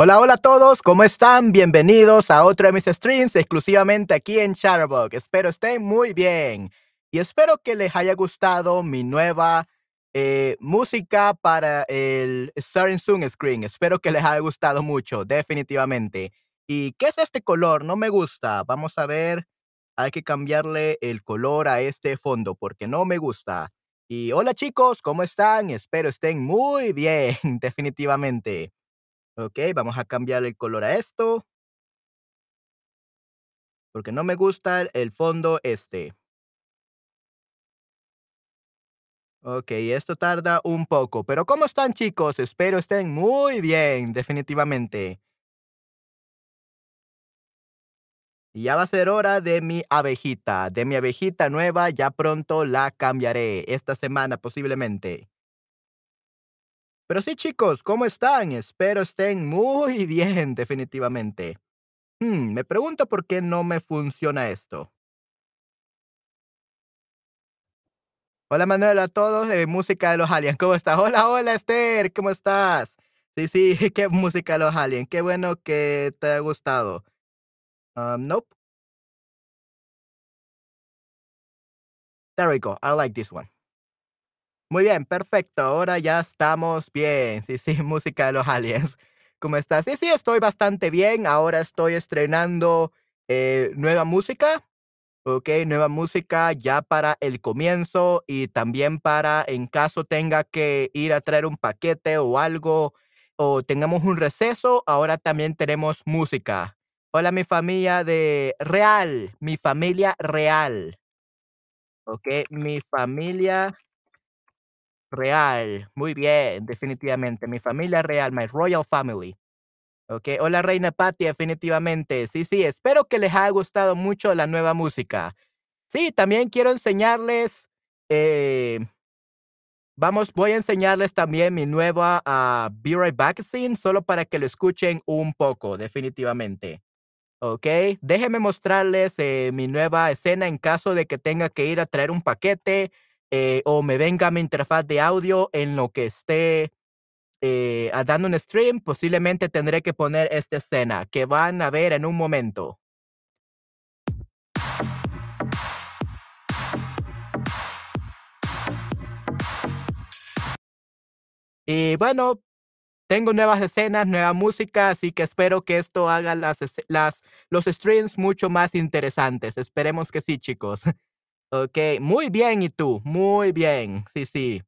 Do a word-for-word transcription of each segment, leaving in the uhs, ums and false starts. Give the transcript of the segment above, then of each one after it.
Hola, hola a todos, ¿cómo están? Bienvenidos a otro de mis streams exclusivamente aquí en Chatterbug. Espero estén muy bien y espero que les haya gustado mi nueva eh, música para el Starting Zoom Screen. Espero que les haya gustado mucho, definitivamente. ¿Y qué es este color? No me gusta. Vamos a ver, hay que cambiarle el color a este fondo porque no me gusta. Y hola chicos, ¿cómo están? Espero estén muy bien, definitivamente. Ok, vamos a cambiar el color a esto, porque no me gusta el fondo este. Ok, esto tarda un poco, pero ¿cómo están chicos? Espero estén muy bien, definitivamente. Y ya va a ser hora de mi abejita, de mi abejita nueva, ya pronto la cambiaré, esta semana posiblemente. Pero sí, chicos, ¿cómo están? Espero estén muy bien, definitivamente. Hmm, me pregunto por qué no me funciona esto. Hola, Manuel, a todos de Música de los Aliens. ¿Cómo estás? Hola, hola, Esther, ¿cómo estás? Sí, sí, qué Música de los Aliens. Qué bueno que te ha gustado. Um, nope. There we go. I like this one. Muy bien, perfecto. Ahora ya estamos bien. Sí, sí, Música de los Aliens. ¿Cómo estás? Sí, sí, estoy bastante bien. Ahora estoy estrenando eh, nueva música. Ok, nueva música ya para el comienzo y también para en caso tenga que ir a traer un paquete o algo o tengamos un receso, ahora también tenemos música. Hola, mi familia de Real, mi familia Real. Ok, mi familia Real, muy bien, definitivamente. Mi familia real, my royal family. Ok, hola Reina Patty, definitivamente. Sí, sí, espero que les haya gustado mucho la nueva música. Sí, también quiero enseñarles, eh, vamos, voy a enseñarles también mi nueva uh, Be Right Back scene, solo para que lo escuchen un poco, definitivamente. Ok, déjenme mostrarles eh, mi nueva escena en caso de que tenga que ir a traer un paquete eh, o me venga mi interfaz de audio en lo que esté eh, a- dando un stream. Posiblemente tendré que poner esta escena que van a ver en un momento. Y bueno, tengo nuevas escenas, nueva música, así que espero que esto haga las, es- las, los streams mucho más interesantes. Esperemos que sí, chicos. Ok, muy bien, ¿y tú? Muy bien, sí, sí.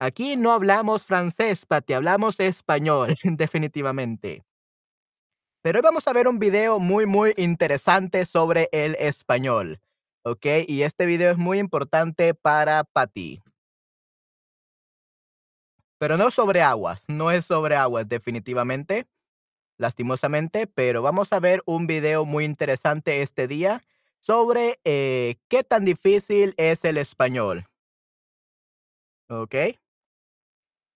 Aquí no hablamos francés, Patty, hablamos español, definitivamente. Pero hoy vamos a ver un video muy, muy interesante sobre el español. Ok, y este video es muy importante para Patty. Pero no sobre aguas, no es sobre aguas, definitivamente, lastimosamente, pero vamos a ver un video muy interesante este día sobre eh, qué tan difícil es el español. Ok,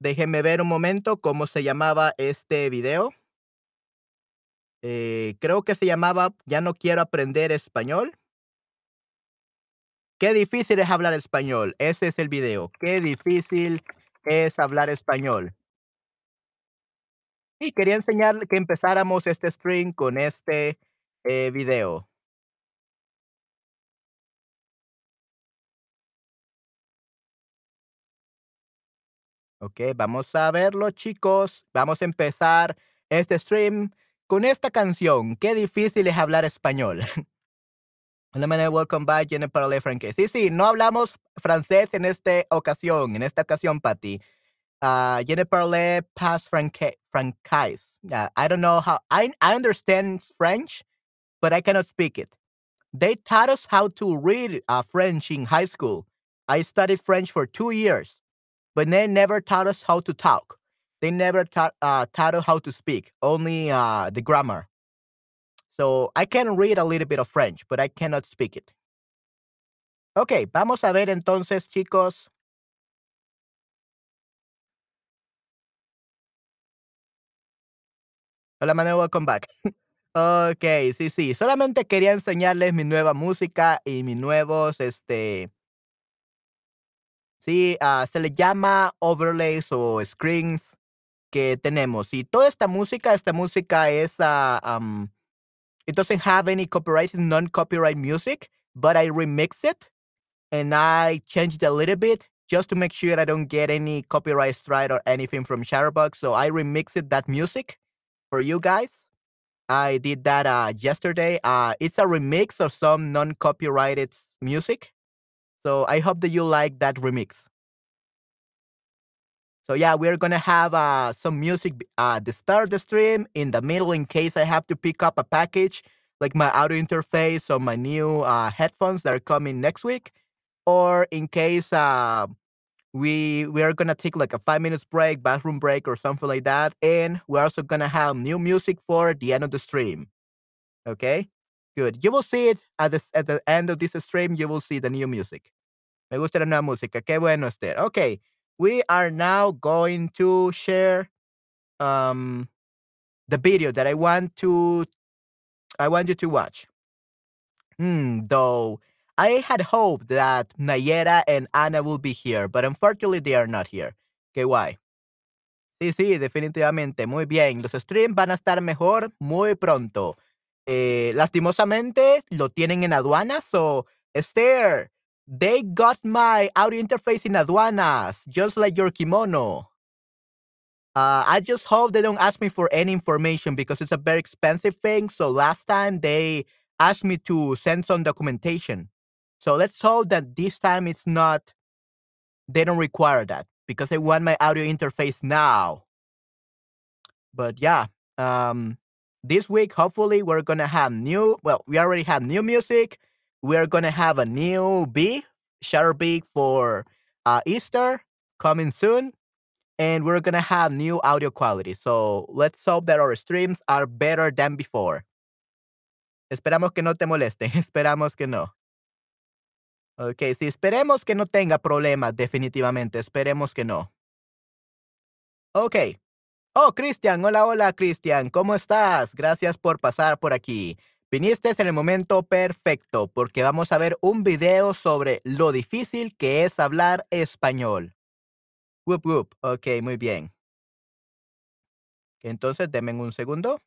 déjenme ver un momento cómo se llamaba este video. Eh, creo que se llamaba "Ya no quiero aprender español". Qué difícil es hablar español. Ese es el video. Qué difícil es hablar español. Y quería enseñar que empezáramos este stream con este eh, video. Ok, vamos a verlo, chicos. Vamos a empezar este stream con esta canción. Qué difícil es hablar español. Hola, Manuel, welcome back. Jenny Parole Franqués. Sí, sí, no hablamos francés en esta ocasión, en esta ocasión, Patty. Uh, Jenny Parole Pass Francais. Yeah, I don't know how, I, I understand French, but I cannot speak it. They taught us how to read uh, French in high school. I studied French for two years, but they never taught us how to talk. They never taught, uh, taught us how to speak, only uh, the grammar. So I can read a little bit of French, but I cannot speak it. Ok, vamos a ver entonces, chicos. Hola, Manuel, welcome back. Ok, sí, sí. Solamente quería enseñarles mi nueva música y mis nuevos, este, sí, ah, se le llama overlays o screens que tenemos. Y toda esta música, esta música es, ah, um, it doesn't have any copyright, it's non-copyright music, but I remix it and I changed a little bit just to make sure I don't get any copyright strike or anything from Chatterbug. So I remixed that music for you guys. I did that uh, yesterday. Uh, it's a remix of some non-copyrighted s- music. So I hope that you like that remix. So yeah, we're gonna have uh, some music b- uh, the start of the stream, in the middle in case I have to pick up a package like my audio interface or my new uh, headphones that are coming next week, or in case uh, we we are gonna take like a five minutes break, bathroom break, or something like that. And we're also gonna have new music for the end of the stream. Okay, good. You will see it at the, at the end of this stream. You will see the new music. Me gusta la nueva música. Qué bueno, Esther. Okay, we are now going to share um, the video that I want to I want you to watch. Hmm, though I had hoped that Nayera and Ana will be here, but unfortunately they are not here. Okay, why? Sí, sí, definitivamente. Muy bien. Los streams van a estar mejor muy pronto. Eh, lastimosamente, lo tienen en aduanas. So, Esther, they got my audio interface in aduanas, just like your kimono. Uh, I just hope they don't ask me for any information because it's a very expensive thing. So, last time they asked me to send some documentation. So, let's hope that this time it's not, they don't require that because I want my audio interface now. But yeah, um this week hopefully we're gonna have new, well, we already have new music. We're gonna have a new B shadow beat for uh, Easter coming soon, and we're gonna have new audio quality. So let's hope that our streams are better than before. Esperamos que no te molesten. Esperamos que no. Ok, sí, esperemos que no tenga problemas, definitivamente. Esperemos que no. Ok. Oh, Christian, hola, hola, Christian, ¿cómo estás? Gracias por pasar por aquí. Viniste en el momento perfecto porque vamos a ver un video sobre lo difícil que es hablar español. Whoop, whoop. Ok, muy bien. Entonces, denme un segundo.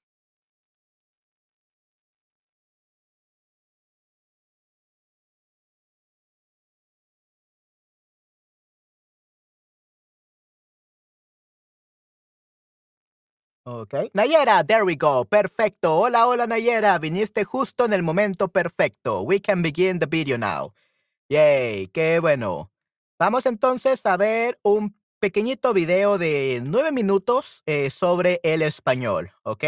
Ok. Nayera, there we go. Perfecto. Hola, hola, Nayera. Viniste justo en el momento perfecto. We can begin the video now. Yay, qué bueno. Vamos entonces a ver un pequeñito video de nueve minutos eh, sobre el español, ¿ok?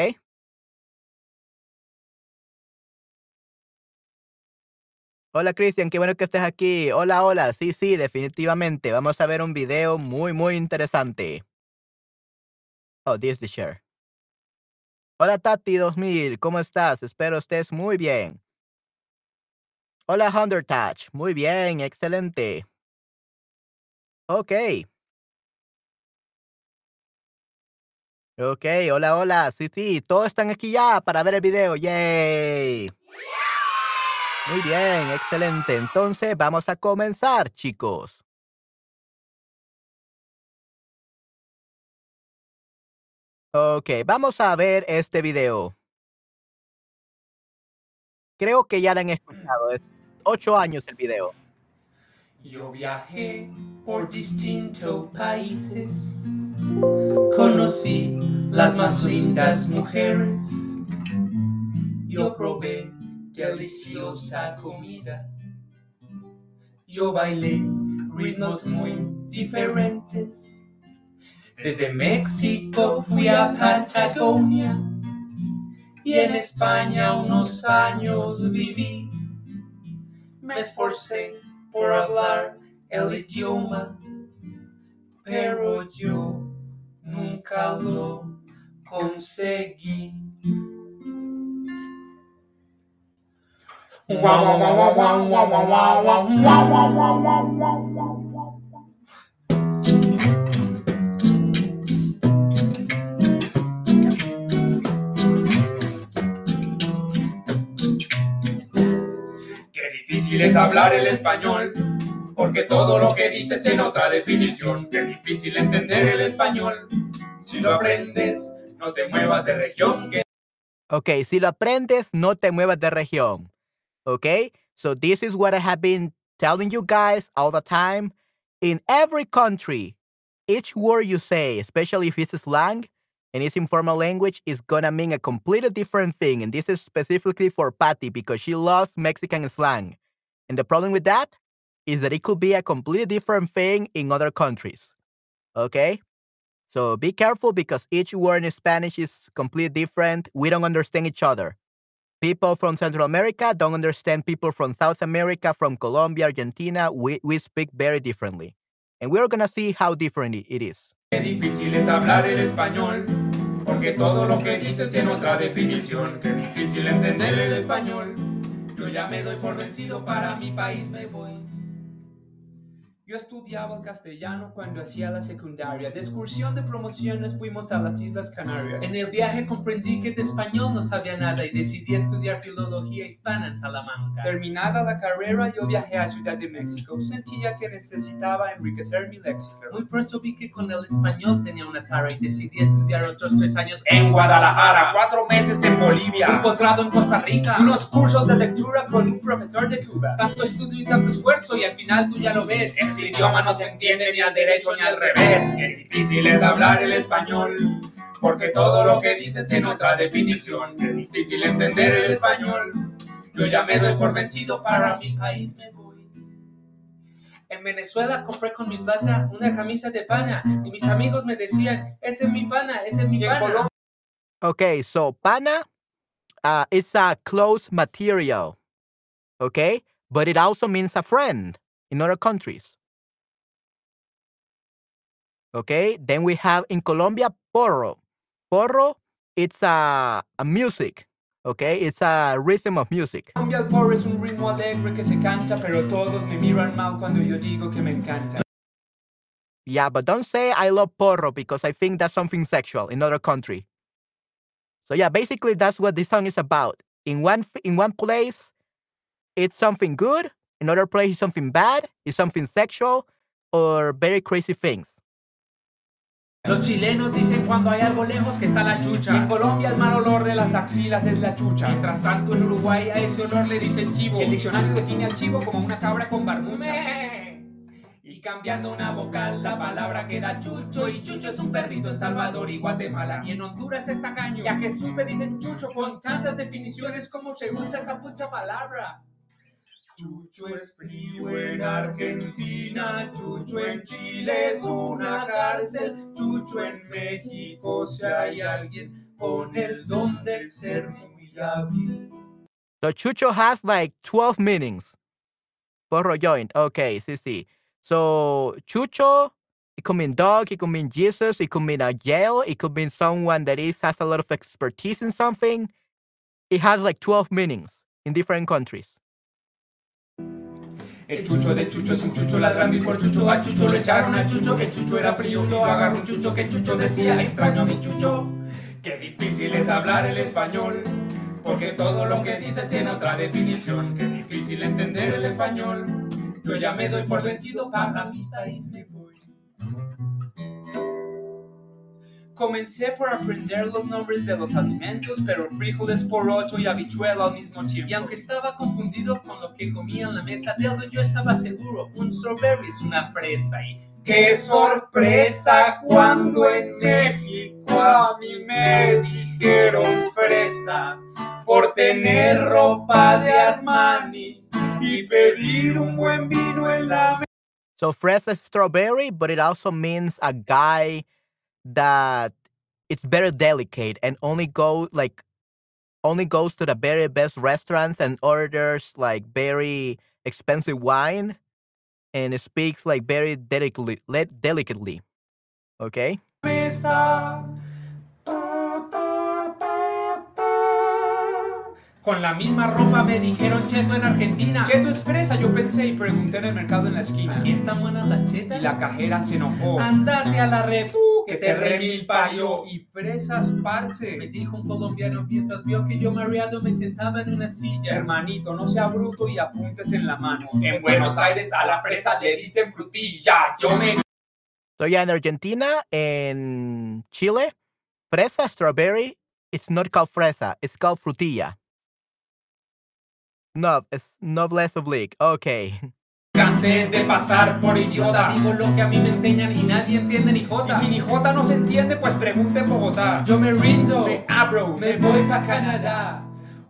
Hola, Christian, qué bueno que estés aquí. Hola, hola. Sí, sí, definitivamente. Vamos a ver un video muy, muy interesante. Oh, this is the share. Hola, Tati dos mil. ¿Cómo estás? Espero estés muy bien. Hola, Hunter Touch. Muy bien, excelente. Ok. Ok, hola, hola. Sí, sí, todos están aquí ya para ver el video. ¡Yay! Muy bien, excelente. Entonces, vamos a comenzar, chicos. Ok, vamos a ver este video. Creo que ya lo han escuchado. Es ocho años el video. Yo viajé por distintos países. Conocí las más lindas mujeres. Yo probé deliciosa comida. Yo bailé ritmos muy diferentes. Desde México fui a Patagonia y en España unos años viví. Me esforcé por hablar el idioma, pero yo nunca lo conseguí. Qué difícil es hablar el español, porque todo lo que dices tiene otra definición. Qué difícil entender el español. Si lo aprendes, no te muevas de región. Que... Ok, si lo aprendes, no te muevas de región. Ok, so this is what I have been telling you guys all the time. In every country, each word you say, especially if it's slang and it's informal language, is gonna mean a completely different thing. And this is specifically for Patty because she loves Mexican slang. And the problem with that is that it could be a completely different thing in other countries. Okay? So be careful because each word in Spanish is completely different. We don't understand each other. People from Central America don't understand people from South America, from Colombia, Argentina. We, we speak very differently. And we're going to see how different it is. Qué difícil es hablar el español, porque todo lo que dices tiene otra definición. Qué difícil entender el español. Yo ya me doy por vencido, para mi país me voy. Yo estudiaba el castellano cuando hacía la secundaria. De excursión de promociones fuimos a las Islas Canarias. En el viaje comprendí que de español no sabía nada y decidí estudiar filología hispana en Salamanca. Terminada la carrera, yo viajé a Ciudad de México. Sentía que necesitaba enriquecer mi léxico. Muy pronto vi que con el español tenía una tara y decidí estudiar otros tres años en Guadalajara, cuatro meses en Bolivia, un posgrado en Costa Rica, unos cursos de lectura con un profesor de Cuba. Tanto estudio y tanto esfuerzo y al final tú ya lo ves. El idioma no se entiende ni al derecho ni al revés. Qué difícil es hablar el español, porque todo lo que dices tiene otra definición. Qué difícil entender el español. Yo ya me doy por vencido, para mi país me voy. En Venezuela compré con mi plata una camisa de pana y mis amigos me decían, ese es mi pana, ese es mi pana. Okay, so pana uh, is a close material, okay? But it also means a friend in other countries. Okay, then we have in Colombia, porro. Porro, it's a, a music. Okay, it's a rhythm of music. Colombia, el porro es un ritmo alegre que se canta, pero todos me miran mal cuando yo digo que me encanta. Yeah, but don't say I love porro because I think that's something sexual in another country. So yeah, basically that's what this song is about. in one in one place it's something good, in other place it's something bad, it's something sexual or very crazy things. Los chilenos dicen cuando hay algo lejos que está la chucha. En Colombia el mal olor de las axilas es la chucha. Mientras tanto en Uruguay a ese olor le dicen chivo. El diccionario define al chivo como una cabra con barbucha. Y cambiando una vocal la palabra queda chucho. Y chucho es un perrito en Salvador y Guatemala. Y en Honduras es tacaño. Y a Jesús le dicen chucho con tantas definiciones como se usa esa pucha palabra. Chucho es frío en Argentina, chucho en Chile es una cárcel, chucho en México si hay alguien con el don de ser muy hábil. So chucho has like twelve meanings. Porro joint, okay, sí, sí. So chucho, it could mean dog, it could mean Jesus, it could mean a jail, it could mean someone that is has a lot of expertise in something. It has like twelve meanings in different countries. El chucho de chucho es un chucho ladrando y por chucho a chucho le echaron a chucho. El chucho era frío, yo agarro un chucho que chucho decía extraño a mi chucho. Qué difícil es hablar el español, porque todo lo que dices tiene otra definición. Qué difícil entender el español, yo ya me doy por vencido, para mi país me voy. Comencé por aprender los nombres de los alimentos, pero frijoles por ocho y habichuela al mismo tiempo. Y aunque estaba confundido con lo que comía en la mesa de algo, yo estaba seguro, un strawberry es una fresa. Y qué sorpresa cuando en México a mí me dijeron fresa por tener ropa de Armani y pedir un buen vino en la mesa. So fresa is strawberry, but it also means a guy that it's very delicate and only go like only goes to the very best restaurants and orders like very expensive wine and it speaks like very delicately delicately. Okay? Mesa. Con la misma ropa me dijeron cheto en Argentina. Cheto es fresa, yo pensé y pregunté en el mercado en la esquina. ¿Aquí están buenas las chetas? Y la cajera se enojó. Andate a la rep, uh, que te remil parió. Y fresas, parce, me dijo un colombiano mientras vio que yo mareado me sentaba en una silla. Hermanito, no sea bruto y apuntes en la mano. En Buenos Aires a la fresa le dicen frutilla. Yo me... Estoy en Argentina, en Chile. Fresa, strawberry, it's not called fresa, it's called frutilla. No, it's not less oblique. Okay. Cansé de pasar por idiota. Digo lo que a mí me enseñan y nadie entiende ni jota. Y si ni jota no se entiende, pues pregunte en Bogotá. Yo me rindo, me abro, me voy pa' Canadá.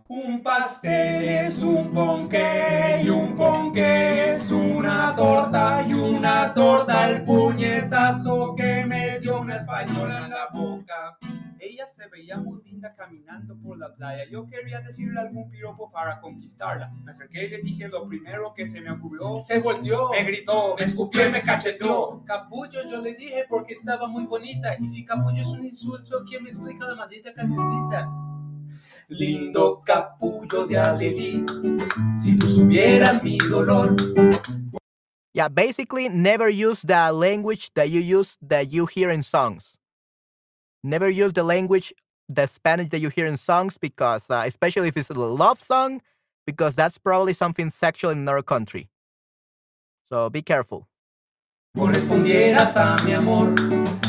Un pastel es un ponqué, y un ponqué es una torta, y una torta el puñetazo que me dio una española en la boca. Ella se veía muy linda caminando por la playa. Yo quería decirle algún piropo para conquistarla. Me acerqué y le dije lo primero que se me ocurrió. Se volteó, me gritó, me escupió y me cacheteó. Capullo, yo le dije porque estaba muy bonita. Y si capullo es un insulto, ¿quién me explica la maldita cancioncita? Lindo capullo de alelí, si tú supieras mi dolor. Yeah, basically never use the language that you use that you hear in songs. Never use the language, the Spanish that you hear in songs, because uh, especially if it's a love song, because that's probably something sexual in another country. So be careful. Correspondieras a mi amor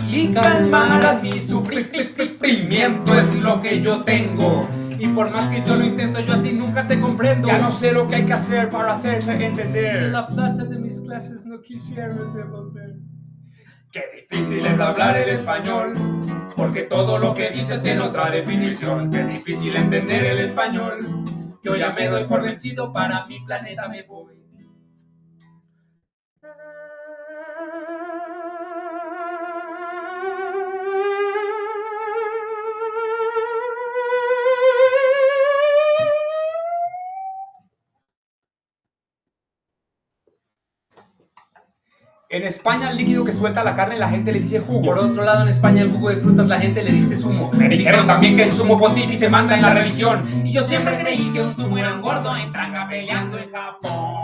y calmaras mi sufrimiento es lo que yo tengo. Y por más que yo lo intento, yo a ti nunca te comprendo. Ya no sé lo que hay que hacer para hacerse entender. La plata de mis clases no quisieron devolver. Qué difícil es hablar el español, porque todo lo que dices tiene otra definición. Qué difícil entender el español, yo ya me doy por vencido, para mi planeta me voy. En España, el líquido que suelta la carne la gente le dice jugo. Por otro lado, en España, el jugo de frutas la gente le dice zumo. Me dijeron también que el sumo pontífice manda en la religión. Y yo siempre creí que un sumo era un gordo en tanga peleando en Japón.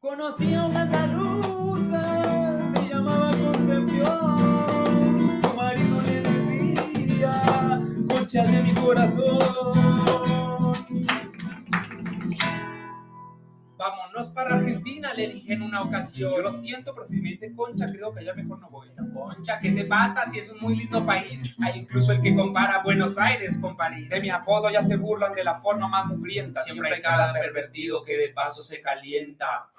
Conocí a una andaluza, se llamaba Concepción. Su marido le decía... escuchas de mi corazón. Vámonos para Argentina, le dije en una ocasión. Yo lo siento, pero si me dice Concha, creo que allá mejor no voy. No, Concha, ¿qué te pasa? Si es un muy lindo país. Hay incluso el que compara Buenos Aires con París. De mi apodo ya se burlan de la forma más mugrienta. Siempre, Siempre hay cada pervertido que de paso se calienta.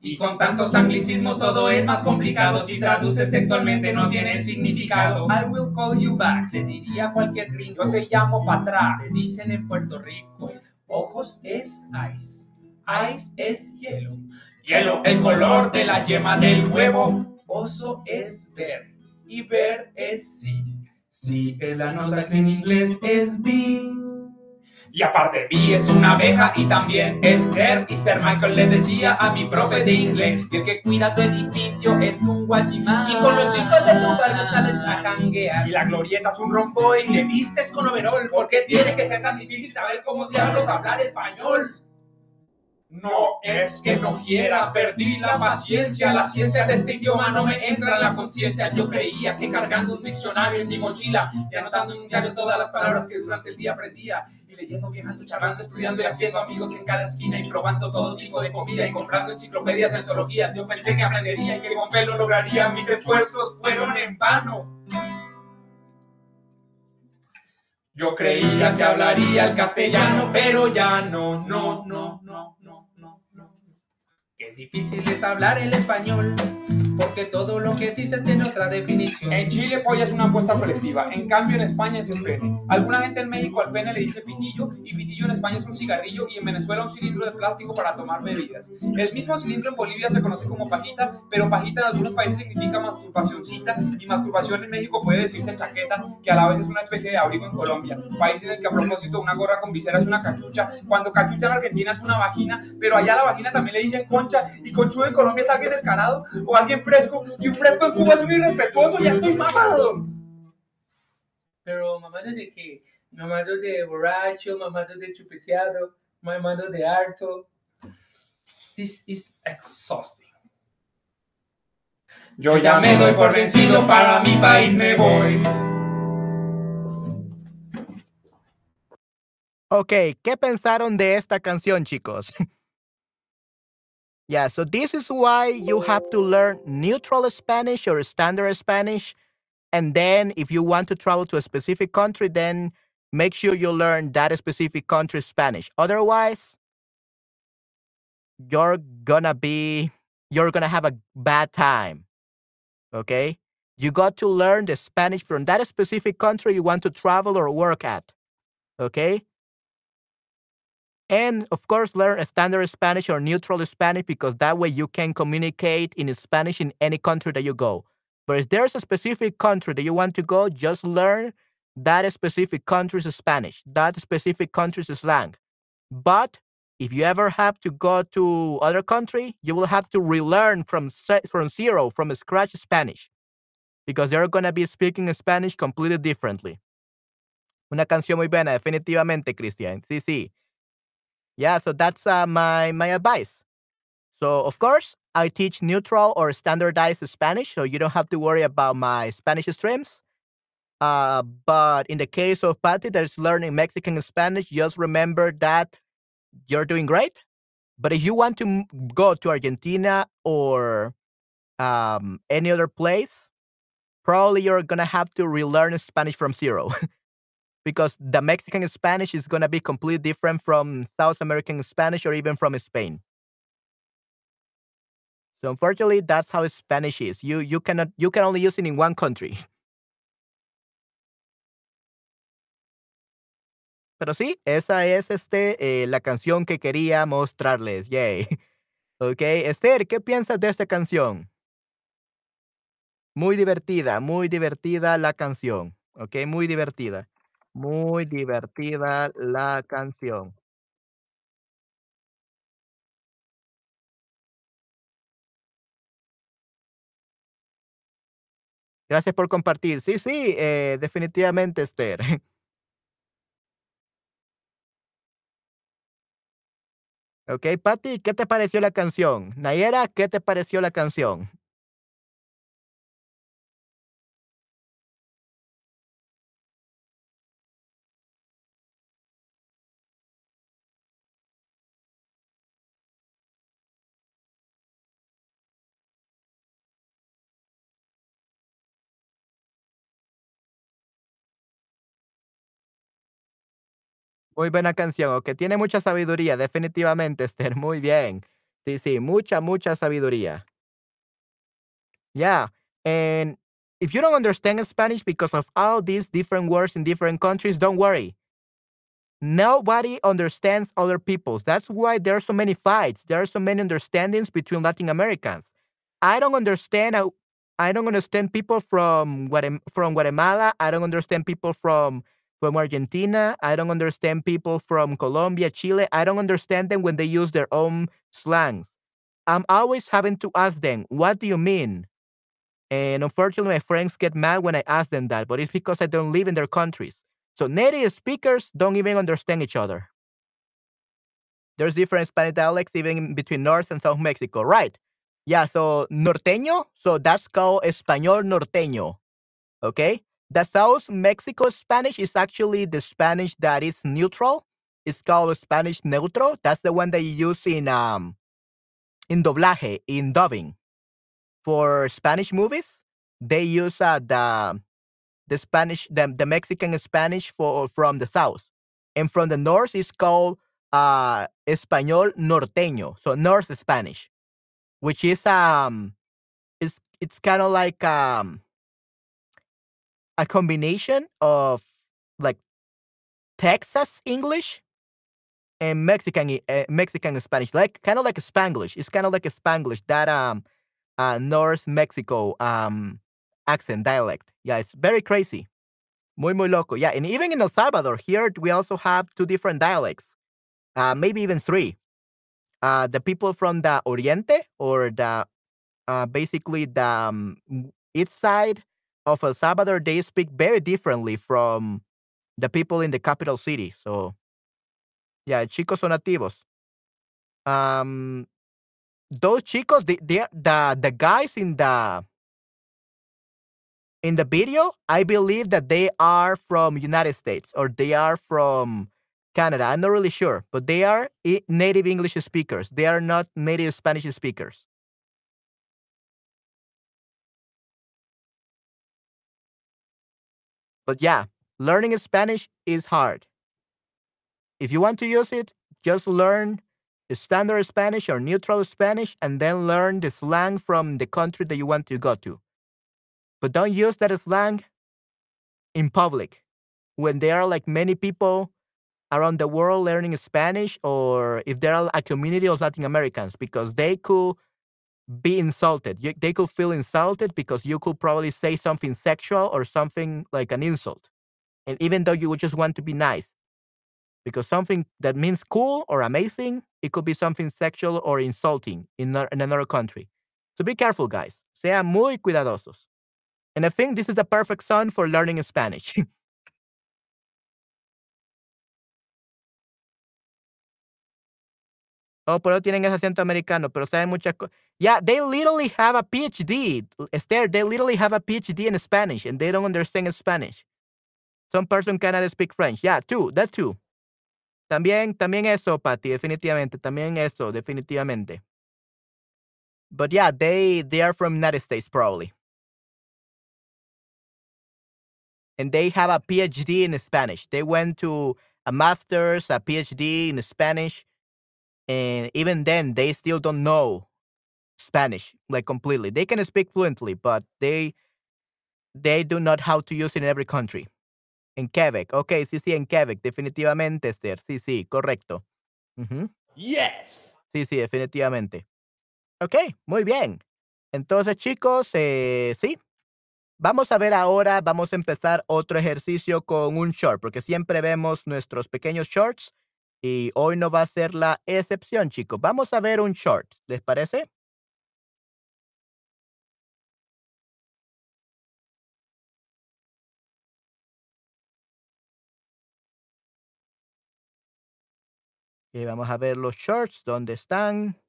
Y con tantos anglicismos todo es más complicado. Si traduces textualmente no tiene significado. I will call you back. Te diría cualquier gringo. Yo te llamo para atrás. Te dicen en Puerto Rico. Ojos es ice. Ice es hielo. Hielo, el color de la yema del huevo. Oso es ver. Y ver es sí. Sí es la nota que en inglés es be. Y aparte, vi es una abeja y también es ser. Y ser Michael le decía a mi profe de inglés. Y el que cuida tu edificio es un guachimán. Y con los chicos de tu barrio sales a janguear. Y la glorieta es un rombo y le vistes con overol. ¿Por qué tiene que ser tan difícil saber cómo diablos hablar español? No es que no quiera, perdí la paciencia. La ciencia de este idioma no me entra en la conciencia. Yo creía que cargando un diccionario en mi mochila y anotando en un diario todas las palabras que durante el día aprendía, y leyendo, viajando, charlando, estudiando y haciendo amigos en cada esquina, y probando todo tipo de comida y comprando enciclopedias y antologías, yo pensé que aprendería y que con fe lo lograría. Mis esfuerzos fueron en vano. Yo creía que hablaría el castellano, pero ya no, no, no, no. Qué difícil es hablar el español, porque todo lo que dices tiene otra definición. En Chile, polla es una apuesta colectiva. En cambio, en España es un pene. Alguna gente en México al pene le dice pitillo, y pitillo en España es un cigarrillo, y en Venezuela un cilindro de plástico para tomar bebidas. El mismo cilindro en Bolivia se conoce como pajita, pero pajita en algunos países significa masturbacioncita, y masturbación en México puede decirse chaqueta, que a la vez es una especie de abrigo en Colombia. País en el que a propósito una gorra con visera es una cachucha, cuando cachucha en Argentina es una vagina, pero allá a la vagina también le dicen concha. Y conchudo en Colombia es alguien descarado o alguien fresco, y un fresco en Cuba es un irrespetuoso. Ya estoy mamado. Pero mamado de qué, mamado de borracho, mamado de chupeteado, mamado de harto. This is exhausting. Yo ya me doy por vencido, para mi país me voy. Ok, ¿qué pensaron de esta canción, chicos? Yeah, so this is why you have to learn neutral Spanish or standard Spanish. And then if you want to travel to a specific country, then make sure you learn that specific country's Spanish. Otherwise, you're gonna be, you're gonna have a bad time, okay? You got to learn the Spanish from that specific country you want to travel or work at, okay? And, of course, learn standard Spanish or neutral Spanish, because that way you can communicate in Spanish in any country that you go. But if there's a specific country that you want to go, just learn that specific country's Spanish, that specific country's slang. But if you ever have to go to other country, you will have to relearn from from zero, from scratch Spanish, because they're going to be speaking Spanish completely differently. Una canción muy buena, definitivamente, Christian. Sí, sí. Yeah, so that's uh, my my advice. So, of course, I teach neutral or standardized Spanish, so you don't have to worry about my Spanish streams. Uh, but in the case of Patty that is learning Mexican Spanish, just remember that you're doing great. But if you want to go to Argentina or um, any other place, probably you're going to have to relearn Spanish from zero. Because the Mexican Spanish is going to be completely different from South American Spanish or even from Spain. So unfortunately, that's how Spanish is. You you cannot you can only use it in one country. Pero sí, esa es este eh, la canción que quería mostrarles. Yay. Okay, Esther, ¿qué piensas de esta canción? Muy divertida, muy divertida la canción. Okay, muy divertida. Muy divertida la canción. Gracias por compartir. Sí, sí, eh, definitivamente, Esther. Ok, Patty, ¿qué te pareció la canción? Nayera, ¿qué te pareció la canción? Muy buena canción, ok. Tiene mucha sabiduría, definitivamente, Esther. Muy bien. Sí, sí, mucha, mucha sabiduría. Yeah. And if you don't understand Spanish because of all these different words in different countries, don't worry. Nobody understands other peoples. That's why there are so many fights. There are so many understandings between Latin Americans. I don't understand. I, I don't understand people from from Guatemala. I don't understand people from from Argentina. I don't understand people from Colombia, Chile. I don't understand them when they use their own slangs. I'm always having to ask them, "What do you mean?" And unfortunately, my friends get mad when I ask them that. But it's because I don't live in their countries. So native speakers don't even understand each other. There's different Spanish dialects even between North and South Mexico, right? Yeah, so norteño, so that's called español norteño, okay? The South Mexico Spanish is actually the Spanish that is neutral. It's called Spanish neutro. That's the one that you use in, um, in doblaje, in dubbing. For Spanish movies, they use uh, the... The Spanish, the, the Mexican Spanish for from the South, and from the North is called uh, Español Norteño, so North Spanish, which is um, it's it's kind of like um, a combination of like Texas English and Mexican uh, Mexican Spanish, like kind of like a Spanglish. It's kind of like a Spanglish that um, uh, North Mexico um. accent, dialect. Yeah, it's very crazy. Muy, muy loco. Yeah, and even in El Salvador, here we also have two different dialects, uh, maybe even three. Uh, the people from the Oriente, or the uh, basically the um, east side of El Salvador, they speak very differently from the people in the capital city. So, yeah, chicos son nativos. Um, those chicos, the the the guys in the In the video, I believe that they are from United States or they are from Canada. I'm not really sure, but they are native English speakers. They are not native Spanish speakers. But yeah, learning Spanish is hard. If you want to use it, just learn standard Spanish or neutral Spanish and then learn the slang from the country that you want to go to. But don't use that slang in public when there are like many people around the world learning Spanish or if there are a community of Latin Americans because they could be insulted. You, they could feel insulted because you could probably say something sexual or something like an insult. And even though you would just want to be nice because something that means cool or amazing, it could be something sexual or insulting in, in another country. So be careful, guys. Sean muy cuidadosos. And I think this is the perfect song for learning Spanish. Oh, pero tienen ese acento americano, pero saben muchas cosas. Yeah, they literally have a PhD. Esther, they literally have a PhD in Spanish and they don't understand Spanish. Some person cannot speak French. Yeah, too, that too. También, también eso, Patty, definitivamente. También eso, definitivamente. But yeah, they, they are from United States probably. And they have a PhD in Spanish. They went to a master's, a PhD in Spanish. And even then, they still don't know Spanish, like completely. They can speak fluently, but they they do not how to use it in every country. En Quebec. Okay, sí, sí, en Quebec. Definitivamente, Esther. Sí, sí, correcto. Uh-huh. Yes. Sí, sí, definitivamente. Okay, muy bien. Entonces, chicos, eh, sí. Vamos a ver ahora, vamos a empezar otro ejercicio con un short, porque siempre vemos nuestros pequeños shorts y hoy no va a ser la excepción, chicos. Vamos a ver un short, ¿les parece? Y vamos a ver los shorts, ¿dónde están?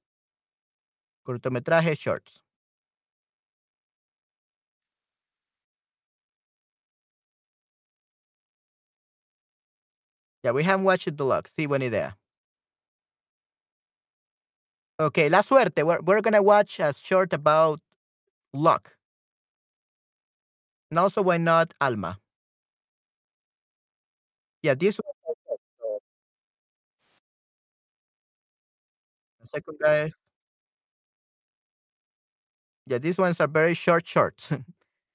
Cortometraje, shorts. Yeah, we haven't watched the deluxe. Sí, buena idea. Okay, La Suerte. We're, we're going to watch a short about luck. And also, why not Alma? Yeah, this one. The second guy is, yeah, these ones are very short shorts.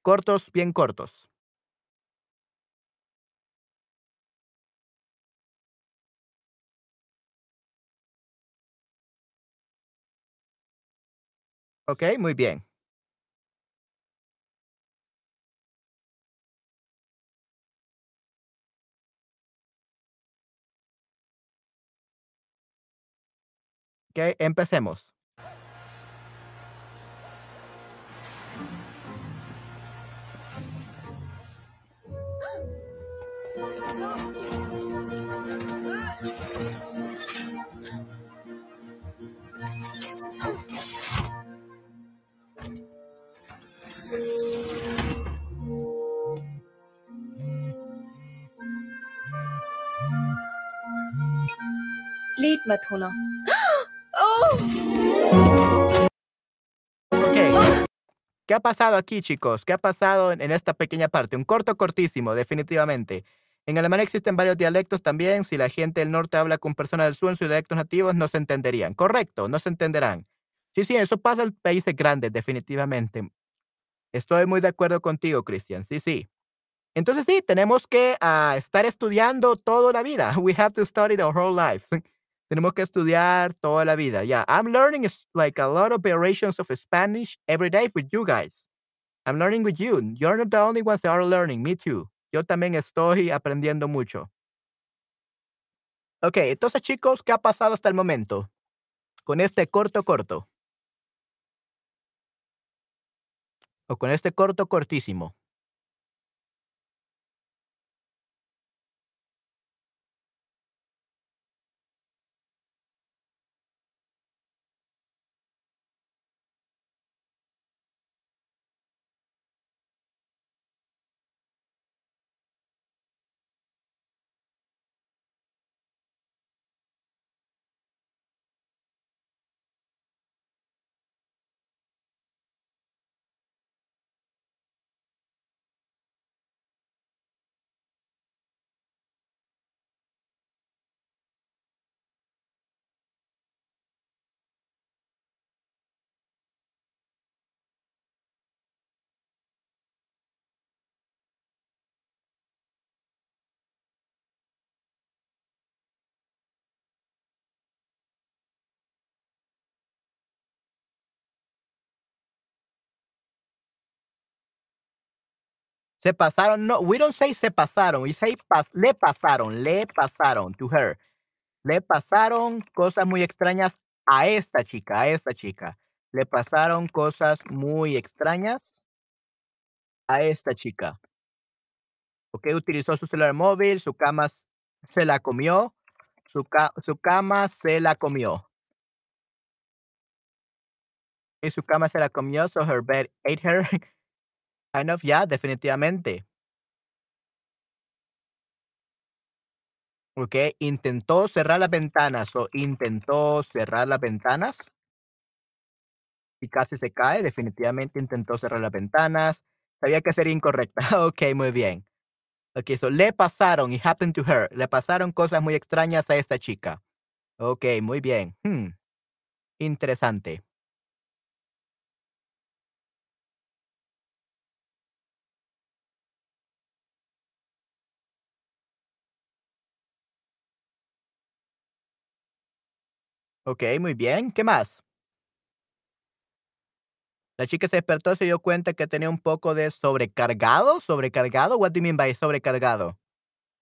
Cortos, bien cortos. Ok, muy bien. Ok, empecemos. Late मत होना। Ok. ¿Qué ha pasado aquí, chicos? ¿Qué ha pasado en en esta pequeña parte? Un corto cortísimo, definitivamente. En alemán existen varios dialectos también. Si la gente del norte habla con personas del sur en sus dialectos nativos, no se entenderían. Correcto, no se entenderán. Sí, sí, eso pasa en países grandes, definitivamente. Estoy muy de acuerdo contigo, Christian. Sí, sí. Entonces sí, tenemos que ah, estar estudiando toda la vida. We have to study the whole life. Tenemos que estudiar toda la vida. Yeah, I'm learning s- like a lot of variations of Spanish every day with you guys. I'm learning with you. You're not the only ones that are learning. Me too. Yo también estoy aprendiendo mucho. Ok, entonces chicos, ¿qué ha pasado hasta el momento con este corto corto? O con este corto cortísimo. Se pasaron. No, we don't say se pasaron. We say pas- le pasaron, le pasaron to her. Le pasaron cosas muy extrañas a esta chica, a esta chica. Le pasaron cosas muy extrañas a esta chica. Ok, utilizó su celular móvil, su cama s- se la comió, su, ca- su cama se la comió. Y su cama se la comió, so her bed ate her. Kind of, yeah, definitivamente. Ok, intentó cerrar las ventanas o intentó cerrar las ventanas y casi se cae. Definitivamente intentó cerrar las ventanas. Sabía que sería incorrecta. Ok, muy bien. Ok, so le pasaron, it happened to her. Le pasaron cosas muy extrañas a esta chica. Ok, muy bien. Hmm, interesante. Ok, muy bien. ¿Qué más? La chica se despertó y se dio cuenta que tenía un poco de sobrecargado. ¿Sobrecargado? What do you mean by sobrecargado?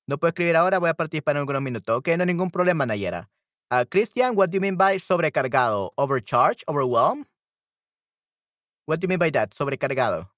No puedo escribir ahora, voy a participar en algunos minutos. Ok, no hay ningún problema, Nayera. Ah, Christian, what do you mean by sobrecargado? Overcharge? Overwhelm? What do you mean by that? Sobrecargado.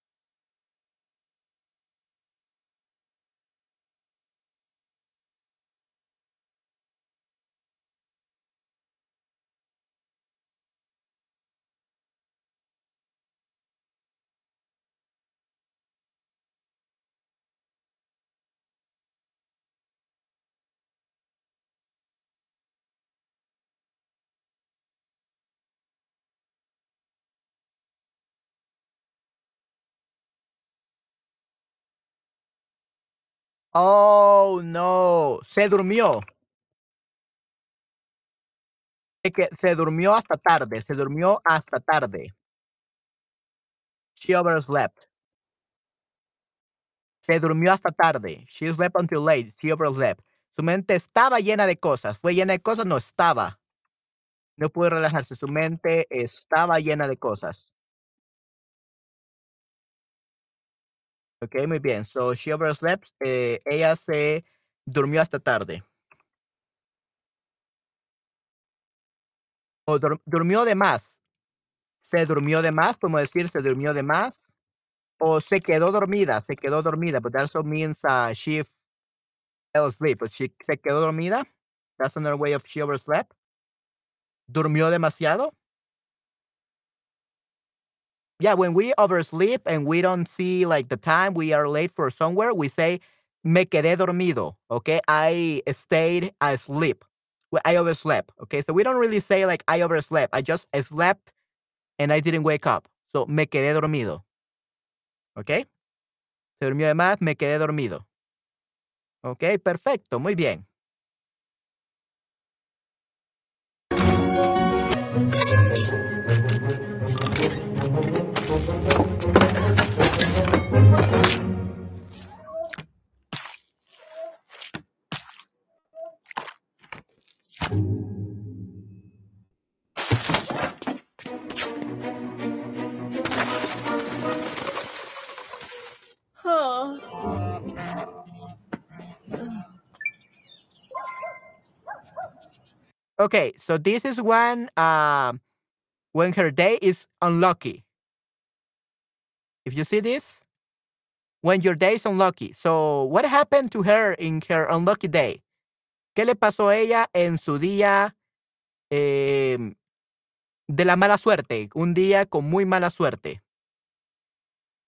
Oh, no. Se durmió. de que se durmió hasta tarde, se durmió hasta tarde. She overslept. Se durmió hasta tarde. She slept until late. She overslept. Su mente estaba llena de cosas. ¿Fue llena de cosas? No, estaba. No pudo relajarse. Su mente estaba llena de cosas. Ok, muy bien. So, she overslept. Eh, ella se durmió hasta tarde. O dur durmió de más. Se durmió de más, podemos decir, se durmió de más. O se quedó dormida, se quedó dormida. But that also means uh, she fell asleep. But she se quedó dormida. That's another way of she overslept. Durmió demasiado. Yeah, when we oversleep and we don't see like the time, we are late for somewhere, we say, me quedé dormido. Okay, I stayed asleep. I overslept. Okay, so we don't really say like I overslept. I just slept and I didn't wake up. So me quedé dormido. Okay, se durmió de más, me quedé dormido. Okay, perfecto, muy bien. Okay, so this is when uh, when her day is unlucky. If you see this, when your day is unlucky. So what happened to her in her unlucky day? ¿Qué le pasó a ella en su día eh, de la mala suerte? Un día con muy mala suerte.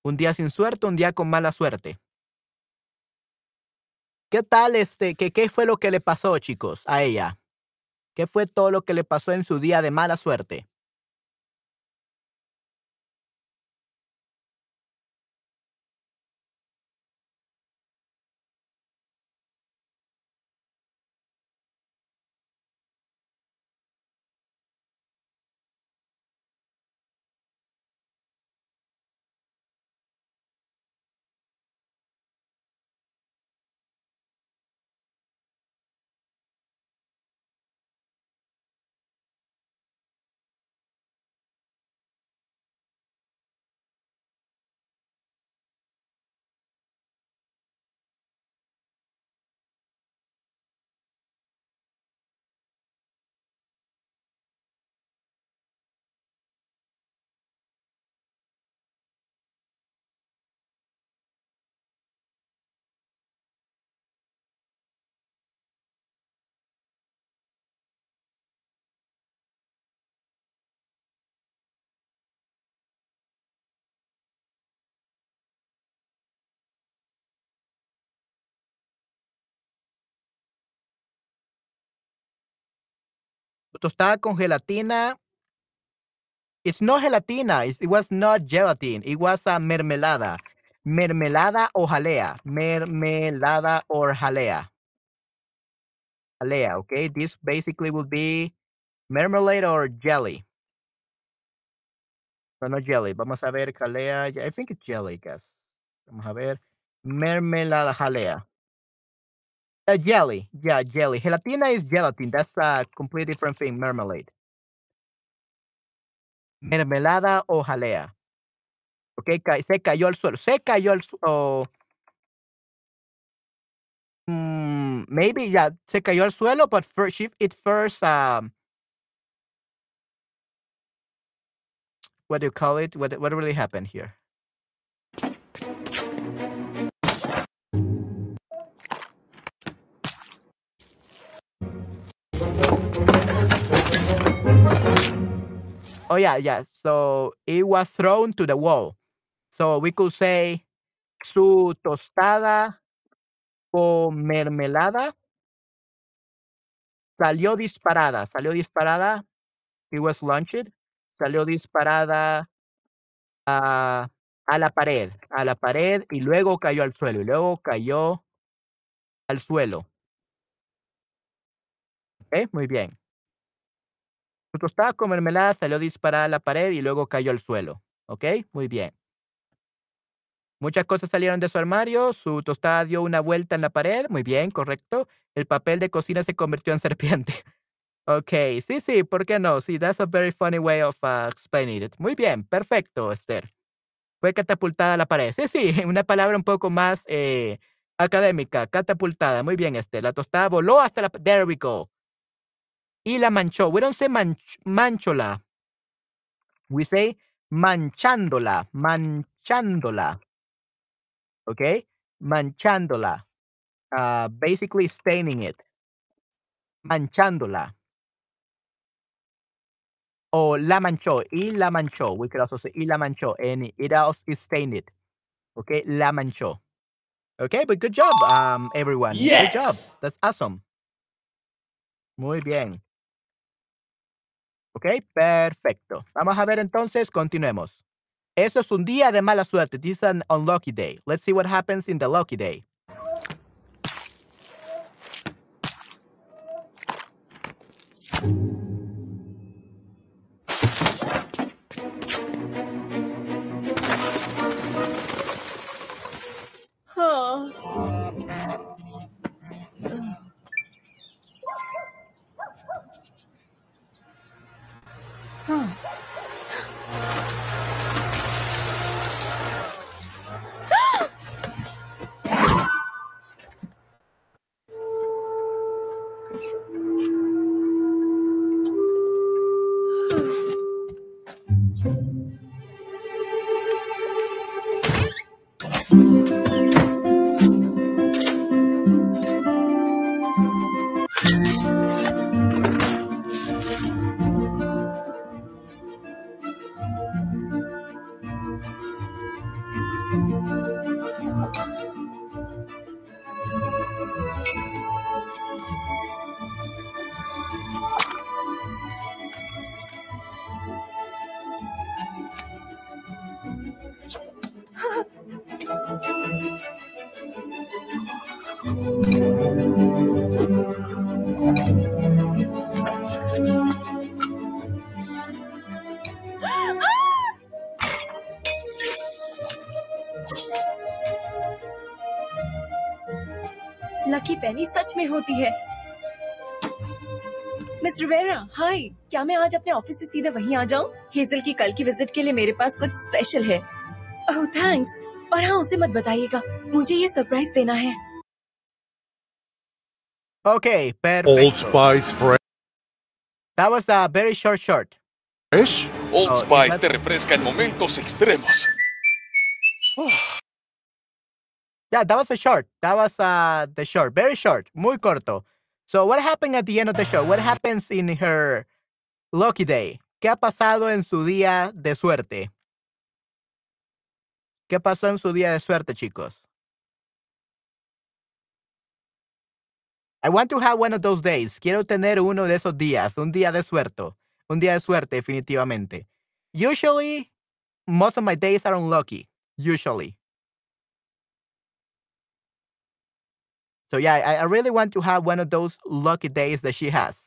Un día sin suerte, un día con mala suerte. ¿Qué tal este? Que, ¿Qué fue lo que le pasó, chicos, a ella? ¿Qué fue todo lo que le pasó en su día de mala suerte? Tostada con gelatina. It's not gelatina. It's, it was not gelatin. It was a mermelada. Mermelada o jalea. Mermelada or jalea. Jalea, okay? This basically would be marmalade or jelly. So not jelly. Vamos a ver, jalea. I think it's jelly, guys. Vamos a ver. Mermelada, jalea. Uh, jelly, yeah, jelly. Gelatina is gelatin. That's a completely different thing. Marmalade. Mermelada o jalea. Okay, ca se cayó al suelo. Se cayó al suelo. Oh. Mm, maybe, yeah, se cayó al suelo, but first, she, it first, um, what do you call it? What, what really happened here? Oh, yeah, yeah. So it was thrown to the wall. So we could say su tostada con mermelada salió disparada. Salió disparada. It was launched. Salió disparada uh, a la pared. A la pared y luego cayó al suelo. Y luego cayó al suelo. Ok, muy bien. Su tostada con mermelada salió disparada a la pared y luego cayó al suelo. ¿Ok? Muy bien. Muchas cosas salieron de su armario. Su tostada dio una vuelta en la pared. Muy bien, correcto. El papel de cocina se convirtió en serpiente. Ok, sí, sí, ¿por qué no? Sí, that's a very funny way of uh, explaining it. Muy bien, perfecto, Esther. Fue catapultada a la pared. Sí, sí, una palabra un poco más eh, académica. Catapultada. Muy bien, Esther. La tostada voló hasta la... There we go. Y la manchó. We don't say manch, manchola. We say manchándola. Manchándola. Okay? Manchándola. Uh, basically staining it. Manchándola. O la manchó. Y la manchó. We could also say y la manchó. And it also is stained it. Okay? La manchó. Okay? But good job, um, everyone. Yes! Good job. That's awesome. Muy bien. Ok, perfecto. Vamos a ver entonces, continuemos. Eso es un día de mala suerte. This is an unlucky day. Let's see what happens in the lucky day. में होती है। Miss Riviera, हाय, क्या मैं आज अपने ऑफिस से सीधा वहीं आ जाऊं? हेजल की कल की विजिट के लिए मेरे पास कुछ स्पेशल है। ओह थैंक्स, और हाँ उसे मत बताइएगा, मुझे ये सरप्राइज देना है। Okay, perfect. Old Spice fresh. That was a very short short. Fresh? Old oh, Spice that... te refresca en momentos extremos. Yeah, that was a short. That was uh, the short. Very short. Muy corto. So what happened at the end of the short? What happens in her lucky day? ¿Qué ha pasado en su día de suerte? ¿Qué pasó en su día de suerte, chicos? I want to have one of those days. Quiero tener uno de esos días. Un día de suerte. Un día de suerte, definitivamente. Usually, most of my days are unlucky. Usually. So yeah, I, I really want to have one of those lucky days that she has.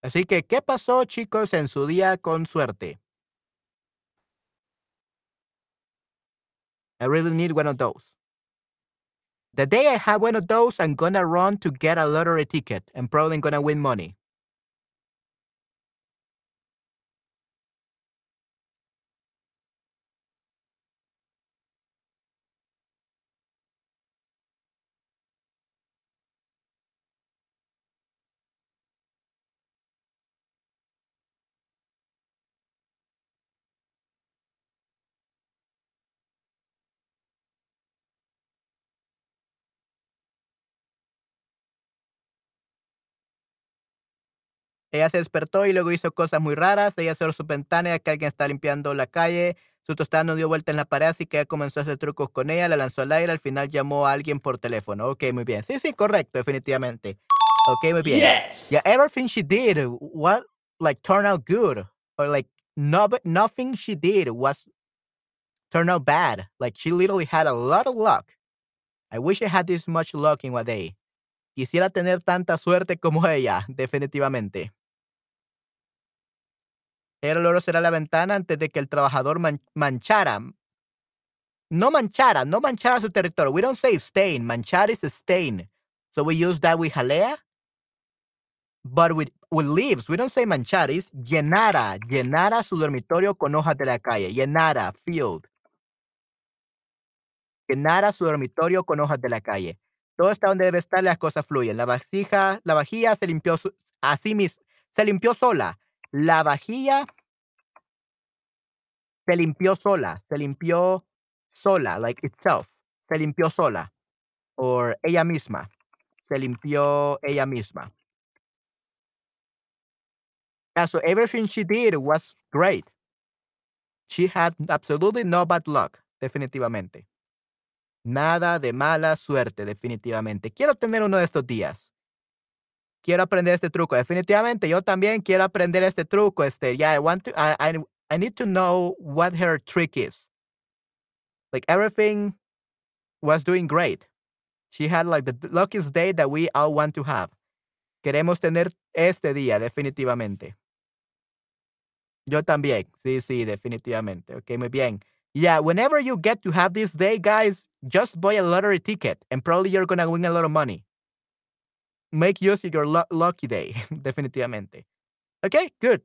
Así que, ¿qué pasó, chicos, en su día con suerte? I really need one of those. The day I have one of those, I'm gonna run to get a lottery ticket. I'm probably gonna win money. Ella se despertó y luego hizo cosas muy raras. Ella cerró su ventana ya que alguien estaba limpiando la calle. Su tostada no dio vuelta en la pared, así que ella comenzó a hacer trucos con ella, la lanzó al aire, al final llamó a alguien por teléfono. Ok, muy bien. Sí, sí, correcto, definitivamente. Ok, muy bien. Yes. Yeah, everything she did, what, like, turned out good. Or, like, no, nothing she did was turned out bad. Like, she literally had a lot of luck. I wish I had this much luck in one day. Quisiera tener tanta suerte como ella, definitivamente. El oro será la ventana antes de que el trabajador man manchara. No manchara, no manchara su territorio. We don't say stain. Manchar is a stain. So we use that with jalea. But with, with leaves, we don't say manchar. It's llenara. Llenara su dormitorio con hojas de la calle. Llenara, field. Llenara su dormitorio con hojas de la calle. Todo está donde debe estar, las cosas fluyen. La vasija, la vajilla se limpió su, así mismo. Se limpió sola. La vajilla se limpió sola. Se limpió sola, like itself. Se limpió sola. O ella misma. Se limpió ella misma. Yeah, so everything she did was great. She had absolutely no bad luck, definitivamente. Nada de mala suerte, definitivamente. Quiero tener uno de estos días. Quiero aprender este truco. Definitivamente, yo también quiero aprender este truco, Esther. Yeah, I want to, I, I, I need to know what her trick is. Like, everything was doing great. She had, like, the luckiest day that we all want to have. Queremos tener este día, definitivamente. Yo también. Sí, sí, definitivamente. Ok, muy bien. Yeah, whenever you get to have this day, guys, just buy a lottery ticket and probably you're going to win a lot of money. Make use of your lo lucky day, definitivamente. Okay, good.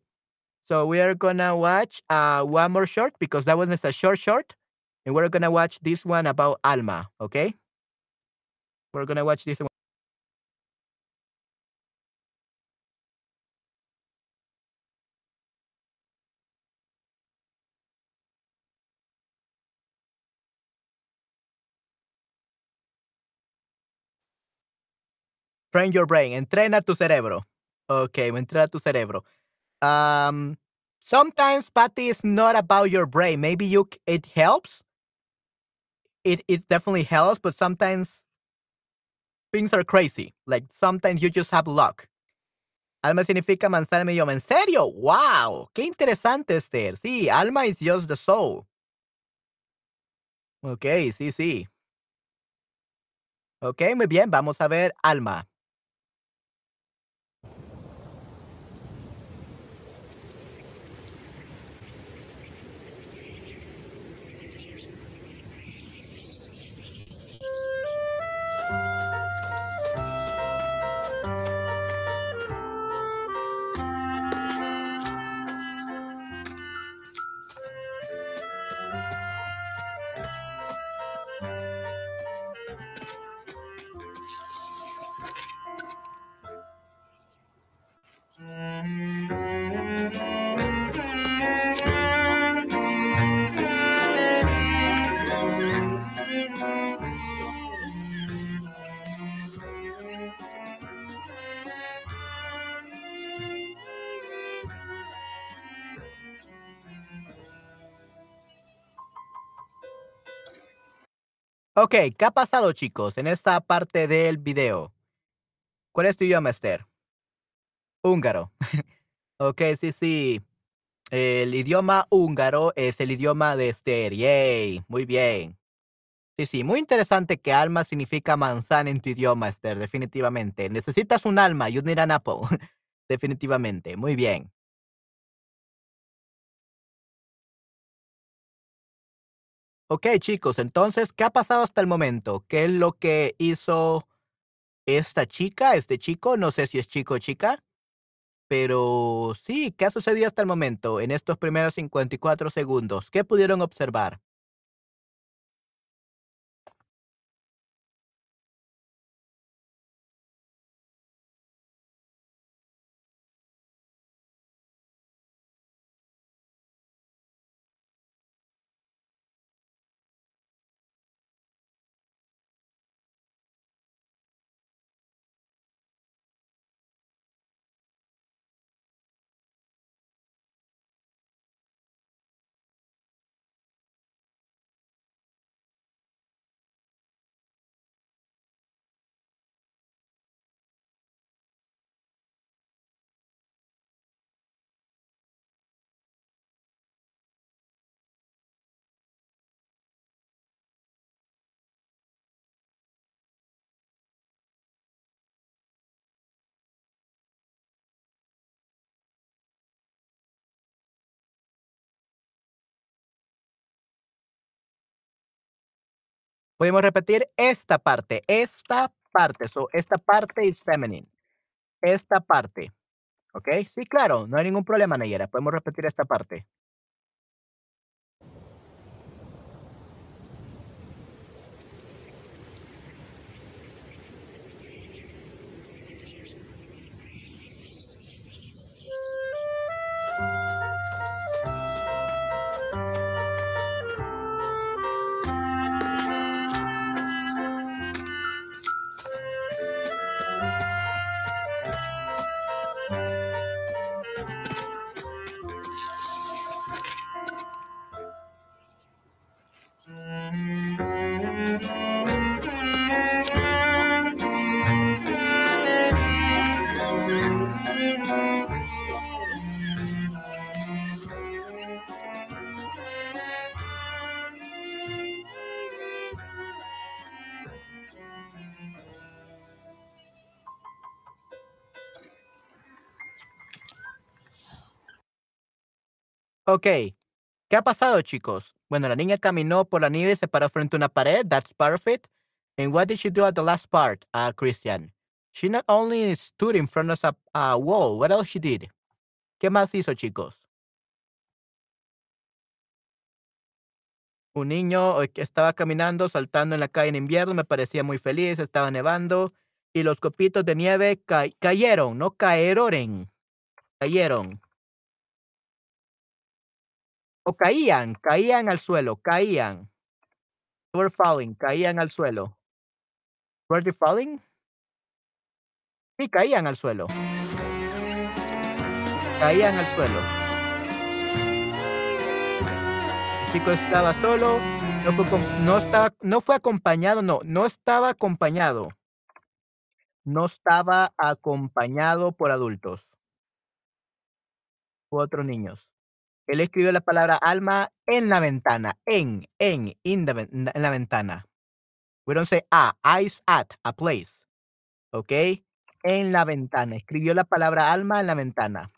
So we are going to watch uh, one more short because that one is a short short. And we're going to watch this one about Alma, okay? We're going to watch this one. Train your brain. Entrena tu cerebro. Okay, entrena tu cerebro. Um, sometimes, Patty, it's not about your brain. Maybe you it helps. It it definitely helps, but sometimes things are crazy. Like, sometimes you just have luck. Alma significa manzana medio. ¿En serio? Wow. Qué interesante, Esther. Sí, alma is just the soul. Okay, sí, sí. Okay, muy bien. Vamos a ver Alma. Ok, ¿qué ha pasado, chicos, en esta parte del video? ¿Cuál es tu idioma, Esther? Húngaro. Ok, sí, sí. El idioma húngaro es el idioma de Esther. Yay, muy bien. Sí, sí, muy interesante que alma significa manzana en tu idioma, Esther, definitivamente. Necesitas un alma, you need an apple. Definitivamente, muy bien. Ok, chicos, entonces, ¿qué ha pasado hasta el momento? ¿Qué es lo que hizo esta chica, este chico? No sé si es chico o chica, pero sí, ¿qué ha sucedido hasta el momento en estos primeros cincuenta y cuatro segundos? ¿Qué pudieron observar? Podemos repetir esta parte, esta parte. So, esta parte is feminine. Esta parte. ¿Ok? Sí, claro, no hay ningún problema, Nayera. Podemos repetir esta parte. Ok, ¿qué ha pasado, chicos? Bueno, la niña caminó por la nieve y se paró frente a una pared. That's perfect. And what did she do at the last part, uh, Christian? She not only stood in front of a, a wall, what else she did? ¿Qué más hizo, chicos? Un niño que estaba caminando, saltando en la calle en invierno, me parecía muy feliz, estaba nevando y los copitos de nieve ca cayeron, no caeroren, cayeron. O caían, caían al suelo, caían. They were falling, caían al suelo. Were they falling? Sí, caían al suelo. Caían al suelo. El chico estaba solo, no fue, no estaba, no fue acompañado, no, no estaba acompañado. No estaba acompañado por adultos. U otros niños. Él escribió la palabra alma en la ventana. En, en, in the, en la ventana. We don't say a, eyes at, a place. ¿Ok? En la ventana. Escribió la palabra alma en la ventana.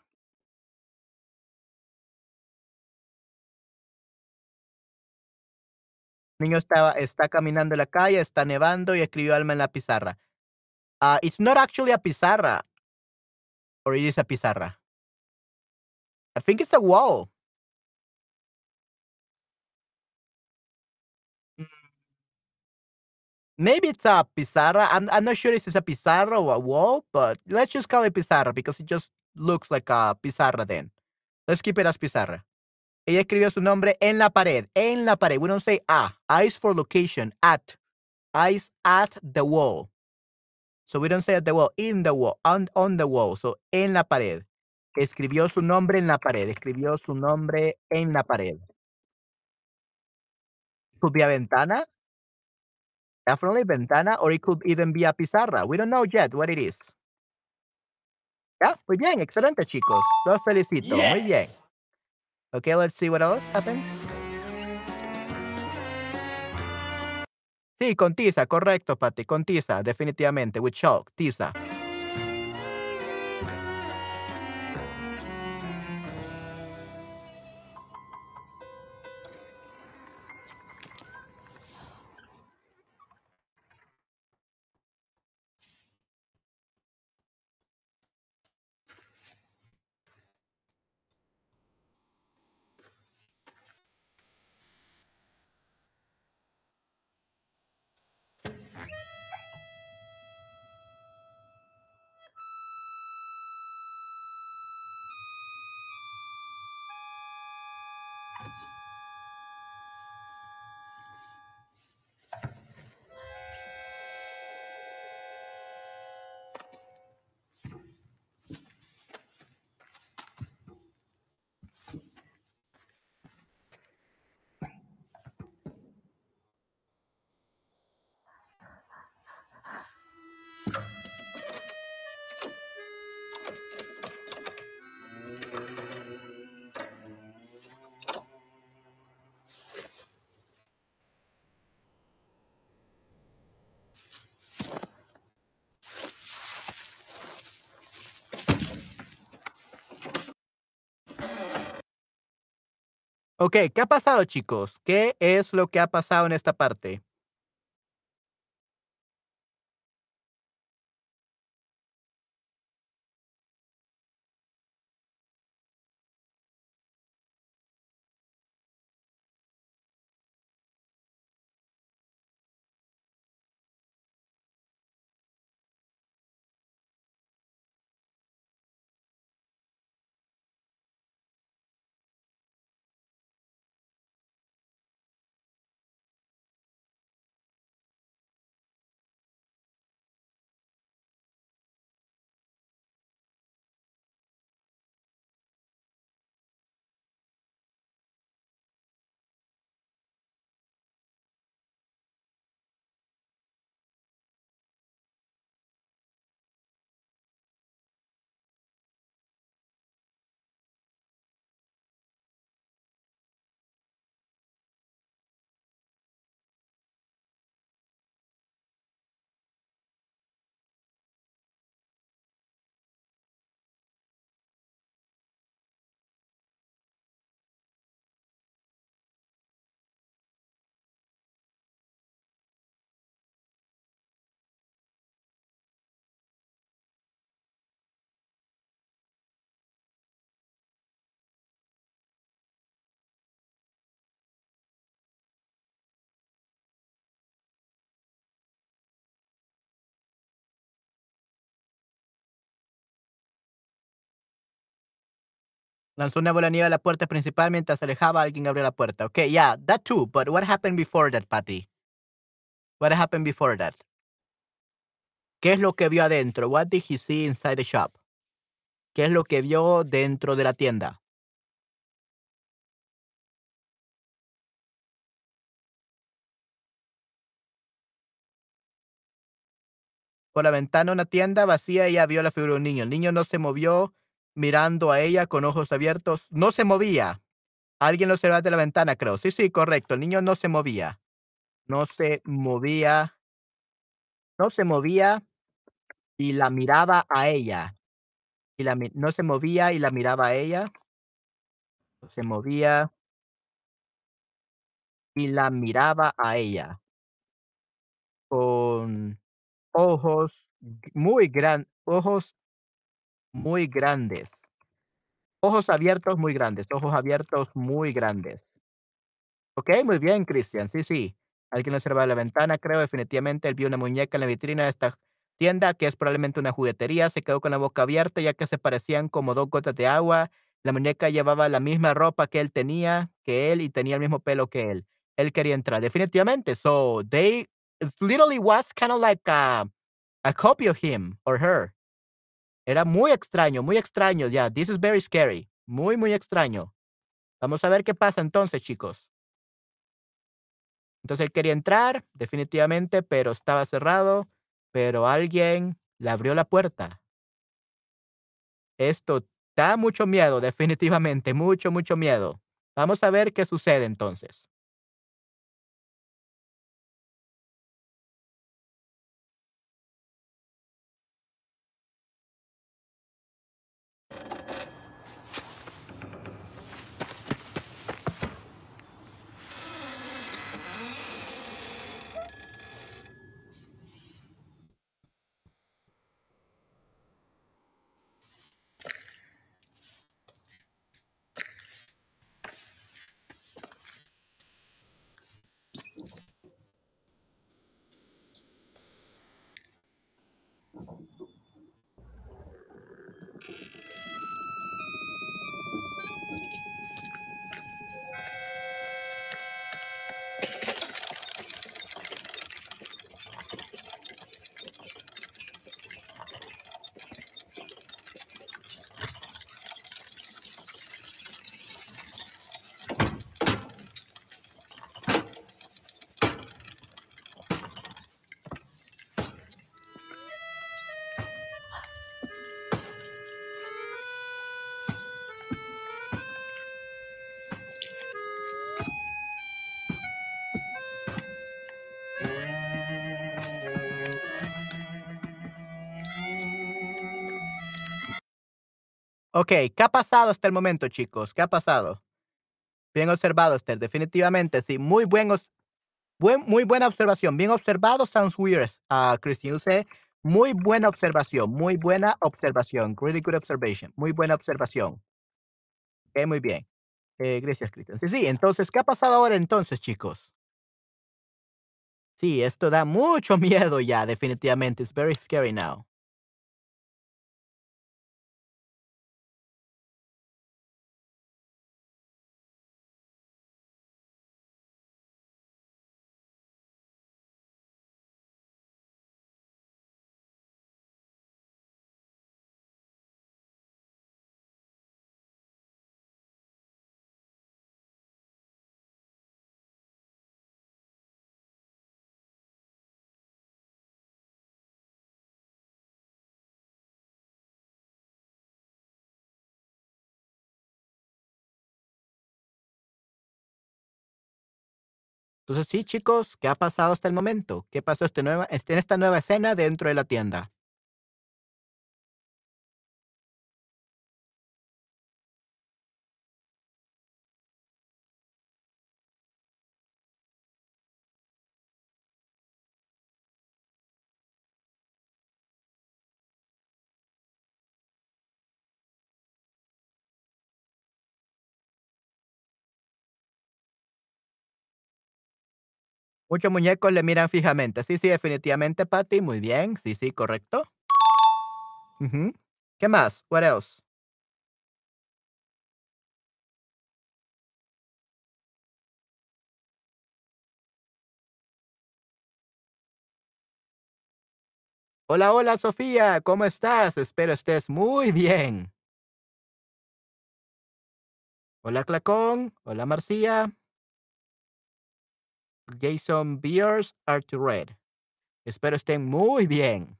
El niño está, está caminando en la calle, está nevando y escribió alma en la pizarra. Uh, it's not actually a pizarra. Or it is a pizarra. I think it's a wall. Maybe it's a pizarra. I'm, I'm not sure if it's a pizarra or a wall, but let's just call it pizarra because it just looks like a pizarra then. Let's keep it as pizarra. Ella escribió su nombre en la pared. En la pared. We don't say a. Eyes for location. At. Eyes at the wall. So we don't say at the wall. In the wall. On, on the wall. So en la pared. Escribió su nombre en la pared. Escribió su nombre en la pared. Could be a ventana. Definitely ventana, or it could even be a pizarra. We don't know yet what it is. Ya, muy bien, excelente, chicos. Los felicito. Yes. Muy bien. Okay, let's see what else happens. Sí, con tiza, correcto, Patty. Con tiza, definitivamente. With chalk, tiza. Ok, ¿qué ha pasado, chicos? ¿Qué es lo que ha pasado en esta parte? Lanzó una bola de nieve a la puerta principal. Mientras se alejaba, alguien abrió la puerta. Okay, yeah, that too. But what happened before that, Patty? What happened before that? ¿Qué es lo que vio adentro? What did he see inside the shop? ¿Qué es lo que vio dentro de la tienda? Por la ventana de una tienda vacía, ella vio la figura de un niño. El niño no se movió, mirando a ella con ojos abiertos. No se movía. Alguien lo observaba de la ventana, creo. Sí, sí, correcto. El niño no se movía. No se movía. No se movía y la miraba a ella. Y la, mi- no se movía y la miraba a ella. No se movía y la miraba a ella. Con ojos muy grandes, ojos muy grandes. Ojos abiertos muy grandes, ojos abiertos muy grandes. Ok, muy bien, Christian, sí, sí. Alguien observa la ventana, creo, definitivamente. Él vio una muñeca en la vitrina de esta tienda, que es probablemente una juguetería. Se quedó con la boca abierta, ya que se parecían como dos gotas de agua. La muñeca llevaba la misma ropa que él tenía, que él, y tenía el mismo pelo que él. Él quería entrar, definitivamente. So, they, it literally was kind of like a, a copy of him or her. Era muy extraño, muy extraño. Ya, yeah, this is very scary. Muy, muy extraño. Vamos a ver qué pasa entonces, chicos. Entonces él quería entrar, definitivamente, pero estaba cerrado. Pero alguien le abrió la puerta. Esto da mucho miedo, definitivamente. Mucho, mucho miedo. Vamos a ver qué sucede entonces. Ok, ¿qué ha pasado hasta el momento, chicos? ¿Qué ha pasado? Bien observado, Esther, definitivamente, sí. Muy, buen os- buen- muy buena observación. Bien observado, sounds weird, uh, Christian. Usted, muy buena observación, muy buena observación. Really good observation, muy buena observación. Ok, muy bien. Eh, gracias, Christian. Sí, sí, entonces, ¿qué ha pasado ahora entonces, chicos? Sí, esto da mucho miedo ya, definitivamente. It's very scary now. Entonces, sí, chicos, ¿qué ha pasado hasta el momento? ¿Qué pasó este nueva, este- en esta nueva escena dentro de la tienda? Muchos muñecos le miran fijamente. Sí, sí, definitivamente, Patty. Muy bien. Sí, sí, correcto. Ujú. ¿Qué más? What else? Hola, hola, Sofía, ¿cómo estás? Espero estés muy bien. Hola, Clacón. Hola, Marcia. Jason Beers are to red. Espero estén muy bien.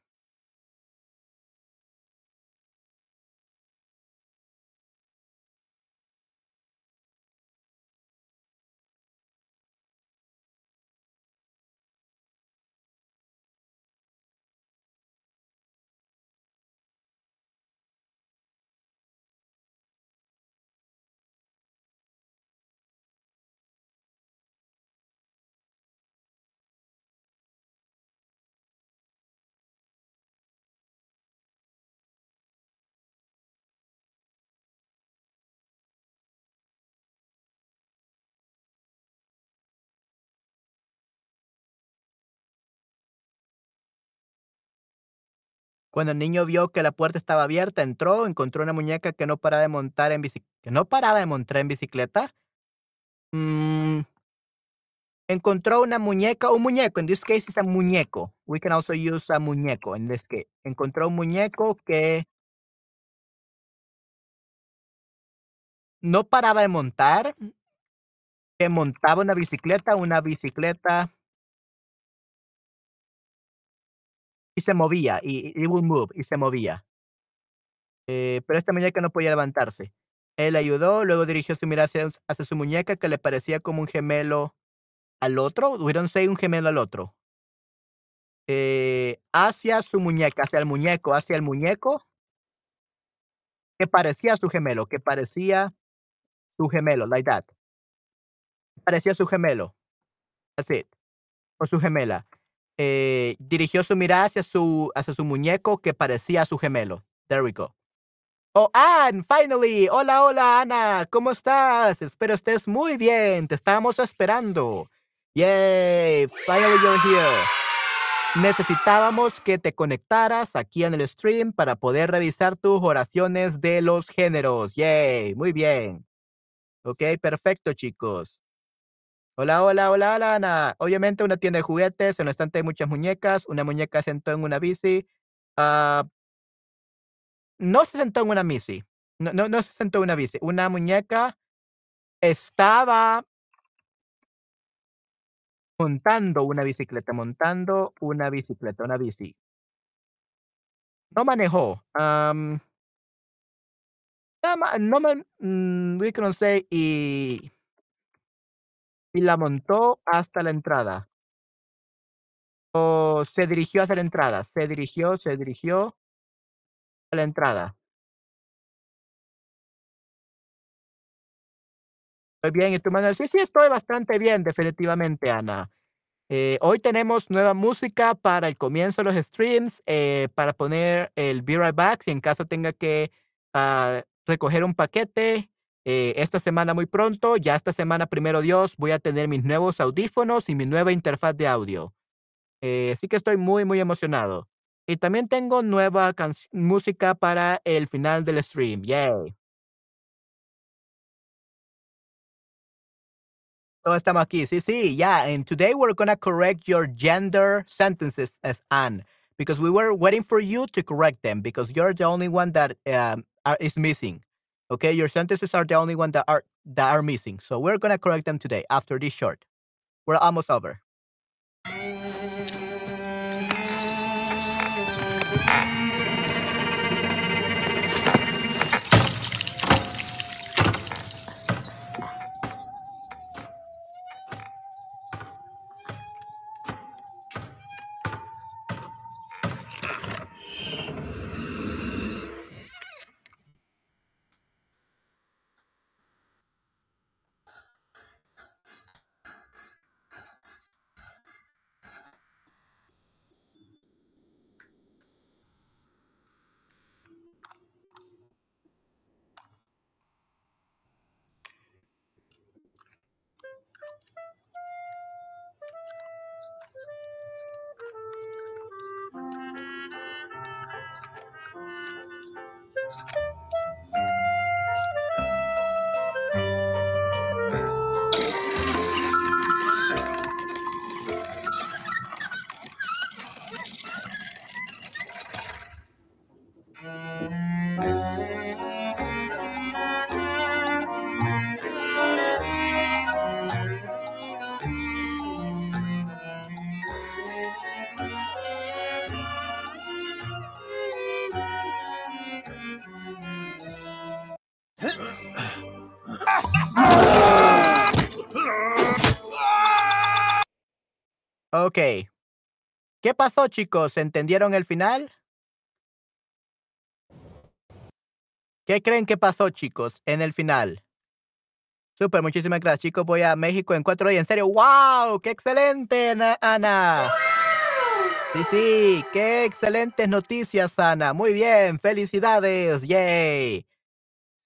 Cuando el niño vio que la puerta estaba abierta, entró, encontró una muñeca que no paraba de montar en bicicleta. ¿Que no paraba de montar en bicicleta? Mm, encontró una muñeca, un muñeco. In this case, it's a muñeco. We can also use a muñeco in this case. Encontró un muñeco que no paraba de montar, que montaba una bicicleta, una bicicleta, y se movía, y y- it would move, y se movía. Eh, pero esta muñeca no podía levantarse. Él ayudó, luego dirigió su mirada hacia, hacia su muñeca que le parecía como un gemelo al otro. We don't say un gemelo al otro. Eh, hacia su muñeca, hacia el muñeco, hacia el muñeco que parecía su gemelo, que parecía su gemelo, like that. Parecía su gemelo, that's it, o su gemela. Eh, dirigió su mirada hacia su, hacia su muñeco que parecía su gemelo. There we go. Oh, Anne, finally. Hola, hola, Ana. ¿Cómo estás? Espero estés muy bien. Te estábamos esperando. Yay, finally you're here. Necesitábamos que te conectaras aquí en el stream para poder revisar tus oraciones de los géneros. Yay, muy bien. Ok, perfecto, chicos. Hola, hola, hola, hola, Ana. Obviamente una tienda de juguetes, en un estante hay muchas muñecas, una muñeca sentó en una bici. Ah, no se sentó en una bici. No, no, no se sentó en una bici. Una muñeca estaba montando una bicicleta, montando una bicicleta, una bici. No manejó. am, no, ma- no man- mm, we can say, y, y la montó hasta la entrada. O se dirigió hacia la entrada. Se dirigió, se dirigió a la entrada. Estoy bien, ¿y tú, Manuel? Sí, sí, estoy bastante bien, definitivamente, Ana. Eh, hoy tenemos nueva música para el comienzo de los streams, eh, para poner el Be Right Back, si en caso tenga que ah, recoger un paquete. Eh, esta semana muy pronto, ya esta semana, primero Dios, voy a tener mis nuevos audífonos y mi nueva interfaz de audio. Eh, así que estoy muy, muy emocionado. Y también tengo nueva canc- música para el final del stream. Yay. Todos estamos aquí. Sí, sí, yeah. And today we're going to correct your gender sentences as an, because we were waiting for you to correct them because you're the only one that um, are, is missing. Okay, your sentences are the only one that are that are missing. So we're going to correct them today after this short. We're almost over. Ok. ¿Qué pasó, chicos? ¿Entendieron el final? ¿Qué creen que pasó, chicos, en el final? Súper, muchísimas gracias, chicos. Voy a México en cuatro días. En serio, ¡wow! ¡Qué excelente, Ana! Sí, sí, qué excelentes noticias, Ana. Muy bien, felicidades, yay.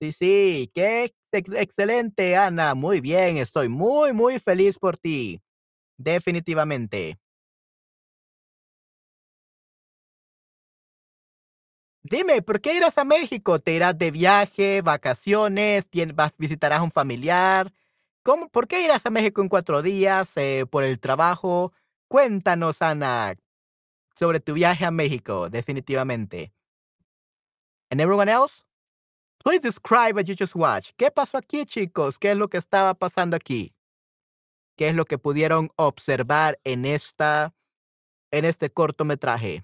Sí, sí, qué ex excelente, Ana. Muy bien, estoy muy, muy feliz por ti. Definitivamente. Dime, ¿por qué irás a México? ¿Te irás de viaje, vacaciones, vas, visitarás a un familiar? ¿Cómo, ¿Por qué irás a México en cuatro días? Eh, ¿por el trabajo? Cuéntanos, Ana, sobre tu viaje a México, definitivamente. And everyone else, please describe what you just watched. ¿Qué pasó aquí, chicos? ¿Qué es lo que estaba pasando aquí? ¿Qué es lo que pudieron observar en, esta, en este cortometraje?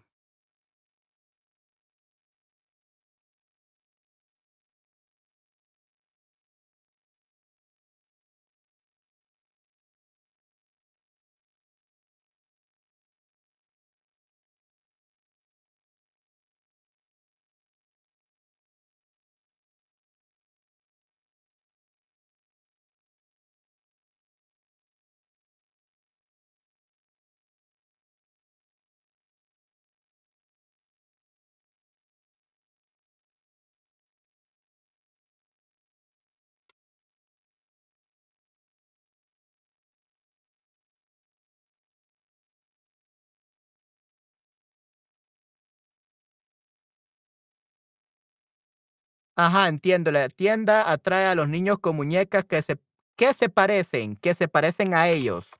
Ajá, entiendo. La tienda atrae a los niños con muñecas que se, que se parecen, que se parecen a ellos.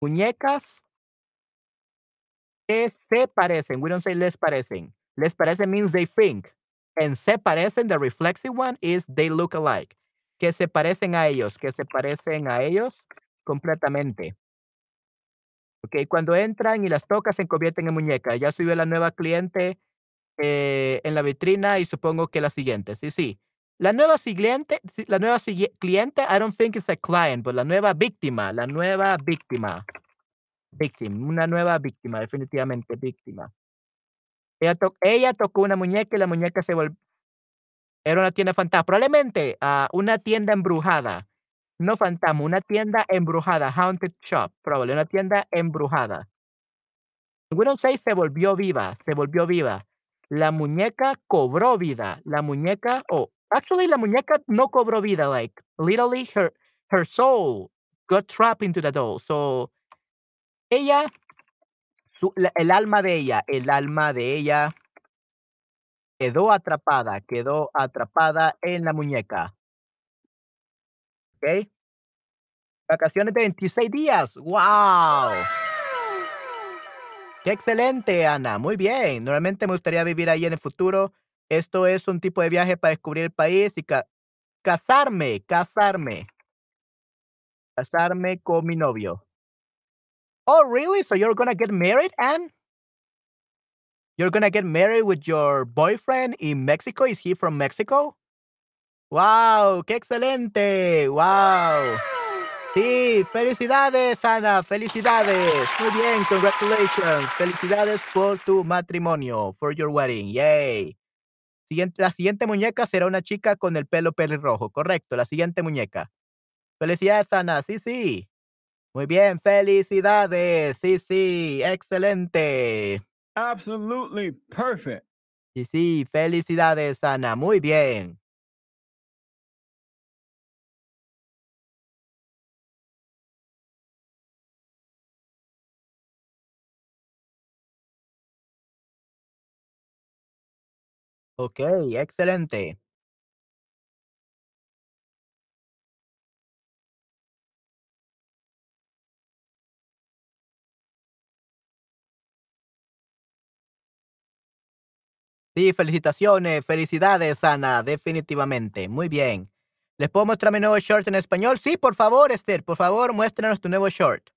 Muñecas que se parecen. We don't say les parecen. Les parecen means they think. And se parecen, the reflexive one, is they look alike. Que se parecen a ellos, que se parecen a ellos completamente. Ok, cuando entran y las tocas se convierten en muñecas. Ya subió la nueva cliente. Eh, en la vitrina y supongo que la siguiente. Sí, sí. La nueva cliente, la nueva cliente, I don't think it's a client, but la nueva víctima, la nueva víctima. Victim, una nueva víctima, definitivamente víctima. Ella, to ella tocó una muñeca y la muñeca se volvió. Era una tienda fantasma. Probablemente uh, una tienda embrujada. No fantasma, una tienda embrujada, haunted shop, probablemente una tienda embrujada. We don't say se volvió viva, se volvió viva. La muñeca cobró vida. La muñeca, oh, actually, la muñeca no cobró vida. Like, literally, her, her soul got trapped into the doll. So, ella, su, la, el alma de ella, el alma de ella quedó atrapada, quedó atrapada en la muñeca. ¿Ok? Vacaciones de veintiséis días. ¡Wow! ¡Qué excelente, Ana! Muy bien. Normalmente me gustaría vivir ahí en el futuro. Esto es un tipo de viaje para descubrir el país y ca casarme, casarme. Casarme con mi novio. Oh, really? So you're gonna get married, Anne? You're gonna get married with your boyfriend in Mexico? Is he from Mexico? ¡Wow! ¡Qué excelente! ¡Wow! Sí, felicidades, Ana, felicidades. Muy bien, congratulations. Felicidades por tu matrimonio, for your wedding, yay. Siguiente, la siguiente muñeca será una chica con el pelo pelirrojo, correcto, la siguiente muñeca. Felicidades, Ana, sí, sí. Muy bien, felicidades, sí, sí, excelente. Absolutely perfect. Sí, sí, felicidades, Ana, muy bien. Ok, excelente. Sí, felicitaciones, felicidades, Ana, definitivamente. Muy bien. ¿Les puedo mostrar mi nuevo short en español? Sí, por favor, Esther, por favor, muéstranos tu nuevo short.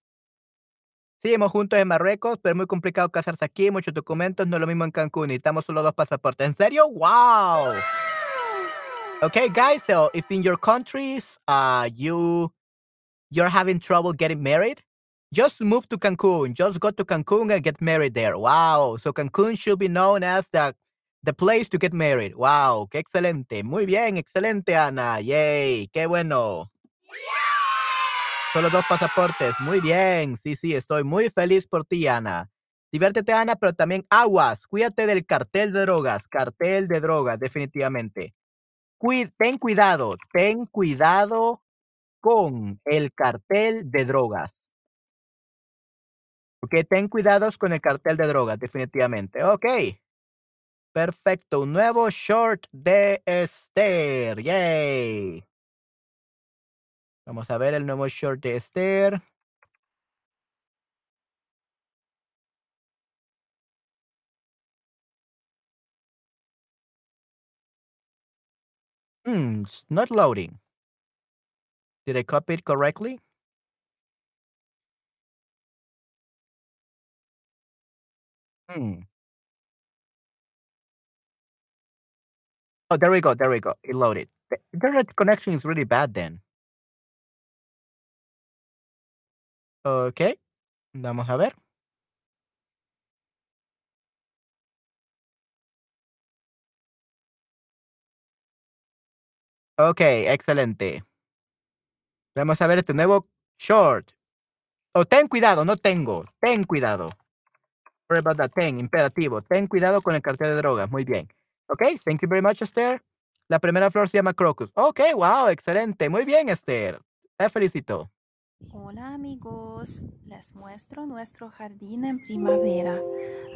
Seguimos juntos en Marruecos, pero es muy complicado casarse aquí. Muchos documentos, no es lo mismo en Cancún. Necesitamos solo dos pasaportes. ¿En serio? ¡Wow! Okay, guys, so if in your countries uh, you, you're having trouble getting married, just move to Cancun. Just go to Cancun and get married there. Wow. So Cancun should be known as the, the place to get married. Wow. Qué excelente. Muy bien. Excelente, Ana. Yay. Qué bueno. Solo dos pasaportes. Muy bien. Sí, sí. Estoy muy feliz por ti, Ana. Diviértete, Ana, pero también aguas. Cuídate del cartel de drogas. Cartel de drogas, definitivamente. Cuid- ten cuidado. Ten cuidado con el cartel de drogas. Ok, ten cuidados con el cartel de drogas, definitivamente. Ok. Perfecto. Un nuevo short de Esther. Yay. Vamos a ver el nuevo short de Esther. Hmm, it's not loading. Did I copy it correctly? Hmm. Oh, there we go. There we go. It loaded. The internet connection is really bad then. Okay. Vamos a ver. Okay, excelente. Vamos a ver este nuevo short. Oh, ten cuidado. No tengo. Ten cuidado. Sorry about that. Ten, imperativo. Ten cuidado con el cartel de drogas. Muy bien. Ok, thank you very much, Esther. La primera flor se llama crocus. Ok, wow, excelente. Muy bien, Esther. Te felicito. Hola, amigos. Les muestro nuestro jardín en primavera.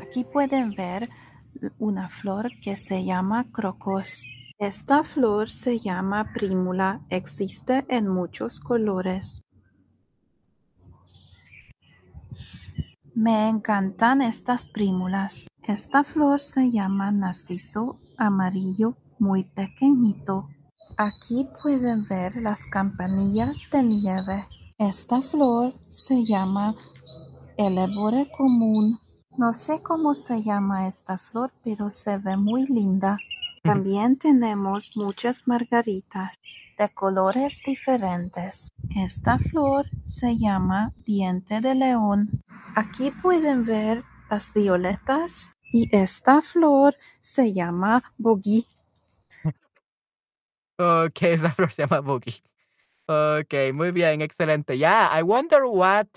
Aquí pueden ver una flor que se llama crocus. Esta flor se llama primula. Existe en muchos colores. Me encantan estas prímulas. Esta flor se llama narciso amarillo muy pequeñito. Aquí pueden ver las campanillas de nieve. Esta flor se llama el ébore común. No sé cómo se llama esta flor, pero se ve muy linda. También tenemos muchas margaritas de colores diferentes. Esta flor se llama diente de león. Aquí pueden ver las violetas y esta flor se llama bogey. Ok, esa flor se llama bogey. Ok, muy bien, excelente. Yeah, I wonder what,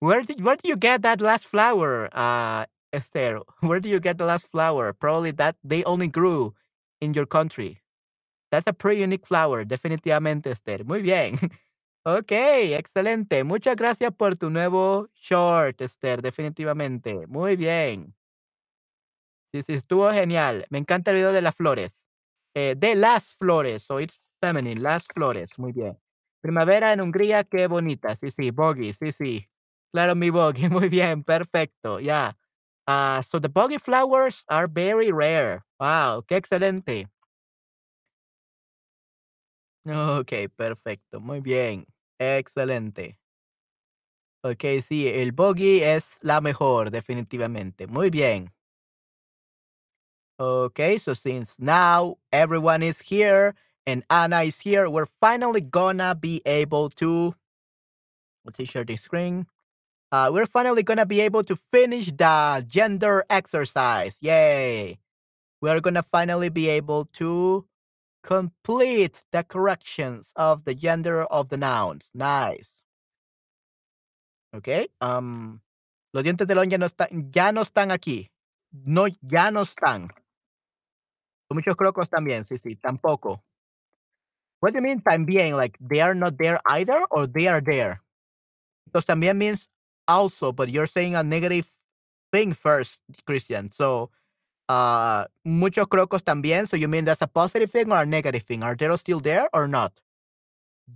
where did, where do you get that last flower, uh, Esther? Where do you get the last flower? Probably that they only grew in your country. That's a pretty unique flower, definitivamente, Esther. Muy bien. Ok, excelente. Muchas gracias por tu nuevo short, Esther, definitivamente. Muy bien. Sí, sí, estuvo genial. Me encanta el video de las flores. Eh, de las flores, so it's feminine, las flores. Muy bien. Primavera en Hungría, qué bonita. Sí, sí, bogey, sí, sí. Claro, mi bogey. Muy bien, perfecto, ya. Yeah. Uh, so the bogey flowers are very rare. Wow, qué excelente. Ok, perfecto. Muy bien. Excelente. Ok, sí, el bogey es la mejor, definitivamente. Muy bien. Ok, so since now everyone is here and Ana is here, we're finally gonna be able to... Let's share the screen. Uh, we're finally gonna be able to finish the gender exercise. Yay! We're gonna finally be able to... complete the corrections of the gender of the nouns. Nice. Ok. Um, los dientes de león ya no están, ya no están aquí. No, ya no están. Muchos crocos también. Sí, sí, tampoco. What do you mean también? Like they are not there either or they are there? Because también means also, but you're saying a negative thing first, Christian. So... Uh, muchos crocos también. So you mean that's a positive thing or a negative thing? Are they still there or not?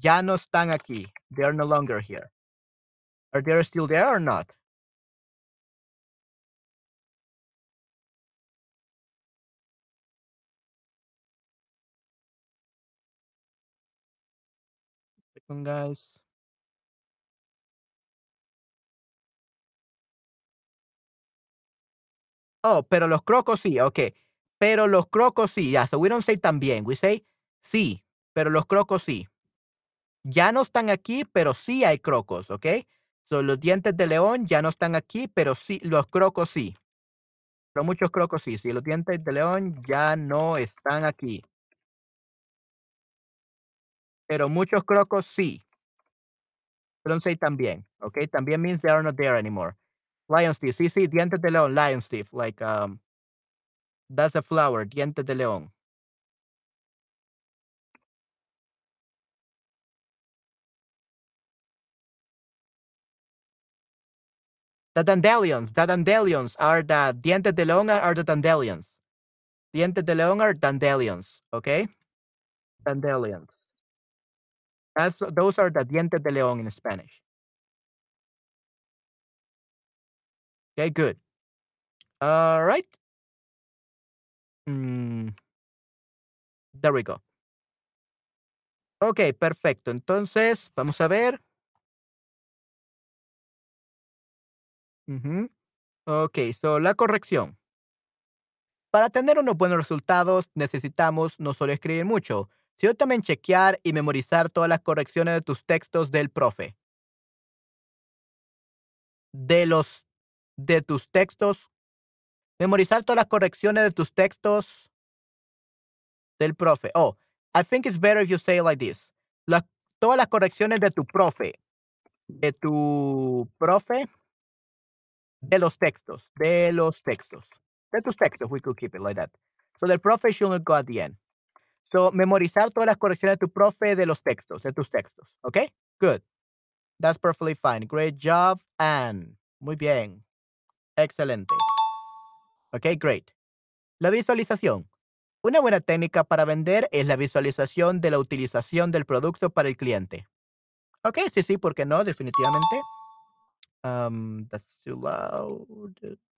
Ya no están aquí. They are no longer here. Are they still there or not? Second, guys. Oh, pero los crocos sí, okay. Pero los crocos sí, yeah. So we don't say también, we say Sí, pero los crocos sí. Ya no están aquí, pero sí hay crocos, ¿ok? So, los dientes de león ya no están aquí, pero sí, los crocos sí. Pero muchos crocos sí. Sí, los dientes de león ya no están aquí. Pero muchos crocos sí. Don't say también, ¿ok? También means they are not there anymore. Lion's teeth, sí, sí, dientes de león, lion's teeth, like, um, that's a flower, dientes de león. The dandelions, the dandelions are the, dientes de león are the dandelions. Dientes de león are dandelions, okay? Dandelions. That's, those are the dientes de león in Spanish. Okay, good. All right. Mm, there we go. Ok, perfecto. Entonces, vamos a ver. Uh-huh. Ok, so la corrección. Para tener unos buenos resultados, necesitamos no solo escribir mucho, sino también chequear y memorizar todas las correcciones de tus textos del profe. De los, de tus textos. Memorizar todas las correcciones de tus textos del profe. Oh, I think it's better if you say it like this. La, todas las correcciones de tu profe. De tu profe. De los textos, de los textos, de tus textos, we could keep it like that. So the profe should not go at the end. So memorizar todas las correcciones de tu profe de los textos, de tus textos. Okay, good. That's perfectly fine. Great job, Anne. Muy bien. Excelente. Okay, great. La visualización. Una buena técnica para vender es la visualización de la utilización del producto para el cliente. Okay, sí, sí, ¿por qué no? Definitivamente. Um, that's too loud.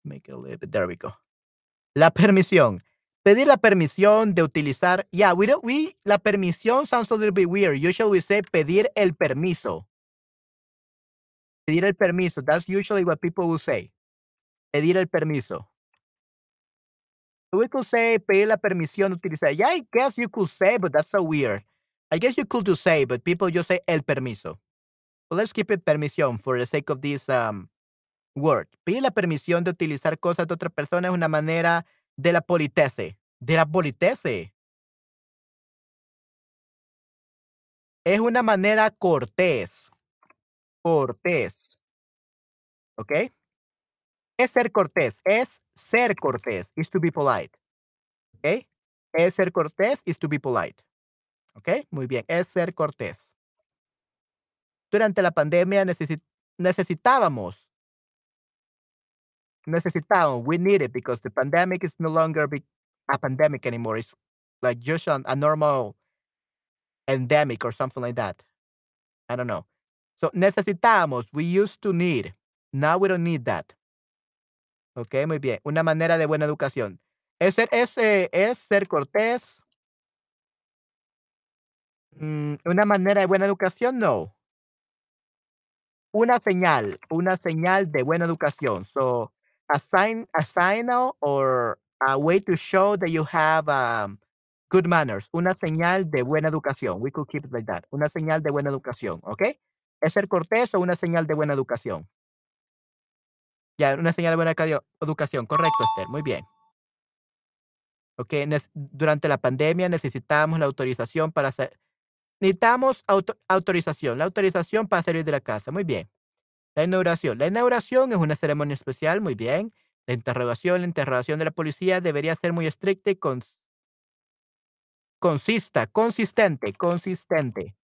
Make it a little bit. There we go. La permisión. Pedir la permisión de utilizar. Yeah, we don't. We la permisión sounds a little bit weird. Usually we say pedir el permiso. Pedir el permiso. That's usually what people will say. Pedir el permiso. We could say pedir la permisión de utilizar. Yeah, I guess you could say, but that's so weird. I guess you could do say, but people just say el permiso. Let's keep it permisión for the sake of this um, word. Pedir la permisión de utilizar cosas de otra persona es una manera de la politesse. De la politesse. Es una manera cortés. Cortés. ¿Ok? Es ser cortés. Es ser cortés. Is to be polite. ¿Ok? Es ser cortés. Is to be polite. ¿Ok? Muy bien. Es ser cortés. Durante la pandemia necesit- necesitábamos, necesitábamos, we need it because the pandemic is no longer be- a pandemic anymore. It's like just an, a normal endemic or something like that. I don't know. So necesitábamos, we used to need. Now we don't need that. Ok, muy bien. Una manera de buena educación. Es ser, es, eh, es ser cortés. Mm, una manera de buena educación, no. Una señal, una señal de buena educación. So, a sign, a signal or a way to show that you have um, good manners. Una señal de buena educación. We could keep it like that. Una señal de buena educación, ¿ok? ¿Es ser cortés o una señal de buena educación? Ya, una señal de buena edu- educación. Correcto, Esther. Muy bien. Ok, ne- durante la pandemia necesitamos la autorización para hacer... Necesitamos auto- autorización, la autorización para salir de la casa. Muy bien. La inauguración. La inauguración es una ceremonia especial. Muy bien. La interrogación, la interrogación de la policía debería ser muy estricta y cons- consista, consistente, consistente.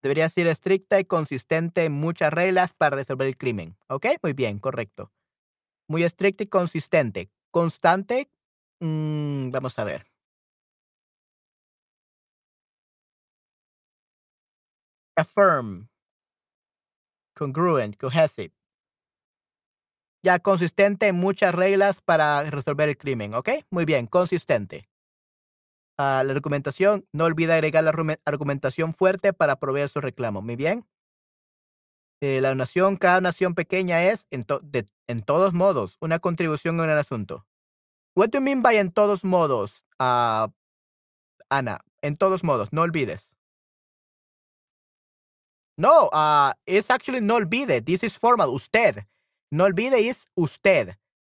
Debería ser estricta y consistente en muchas reglas para resolver el crimen. ¿Ok? Muy bien, correcto. Muy estricta y consistente. Constante. Mm, vamos a ver. Affirm. Congruent. Cohesive. Ya consistente en muchas reglas para resolver el crimen. ¿Ok? Muy bien. Consistente. Uh, la argumentación. No olvide agregar la argumentación fuerte para proveer su reclamo. Muy bien. Eh, la donación, cada donación pequeña es, en, to- de- en todos modos, una contribución en el asunto. What do you mean by en todos modos, ah, Ana? En todos modos, no olvides. No, ah, it's actually no olvide. This is formal. Usted. No olvide is usted.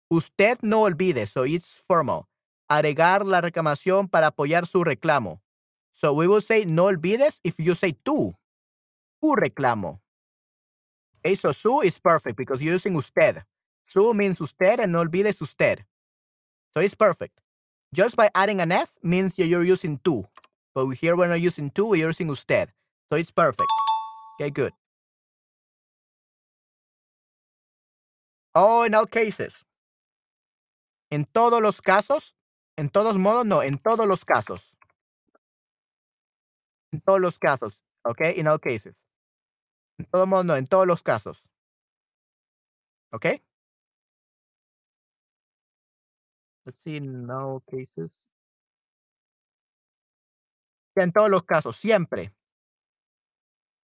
Usted no olvide, so it's formal. Agregar la reclamación para apoyar su reclamo. So we will say no olvides if you say tú. Tu reclamo. Okay, so su is perfect because you're using usted. Su means usted and no olvides usted. So it's perfect. Just by adding an S means you're using tú. But here we're not using tú, we're using usted. So it's perfect. Okay, good. Oh, in all cases. En todos los casos. En todos modos, no. En todos los casos. En todos los casos. Okay, in all cases. En todos modos, no. En todos los casos. Okay. Let's see, in all cases. En todos los casos, siempre.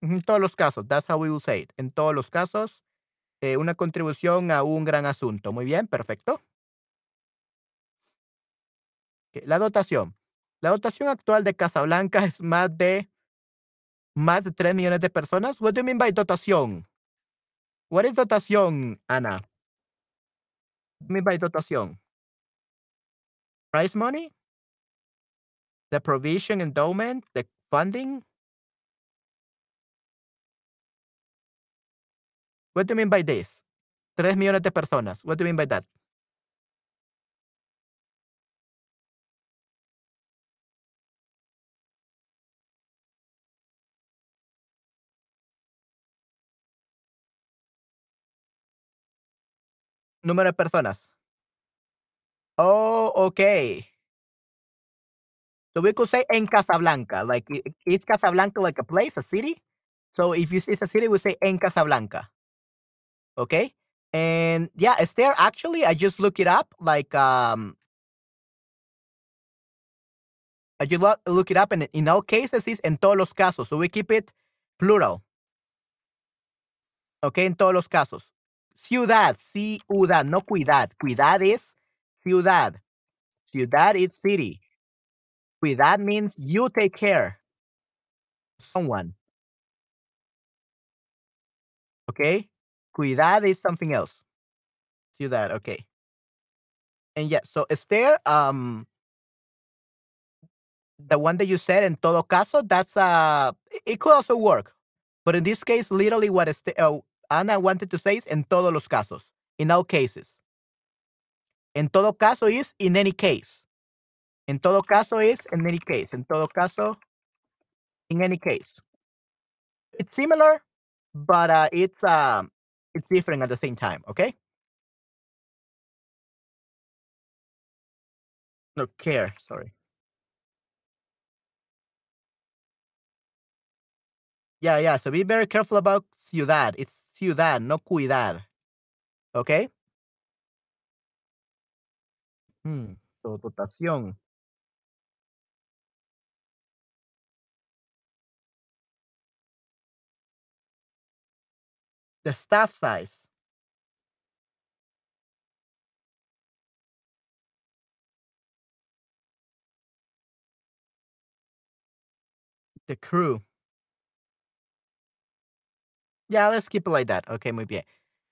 En todos los casos, that's how we will say it. En todos los casos, eh, una contribución a un gran asunto. Muy bien, perfecto. Okay, la dotación. La dotación actual de Casablanca es más de, más de tres millones de personas. What do you mean by dotación? What is dotación, Ana? What do you mean by dotación? Prize money? The provision, endowment, the funding? What do you mean by this? Tres millones de personas. What do you mean by that? Número de personas. Oh, okay. So we could say en Casablanca. Like, is Casablanca like a place, a city? So if it's a city, we say en Casablanca. Okay? And yeah, it's there. Actually, I just look it up. Like, um, I just lo- look it up. And in all cases, it's en todos los casos. So we keep it plural. Okay, en todos los casos. Ciudad, ciudad, no cuidad. Cuidad is ciudad. Ciudad is city. Cuidad means you take care of someone. Okay? Cuidad is something else. Ciudad, okay. And yeah, so is there um the one that you said in todo caso, that's uh it- it could also work. But in this case, literally what is the, uh, Ana wanted to say is en todos los casos, in all cases. En todo caso is in any case. En todo caso is in any case. En todo caso, in any case. It's similar, but uh, it's um it's different at the same time. Okay. No care. Sorry. Yeah, yeah. So be very careful about ciudad. It's ciudad, no cuidad. Okay. Hmm. So dotación. The staff size. The crew. Ya, let's keep it like that. Ok, muy bien.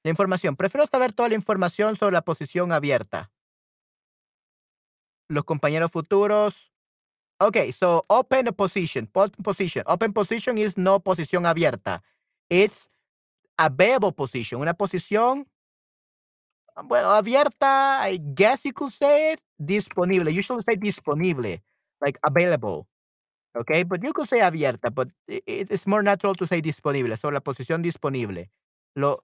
La información. Prefiero saber toda la información sobre la posición abierta. Los compañeros futuros. Ok, so open position. po- Position. Open position is no posición abierta. It's available position. Una posición, bueno, abierta. I guess you could say it. Disponible. You should say disponible. Like available. Okay, but you could say abierta, but i- i- it's more natural to say disponible. So la posición disponible. Lo,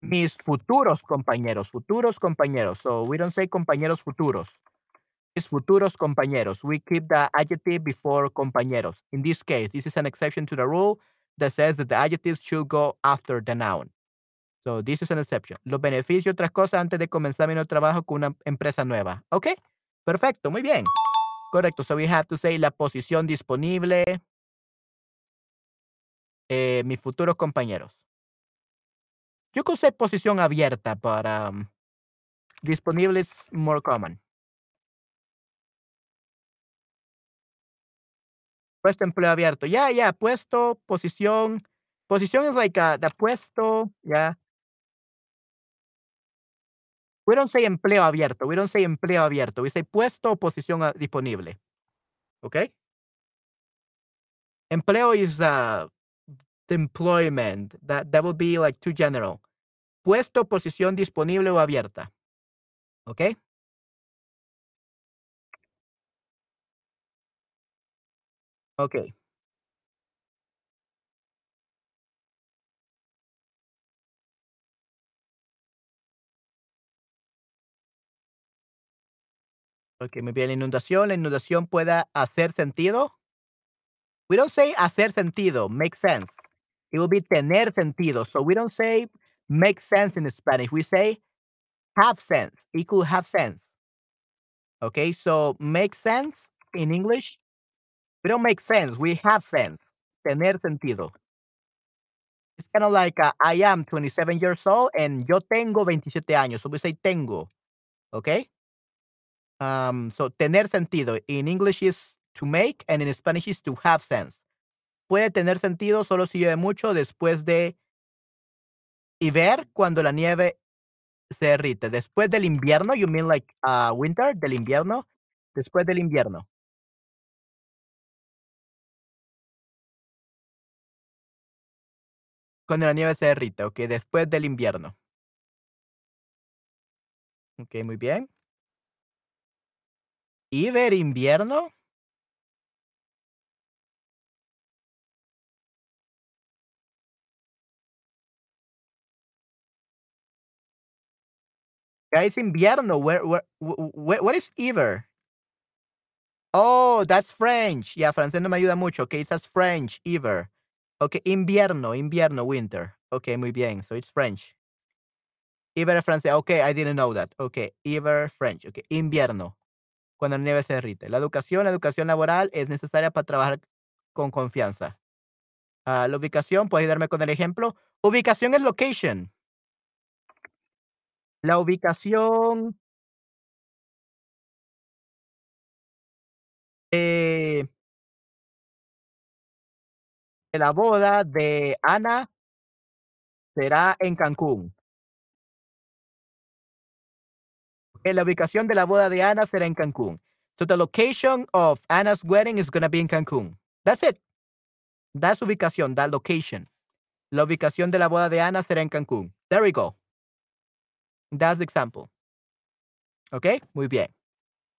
mis futuros compañeros, futuros compañeros. So we don't say compañeros futuros. It's futuros compañeros. We keep the adjective before compañeros. In this case, this is an exception to the rule that says that the adjectives should go after the noun. So this is an exception. Los beneficios y otras cosas antes de comenzar mi nuevo trabajo con una empresa nueva. Okay, perfecto, muy bien. Correcto. So we have to say la posición disponible. eh, mis futuros compañeros. Yo que usé posición abierta para um, disponibles more common. Puesto empleo abierto. Ya, yeah, ya, yeah, puesto, posición. Posición is like a, the puesto, ya. Yeah. We don't say empleo abierto. We don't say empleo abierto. We say puesto o posición a, disponible. Okay? Empleo is uh, the employment. That, that would be like too general. Puesto, posición disponible o abierta. Okay? Okay. Ok, muy bien. La inundación, la inundación pueda hacer sentido. We don't say hacer sentido, make sense. It will be tener sentido. So we don't say make sense in Spanish. We say have sense. It could have sense. Okay, so make sense in English. We don't make sense. We have sense. Tener sentido. It's kind of like a, I am twenty-seven years old and yo tengo veintisiete años. So we say tengo. Okay? Um, so, tener sentido. In English is to make, and in Spanish is to have sense. Puede tener sentido solo si llueve mucho después de y ver cuando la nieve se derrite. Después del invierno, you mean like uh, winter, del invierno. Después del invierno. Cuando la nieve se derrite, ok, después del invierno. Ok, muy bien. ¿Y ver invierno? Guys, invierno. Where, where, where, what is Iver? Oh, that's French. Yeah, francés no me ayuda mucho. Okay, that's French, Iver. Okay, invierno, invierno, winter. Okay, muy bien. So it's French. Iver, francés. Okay, I didn't know that. Okay, Iver, French. Okay, invierno. Cuando la nieve se derrite. La educación, la educación laboral es necesaria para trabajar con confianza. Uh, la ubicación, ¿puedes ayudarme con el ejemplo? Ubicación es location. La ubicación. Eh, de la boda de Ana será en Cancún. La ubicación de la boda de Ana será en Cancún. So the location of Anna's wedding is going to be in Cancún. That's it. That's ubicación, that location. La ubicación de la boda de Ana será en Cancún. There we go. That's the example. Ok, muy bien.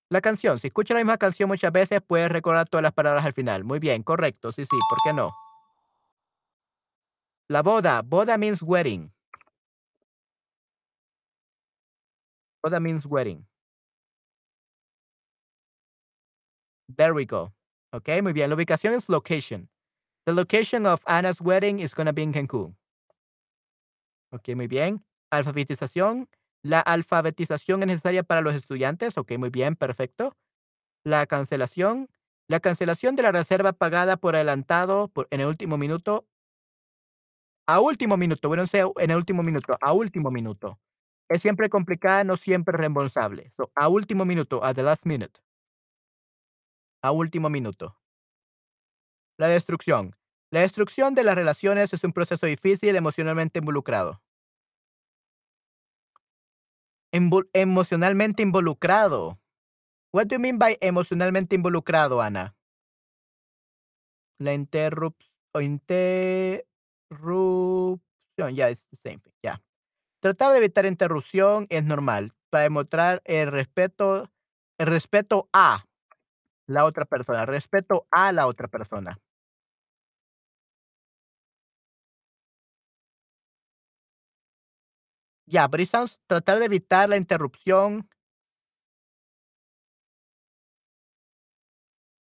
La canción. Si escuchas la misma canción muchas veces, puedes recordar todas las palabras al final. Muy bien, correcto. Sí, sí, ¿por qué no? La boda. Boda means wedding. Boda means wedding. There we go. Okay, muy bien. La ubicación es location. The location of Anna's wedding is going to be in Cancún. Okay, muy bien. Alfabetización. La alfabetización es necesaria para los estudiantes. Okay, muy bien. Perfecto. La cancelación. La cancelación de la reserva pagada por adelantado por, en el último minuto. A último minuto. Bueno, en el último minuto. A último minuto. Es siempre complicada, no siempre reembolsable. So, a último minuto, at the last minute. A último minuto. La destrucción. La destrucción de las relaciones es un proceso difícil, emocionalmente involucrado. Invo- emocionalmente involucrado. What do you mean by emocionalmente involucrado, Ana? La interrup- o interrupción. Yeah, it's the same thing. Yeah. Tratar de evitar interrupción es normal para demostrar el respeto, el respeto a la otra persona, respeto a la otra persona. Ya, yeah, pero it sounds, tratar de evitar la interrupción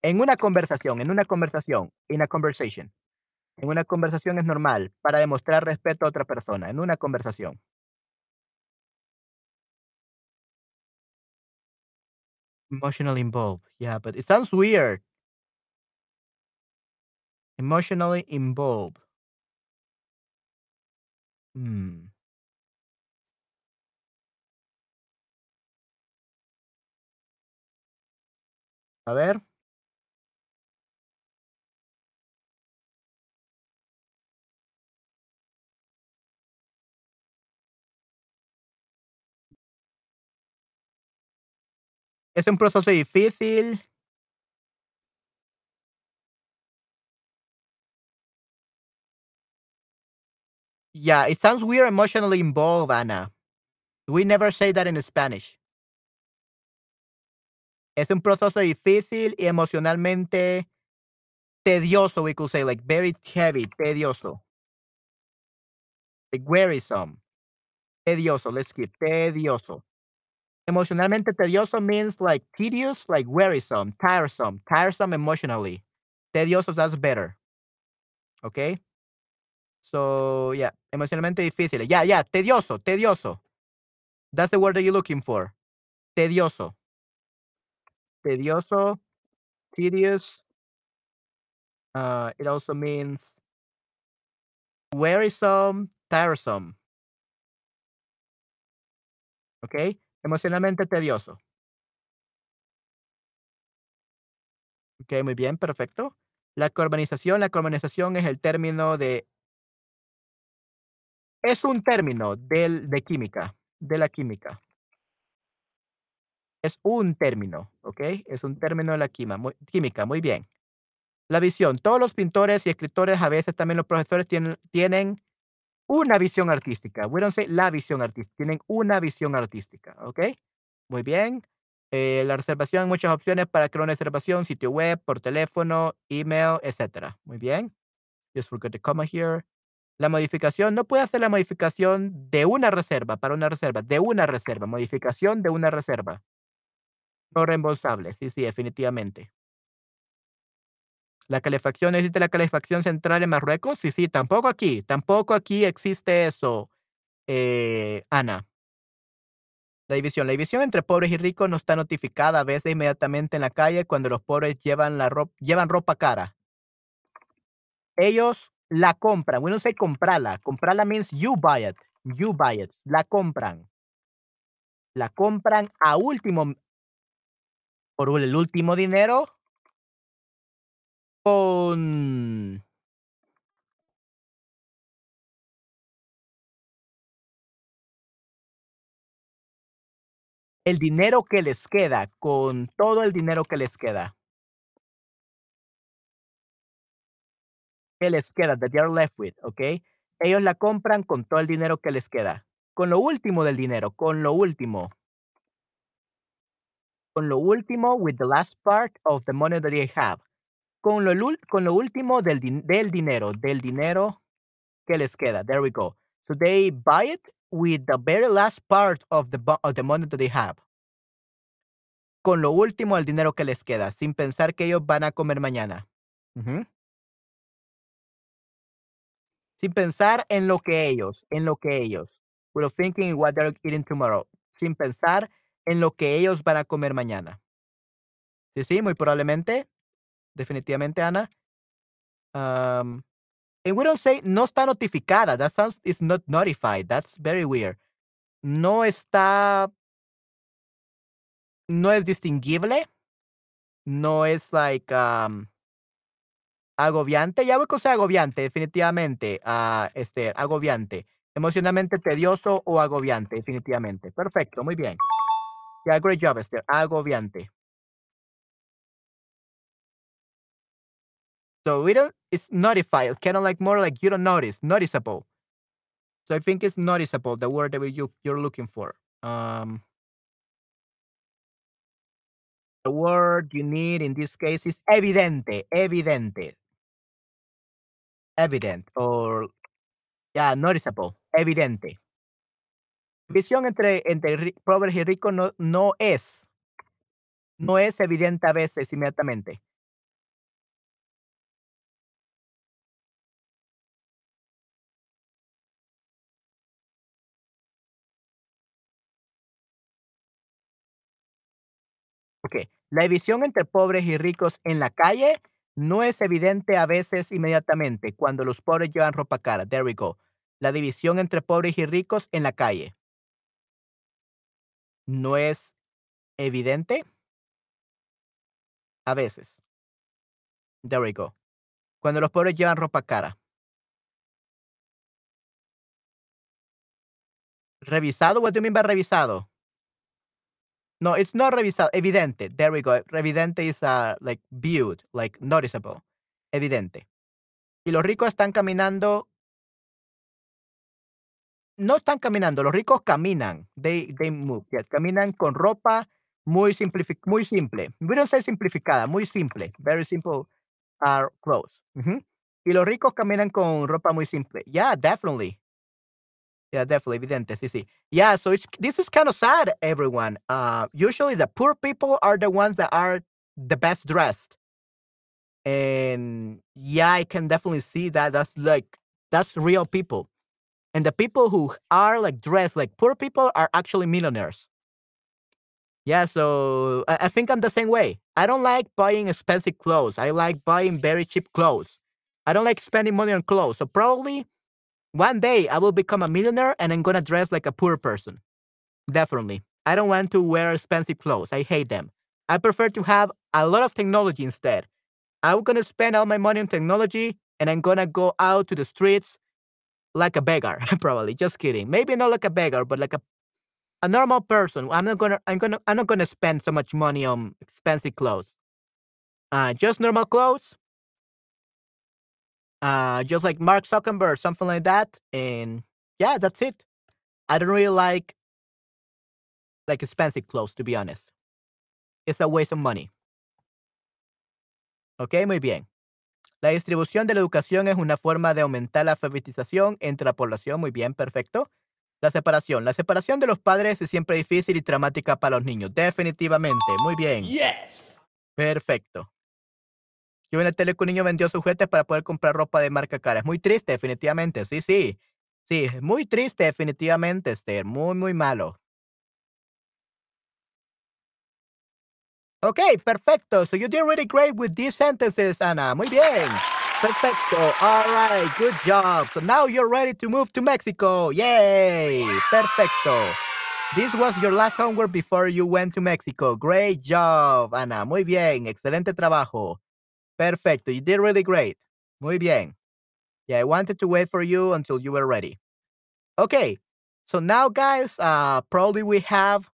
en una conversación, en una conversación, in a conversation. En una conversación es normal para demostrar respeto a otra persona, en una conversación. Emotionally involved. Yeah, but it sounds weird. Emotionally involved. Hmm. A ver. Es un proceso difícil. Yeah, it sounds weird, emotionally involved, Ana. We never say that in Spanish. Es un proceso difícil y emocionalmente tedioso, we could say, like very heavy, tedioso. Like wearisome. Tedioso, let's skip. Tedioso. Emocionalmente tedioso means like tedious, like wearisome, tiresome, tiresome emotionally. Tedioso, that's better. Okay? So, yeah, emocionalmente difícil. Yeah, yeah, tedioso, tedioso. That's the word that you're looking for. Tedioso. Tedioso, tedious. Uh, it also means wearisome, tiresome. Okay? Emocionalmente tedioso. Ok, muy bien, perfecto. La carbonización, la carbonización es el término de, es un término del, de química, de la química. Es un término, ¿ok? Es un término de la quima, muy, química, muy bien. La visión. Todos los pintores y escritores, a veces también los profesores, tienen, tienen una visión artística. We don't say la visión artística, tienen una visión artística, ¿ok? Muy bien. Eh, la reservación, muchas opciones para crear una reservación, sitio web, por teléfono, email, etcétera. Muy bien. Just forgot the comma here. La modificación, no puede hacer la modificación de una reserva, para una reserva, de una reserva, modificación de una reserva. No reembolsable, sí, sí, definitivamente. La calefacción, ¿existe la calefacción central en Marruecos? Sí, sí, tampoco aquí, tampoco aquí existe eso, eh, Ana. La división. La división entre pobres y ricos no está notificada a veces inmediatamente en la calle cuando los pobres llevan, la ropa, llevan ropa cara. Ellos la compran. We don't say comprarla. Comprarla means you buy it. You buy it. La compran. La compran a último, por el último dinero, con... el dinero que les queda, con todo el dinero que les queda. Que les queda, that they are left with, ¿ok? Ellos la compran con todo el dinero que les queda. Con lo último del dinero, con lo último. Con lo último, with the last part of the money that they have. Con lo, con lo último del, din del dinero, del dinero que les queda. There we go. So they buy it with the very last part of the, of the money that they have. Con lo último del dinero que les queda, sin pensar que ellos van a comer mañana. Uh-huh. Sin pensar en lo que ellos, en lo que ellos. Without thinking what they're eating tomorrow. Sin pensar en lo que ellos van a comer mañana. Sí, sí, muy probablemente. Definitivamente, Ana. Um, and we don't say no está notificada. That sounds, it's not notified. That's very weird. No está, no es distinguible. No es like, um, agobiante. Ya voy con sea agobiante, definitivamente, uh, Esther, agobiante. Emocionalmente tedioso o agobiante, definitivamente. Perfecto, muy bien. Yeah, great job, Esther. Agobiante. So we don't, it's notified, kind of like more like you don't notice, noticeable. So I think it's noticeable, the word that we, you, you're looking for. Um, the word you need in this case is evidente, evidente. Evident or, yeah, noticeable, evidente. División entre, entre pobres y ricos no, no es, no es evidente a veces inmediatamente. Okay. La división entre pobres y ricos en la calle no es evidente a veces inmediatamente cuando los pobres llevan ropa cara. There we go. la división entre pobres y ricos en la calle. ¿No es evidente? A veces. There we go. Cuando los pobres llevan ropa cara. ¿Revisado? What do you mean by revisado? No, it's not revisado. Evidente. There we go. Evidente is uh, like viewed, like noticeable. Evidente. Y los ricos están caminando. No están caminando. Los ricos caminan. They, they move. Yes. Caminan con ropa muy, simplific muy simple. We don't say simplificada. Muy simple. Very simple are clothes. Mm-hmm. Y los ricos caminan con ropa muy simple. Yeah, definitely. Yeah, definitely. Evidente. Sí, sí. Yeah, so it's, this is kind of sad, everyone. Uh, usually the poor people are the ones that are the best dressed. And yeah, I can definitely see that. That's like, that's real people. And the people who are like dressed like poor people are actually millionaires. Yeah, so I, I think I'm the same way. I don't like buying expensive clothes. I like buying very cheap clothes. I don't like spending money on clothes. So probably one day I will become a millionaire and I'm going to dress like a poor person. Definitely. I don't want to wear expensive clothes. I hate them. I prefer to have a lot of technology instead. I'm going to spend all my money on technology and I'm going to go out to the streets like a beggar, probably. Just kidding. Maybe not like a beggar, but like a a normal person. I'm not going to I'm going to I'm not going to spend so much money on expensive clothes. Uh just normal clothes. Uh just like Mark Zuckerberg, something like that, and yeah, that's it. I don't really like like expensive clothes, to be honest. It's a waste of money. Ok, muy bien. La distribución de la educación es una forma de aumentar la alfabetización entre la población. Muy bien, perfecto. La separación. La separación de los padres es siempre difícil y traumática para los niños. Definitivamente. Muy bien. Yes. Perfecto. Yo en la tele que un niño vendió sus juguetes para poder comprar ropa de marca cara. Es muy triste, definitivamente. Sí, sí. Sí, muy triste, definitivamente, Esther. Muy, muy malo. Okay, perfecto. So you did really great with these sentences, Ana. Muy bien. Perfecto. All right, good job. So now you're ready to move to Mexico. Yay. Perfecto. This was your last homework before you went to Mexico. Great job, Ana. Muy bien. Excelente trabajo. Perfecto. You did really great. Muy bien. Yeah, I wanted to wait for you until you were ready. Okay. So now, guys, uh, probably we have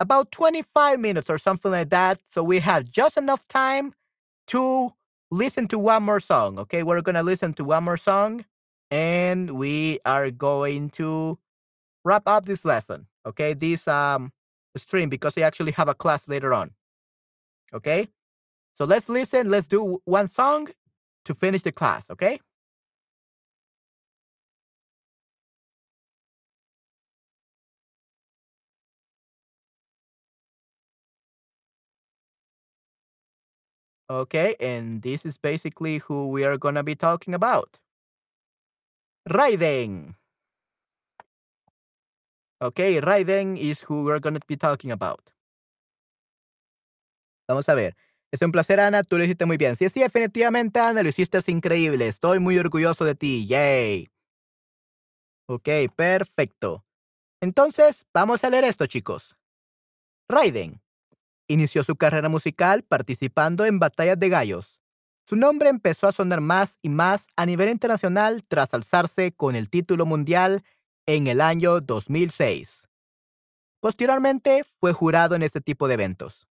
about twenty-five minutes or something like that. So we have just enough time to listen to one more song. Okay, we're going to listen to one more song and we are going to wrap up this lesson. Okay, this um, stream, because I actually have a class later on. Okay, so let's listen. Let's do one song to finish the class. Okay. Okay, and this is basically who we are going to be talking about. Raiden. Okay, Raiden is who we're going to be talking about. Vamos a ver. Es un placer, Ana. Tú lo hiciste muy bien. Sí, sí, definitivamente, Ana. Lo hiciste increíble. Estoy muy orgulloso de ti. Yay. Okay, perfecto. Entonces, vamos a leer esto, chicos. Raiden inició su carrera musical participando en batallas de gallos. Su nombre empezó a sonar más y más a nivel internacional tras alzarse con el título mundial en el año dos mil seis. Posteriormente, fue jurado en este tipo de eventos.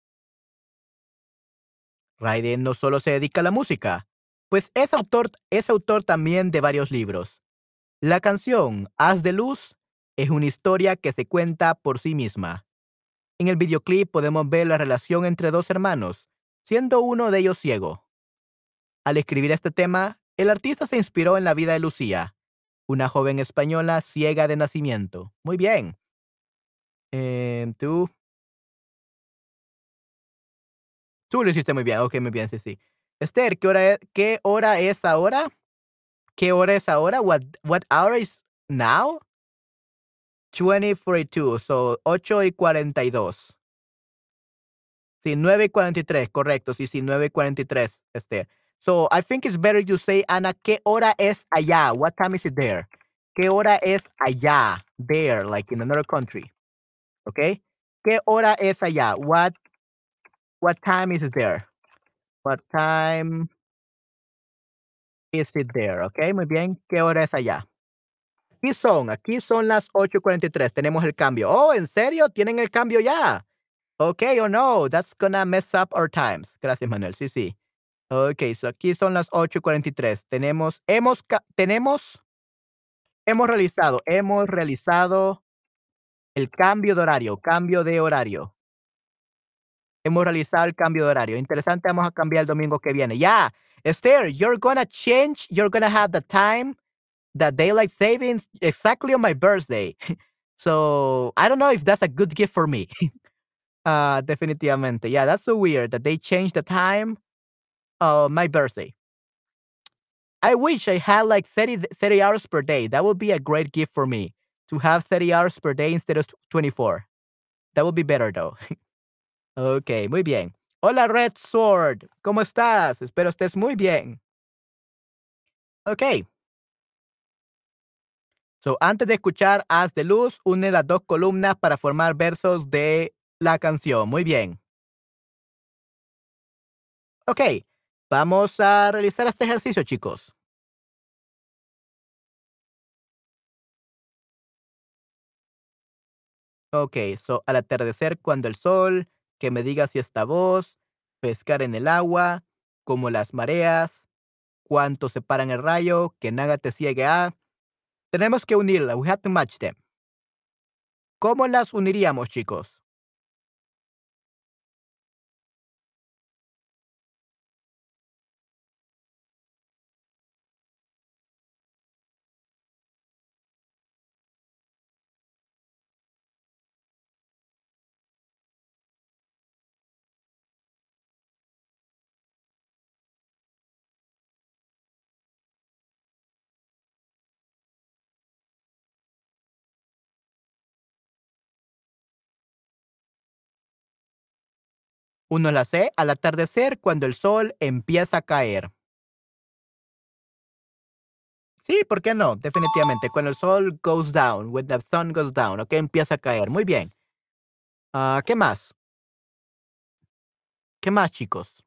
Raiden no solo se dedica a la música, pues es autor, es autor también de varios libros. La canción Haz de Luz es una historia que se cuenta por sí misma. En el videoclip podemos ver la relación entre dos hermanos, siendo uno de ellos ciego. Al escribir este tema, el artista se inspiró en la vida de Lucía, una joven española ciega de nacimiento. Muy bien. Eh, tú. Tú lo hiciste muy bien. Ok, muy bien, sí, sí. Esther, ¿qué hora es, qué hora es ahora? ¿Qué hora es ahora? What, what hour is now? twenty forty-two, so ocho y cuarenta y dos. Sí, nueve y cuarenta y tres, correcto. Sí, sí, nueve y cuarenta y tres, Esther. So I think it's better you say, Ana, ¿qué hora es allá? What time is it there? ¿Qué hora es allá? There, like in another country. Okay? ¿Qué hora es allá? What what time is it there? What time is it there? Okay, muy bien. ¿Qué hora es allá? Aquí son, aquí son las ocho cuarenta y tres. Tenemos el cambio. Oh, ¿en serio? ¿Tienen el cambio ya? Okay, oh no, that's gonna mess up our times. Gracias, Manuel. Sí, sí. Okay, so aquí son las ocho cuarenta y tres. Tenemos, hemos, tenemos, hemos realizado, hemos realizado el cambio de horario, cambio de horario. Hemos realizado el cambio de horario. Interesante, vamos a cambiar el domingo que viene. Yeah, Esther, you're gonna change, you're gonna have the time, the daylight savings, exactly on my birthday. So, I don't know if that's a good gift for me. Uh, definitivamente. Yeah, that's so weird that they changed the time of my birthday. I wish I had like thirty, thirty hours per day. That would be a great gift for me to have thirty hours per day instead of twenty-four. That would be better though. Ok, muy bien. Hola Red Sword, ¿cómo estás? Espero estés muy bien. Ok. So, antes de escuchar Haz de Luz, une las dos columnas para formar versos de la canción. Muy bien. Ok, vamos a realizar este ejercicio, chicos. Ok, so al atardecer cuando el sol, que me diga si esta voz, pescar en el agua, como las mareas, cuánto separan el rayo, que nada te ciegue a. Tenemos que unirla, we have to match them. ¿Cómo las uniríamos, chicos? Uno la C, al atardecer, cuando el sol empieza a caer. Sí, ¿por qué no? Definitivamente, cuando el sol goes down, when the sun goes down, ok, empieza a caer. Muy bien. Uh, ¿Qué más? ¿Qué más, chicos?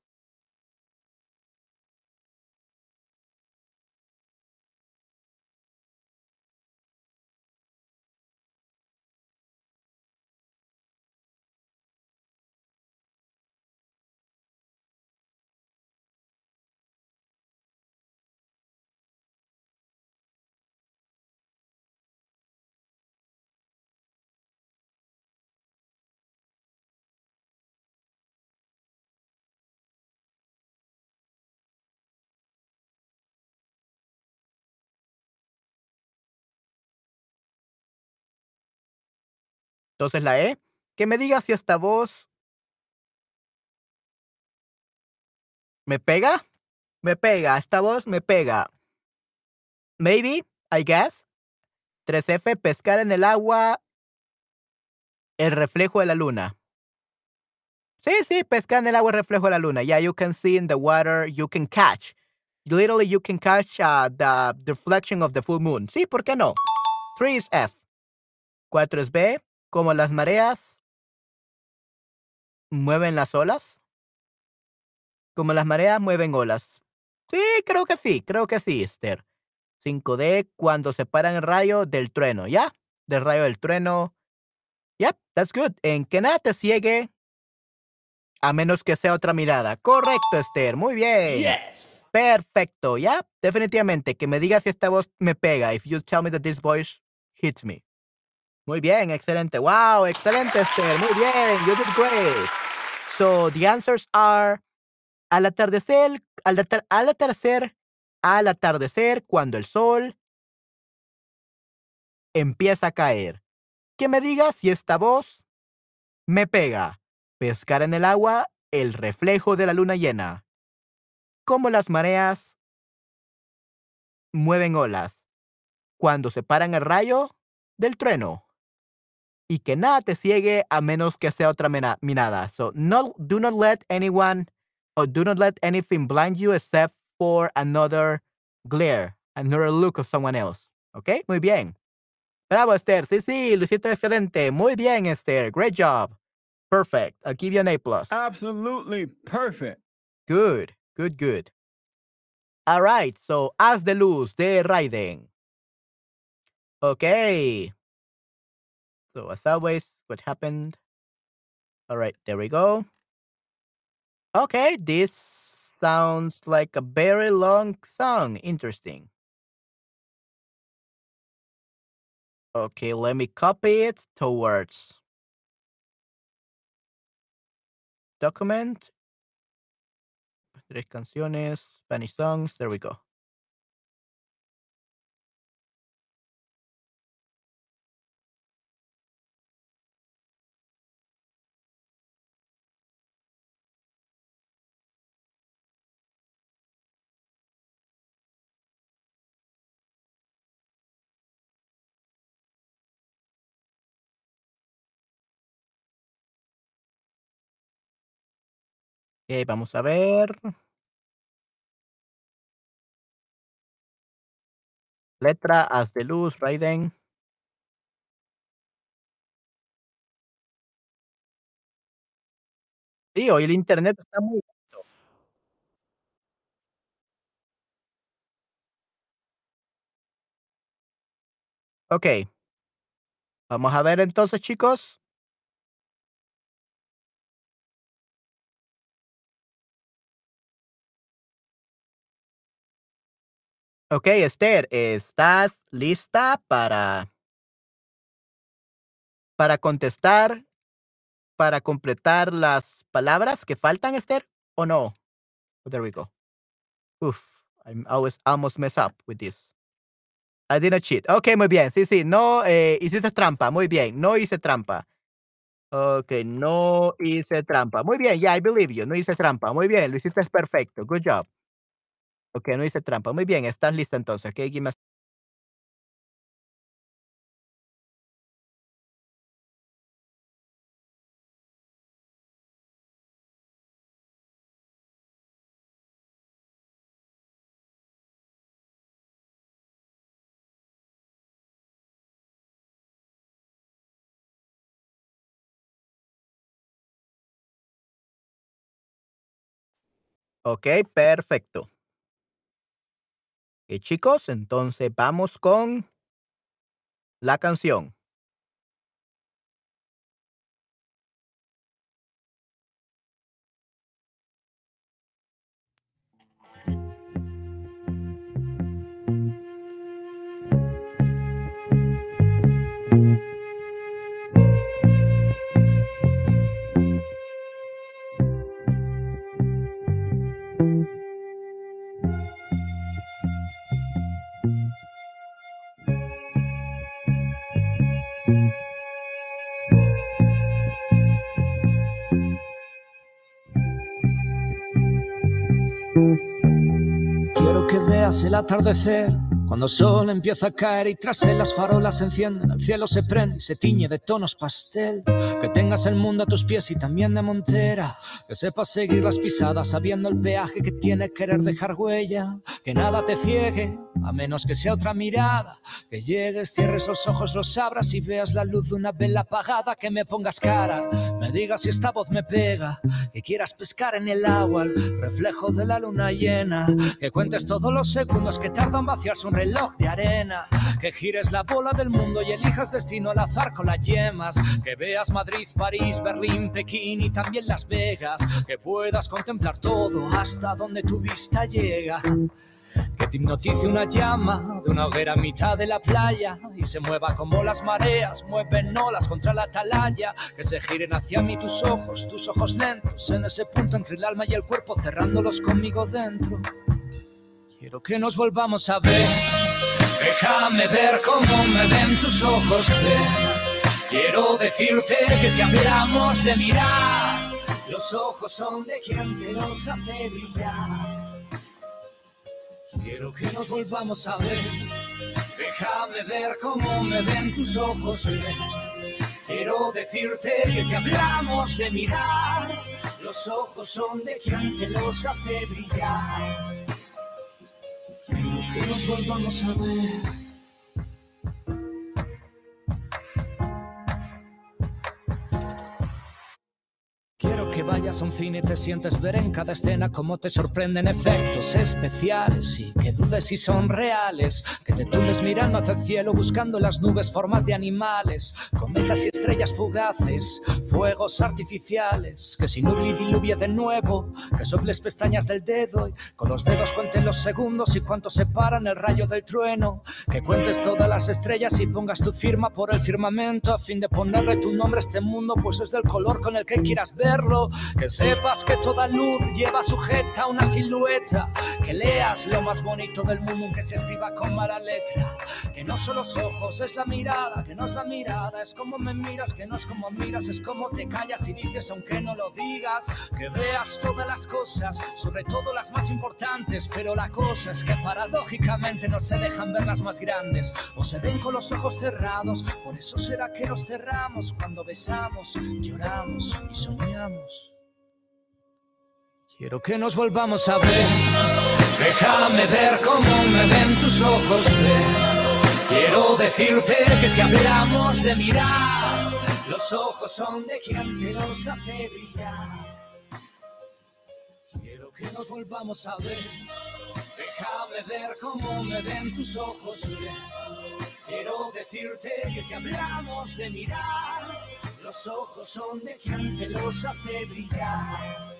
Entonces la E, que me diga si esta voz me pega, me pega, esta voz me pega. Maybe, I guess. tres F, pescar en el agua, el reflejo de la luna. Sí, sí, pescar en el agua, el reflejo de la luna. Yeah, you can see in the water, you can catch. Literally, you can catch uh, the reflection of the full moon. Sí, ¿por qué no? tres es F. cuatro es B. Como las mareas mueven las olas. Como las mareas mueven olas. Sí, creo que sí, creo que sí, Esther. cinco D, cuando separan el rayo del trueno, ¿ya? Del rayo del trueno. Yep, that's good. En que nada te ciegue, a menos que sea otra mirada. Correcto, Esther, muy bien. Yes. Perfecto, ¿ya? Definitivamente, que me digas si esta voz me pega. If you tell me that this voice hits me. Muy bien, excelente. Wow, excelente, Esther. Muy bien, you did great. So, the answers are, al atardecer, al, atar, al atardecer, al atardecer, cuando el sol empieza a caer. Que me diga si esta voz me pega. Pescar en el agua, el reflejo de la luna llena. Como las mareas mueven olas. Cuando separan el rayo del trueno. Y que nada te ciegue a menos que sea otra mirada. So, no, do not let anyone or do not let anything blind you except for another glare, another look of someone else. ¿Ok? Muy bien. Bravo, Esther. Sí, sí, Luisito, excelente. Muy bien, Esther. Great job. Perfect. I'll give you an A plus. Absolutely perfect. Good, good, good. All right, so Haz de Luz de Raiden. Okay. So as always, what happened? All right, there we go. Okay, this sounds like a very long song. Interesting. Okay, let me copy it towards document. Tres canciones, Spanish songs. There we go. Ok, vamos a ver. Letra, Haz de Luz, Raiden. Sí, hoy el internet está muy lento. Ok. Vamos a ver entonces, chicos. Ok, Esther, ¿estás lista para, para contestar, para completar las palabras que faltan, Esther? ¿O no? Oh, there we go. Uf, I'm always almost mess up with this. I didn't cheat. Ok, muy bien. Sí, sí, no eh, hiciste trampa. Muy bien, no hice trampa. Ok, no hice trampa. Muy bien, yeah, I believe you. No hice trampa. Muy bien, lo hiciste perfecto. Good job. Ok, no hice trampa. Muy bien, estás lista entonces. Ok, give me a Ok, perfecto. Y chicos, entonces vamos con la canción. Quiero que veas el atardecer, cuando el sol empieza a caer y tras él las farolas se encienden, el cielo se prende y se tiñe de tonos pastel. Que tengas el mundo a tus pies y también de montera, que sepas seguir las pisadas sabiendo el peaje que tiene querer dejar huella. Que nada te ciegue, a menos que sea otra mirada. Que llegues, cierres los ojos, los abras y veas la luz de una vela apagada. Que me pongas cara, me digas si esta voz me pega. Que quieras pescar en el agua el reflejo de la luna llena. Que cuentes todos los segundos que tardan en vaciarse un reloj de arena. Que gires la bola del mundo y elijas destino al azar con las yemas. Que veas Madrid, París, Berlín, Pekín y también Las Vegas. Que puedas contemplar todo hasta donde tu vista llega. Que te hipnotice una llama de una hoguera a mitad de la playa y se mueva como las mareas, mueven olas contra la atalaya. Que se giren hacia mí tus ojos, tus ojos lentos, en ese punto entre el alma y el cuerpo, cerrándolos conmigo dentro. Quiero que nos volvamos a ver. Déjame ver cómo me ven tus ojos, ven. Quiero decirte que si hablamos de mirar, los ojos son de quien te los hace brillar. Quiero que nos volvamos a ver. Déjame ver cómo me ven tus ojos, ven. Quiero decirte que si hablamos de mirar, los ojos son de quien te los hace brillar. Quiero que nos volvamos a ver. que vayas a un cine y te sientes ver en cada escena cómo te sorprenden efectos especiales y que dudes si son reales, que te tumbes mirando hacia el cielo buscando en las nubes formas de animales, cometas y estrellas fugaces, fuegos artificiales, que si nubla y diluvie de nuevo, que soples pestañas del dedo y con los dedos cuenten los segundos y cuánto separan el rayo del trueno, que cuentes todas las estrellas y pongas tu firma por el firmamento a fin de ponerle tu nombre a este mundo, pues es del color con el que quieras verlo, que sepas que toda luz lleva sujeta una silueta, que leas lo más bonito del mundo aunque se escriba con mala letra, que no son los ojos, es la mirada, que no es la mirada, es como me miras, que no es como miras, es como te callas y dices aunque no lo digas, que veas todas las cosas, sobre todo las más importantes, pero la cosa es que paradójicamente no se dejan ver las más grandes, o se ven con los ojos cerrados, por eso será que nos cerramos cuando besamos, lloramos y soñamos. Quiero que nos volvamos a ver, déjame ver cómo me ven tus ojos, ve. Quiero decirte que si hablamos de mirar, los ojos son de quien te los hace brillar. Quiero que nos volvamos a ver, déjame ver cómo me ven tus ojos, ve. Quiero decirte que si hablamos de mirar, los ojos son de quien te los hace brillar.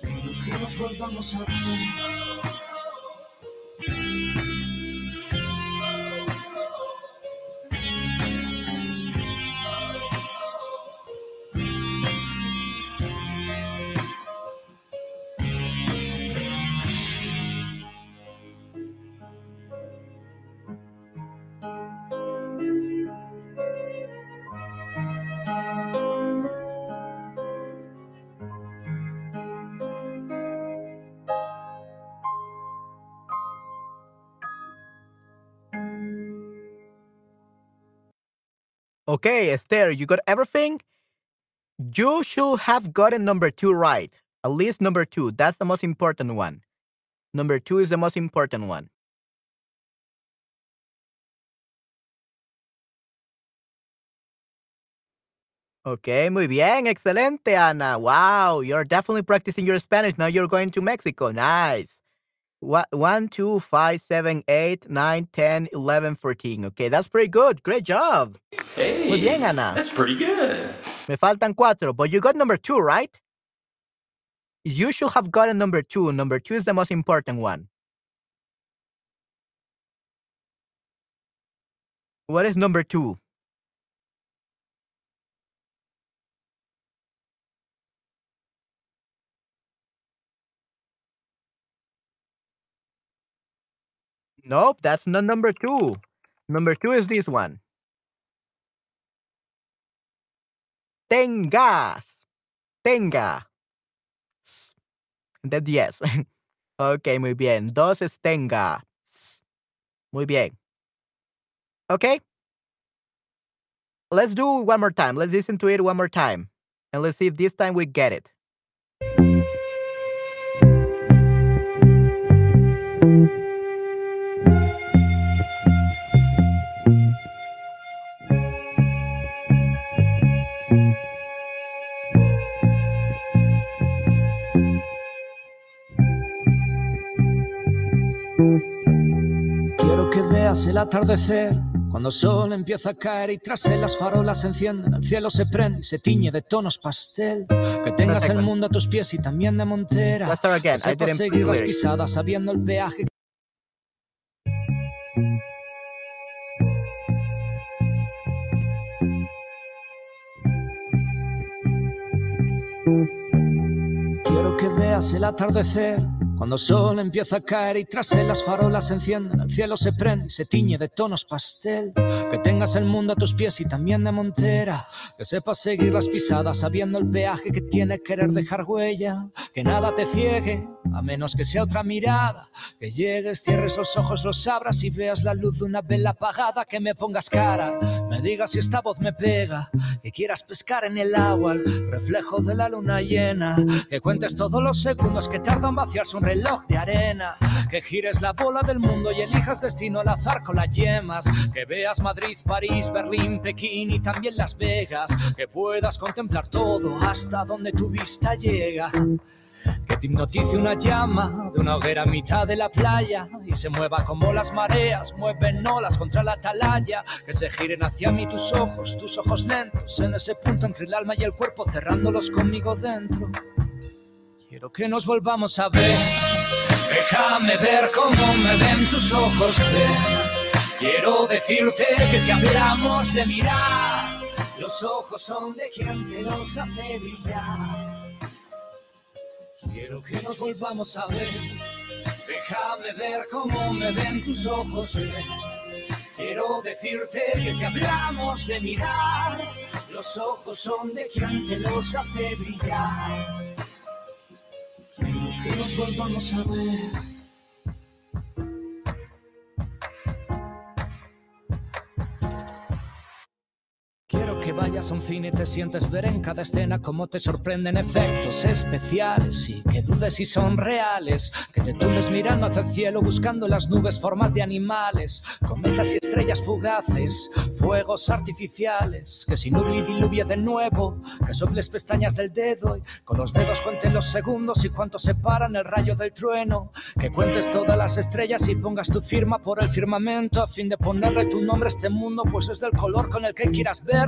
Quiero que nos volvamos a ver. Okay, Esther, you got everything? You should have gotten number two right. At least number two. That's the most important one. Number two is the most important one. Okay, muy bien. Excelente, Ana. Wow, you're definitely practicing your Spanish. Now you're going to Mexico. Nice. one, two, five, seven, eight, nine, ten, eleven, fourteen. Okay, that's pretty good. Great job. Hey, muy bien, Ana. That's pretty good. Me faltan cuatro, but you got number two, right? You should have gotten number two. Number two is the most important one. What is number two? Nope, that's not number two. Number two is this one. Tengas. Tenga. That yes. Okay, muy bien. Dos es tenga. Muy bien. Okay. Let's do one more time. Let's listen to it one more time. And let's see if this time we get it. El atardecer, cuando el sol empieza a caer y tras él las farolas se encienden, el cielo se prende y se tiñe de tonos pastel. Que tengas Perfecto. El mundo a tus pies y también de montera. Let's start again. I didn't seguir las pisadas sabiendo el peaje. Quiero que veas el atardecer. Cuando el sol empieza a caer y tras él las farolas se encienden, el cielo se prende y se tiñe de tonos pastel. Que tengas el mundo a tus pies y también de montera. Que sepas seguir las pisadas sabiendo el peaje que tiene querer dejar huella. Que nada te ciegue, a menos que sea otra mirada. Que llegues, cierres los ojos, los abras y veas la luz de una vela apagada. Que me pongas cara, me digas si esta voz me pega. Que quieras pescar en el agua el reflejo de la luna llena. Que cuentes todos los segundos que tardan en vaciarse un reloj de arena. Que gires la bola del mundo y elijas destino al azar con las yemas. Que veas Madrid, París, Berlín, Pekín y también Las Vegas. Que puedas contemplar todo hasta donde tu vista llega. Que te hipnotice una llama de una hoguera a mitad de la playa y se mueva como las mareas, mueven olas contra la atalaya. Que se giren hacia mí tus ojos, tus ojos lentos, en ese punto entre el alma y el cuerpo, cerrándolos conmigo dentro. Quiero que nos volvamos a ver. Déjame ver cómo me ven tus ojos, ven. Quiero decirte que si hablamos de mirar, los ojos son de quien te los hace brillar. Quiero que nos volvamos a ver. Déjame ver cómo me ven tus ojos, eh. Quiero decirte que si hablamos de mirar, los ojos son de quien te los hace brillar. Quiero que nos volvamos a ver. Quiero que vayas a un cine y te sientes ver en cada escena cómo te sorprenden efectos especiales y que dudes si son reales. Que te tumbes mirando hacia el cielo buscando en las nubes formas de animales, cometas y estrellas fugaces, fuegos artificiales. Que si nubla y diluvia de nuevo, que soples pestañas del dedo y con los dedos cuentes los segundos y cuánto separan el rayo del trueno. Que cuentes todas las estrellas y pongas tu firma por el firmamento a fin de ponerle tu nombre a este mundo, pues es del color con el que quieras ver.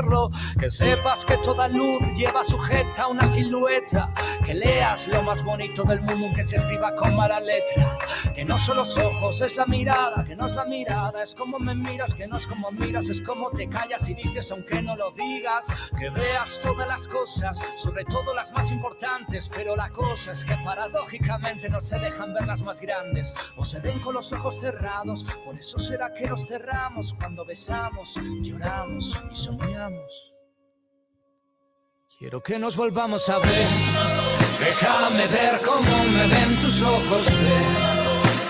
Que sepas que toda luz lleva sujeta una silueta. Que leas lo más bonito del mundo aunque se escriba con mala letra. Que no son los ojos, es la mirada. Que no es la mirada, es como me miras. Que no es como miras, es como te callas y dices aunque no lo digas. Que veas todas las cosas, sobre todo las más importantes. Pero la cosa es que paradójicamente no se dejan ver las más grandes, o se ven con los ojos cerrados. Por eso será que los cerramos cuando besamos, lloramos y soñamos. Quiero que nos volvamos a ver. Déjame ver cómo me ven tus ojos, ven.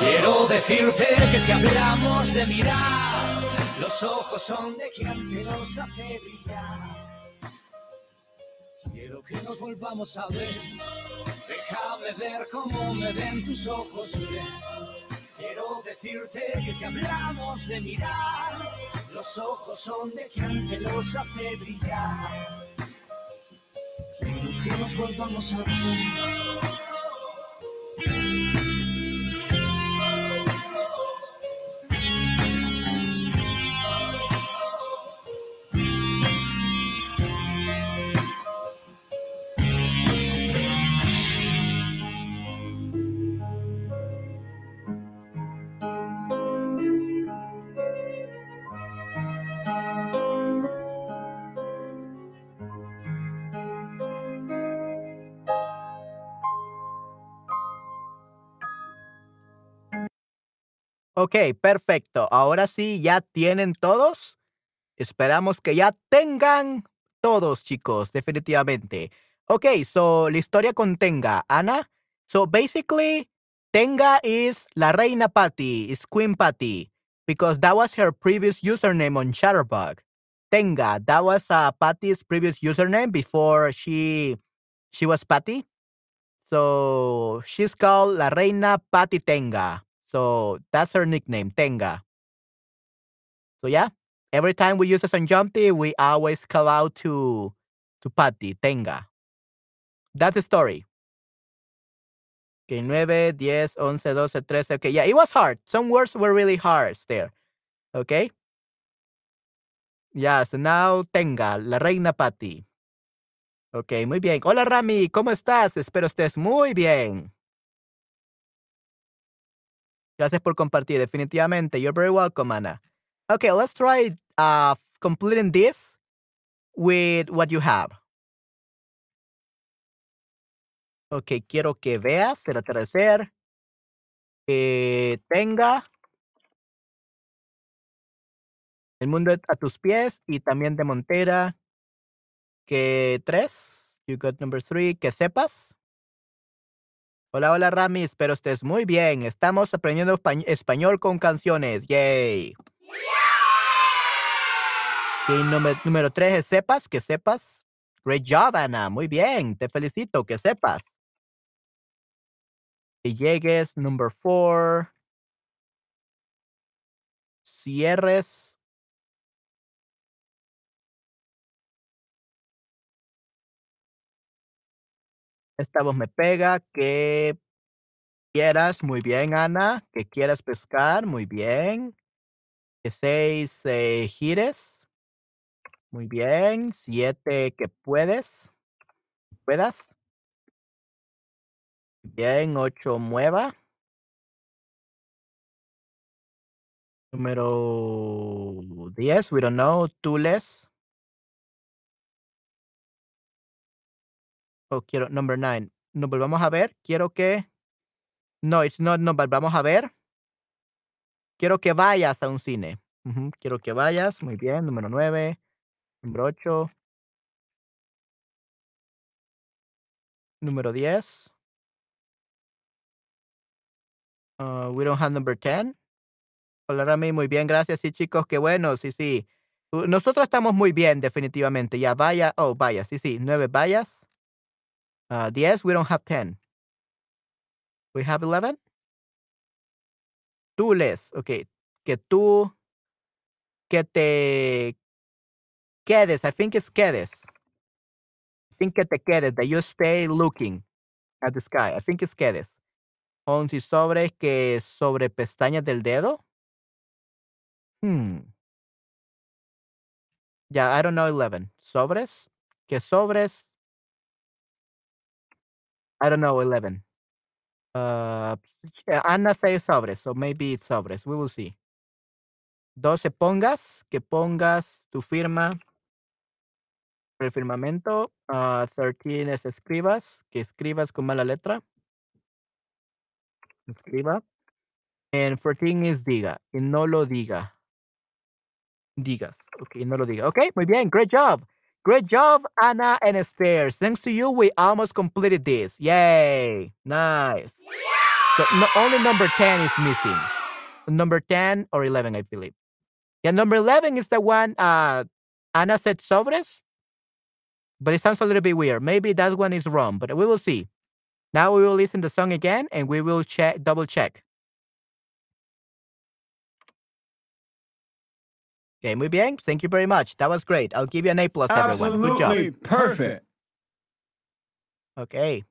Quiero decirte que si hablamos de mirar, los ojos son de quien te los hace brillar. Quiero que nos volvamos a ver. Déjame ver cómo me ven tus ojos, ven. Quiero decirte que si hablamos de mirar, los ojos son de quien te los hace brillar. Quiero que nos volvamos a Ok, perfecto. Ahora sí, ¿ya tienen todos? Esperamos que ya tengan todos, chicos, definitivamente. Ok, so la historia con Tenga, Ana. So basically, Tenga is la Reina Patty, is Queen Patty, because that was her previous username on Chatterbug. Tenga, that was uh, Patty's previous username before she she was Patty. So she's called la Reina Patty Tenga. So that's her nickname, Tenga. So yeah, every time we use this on Jumpty, we always call out to to Patty, Tenga. That's the story. Okay, nine, ten, eleven, twelve, thirteen. Okay, yeah, it was hard. Some words were really hard there. Okay? Yeah, so now Tenga, la Reina Patty. Okay, muy bien. Hola Rami, ¿cómo estás? Espero estés muy bien. Gracias por compartir, definitivamente. You're very welcome, Ana. Okay, let's try uh, completing this with what you have. Okay, quiero que veas el atardecer. Que tenga el mundo a tus pies y también de Montera. Que tres. You got number three. Que sepas. Hola, hola Rami, espero estés muy bien. Estamos aprendiendo españ- español con canciones. ¡Yay! Y número, número tres es sepas, que sepas. Great job, Ana. Muy bien, te felicito, que sepas. Que llegues, number four. Cierres. Esta voz me pega, que quieras, muy bien, Ana, que quieras pescar, muy bien. Que seis, eh, gires, muy bien. Siete, que puedes, puedas. Bien, ocho, mueva. Número diez, we don't know, tules. Oh, quiero, number nine. Nos volvamos a ver. Quiero que. No, it's not, nos volvamos a ver. Quiero que vayas a un cine. Ujú, quiero que vayas. Muy bien. Número nueve. Número ocho. Número diez. Uh, we don't have number ten. Hola, Rami. Muy bien. Gracias. Sí, chicos. Qué bueno. Sí, sí. Uh, Nosotros estamos muy bien, definitivamente. Ya, vaya. Oh, vaya. Sí, sí. nueve, vayas. Uh, diez, we don't have ten. We have eleven. Tú les. Ok. Que tú. Que te quedes. I think it's quedes. I think que te quedes. That you stay looking at the sky. I think it's quedes. once sobres, que sobre pestañas del dedo. Hmm. Yeah, I don't know. eleven. Sobres. Que sobres. I don't know. eleven. Uh, yeah, Ana says sobres, so maybe it's sobres. We will see. doce. Pongas. Que pongas tu firma por el firmamento. Uh, trece es escribas. Que escribas con mala letra. Escriba. And catorce es diga. Y no lo diga. Digas. Ok, no lo diga. Ok, muy bien. Great job. Great job, Ana and Esther. Thanks to you, we almost completed this. Yay. Nice. So, no, only number ten is missing. Number ten or eleven, I believe. Yeah, number eleven is the one uh, Ana said sobres, but it sounds a little bit weird. Maybe that one is wrong, but we will see. Now we will listen the song again and we will check, double check. Okay, muy bien. Thank you very much. That was great. I'll give you an A plus, everyone. Good job. Absolutely perfect. Okay.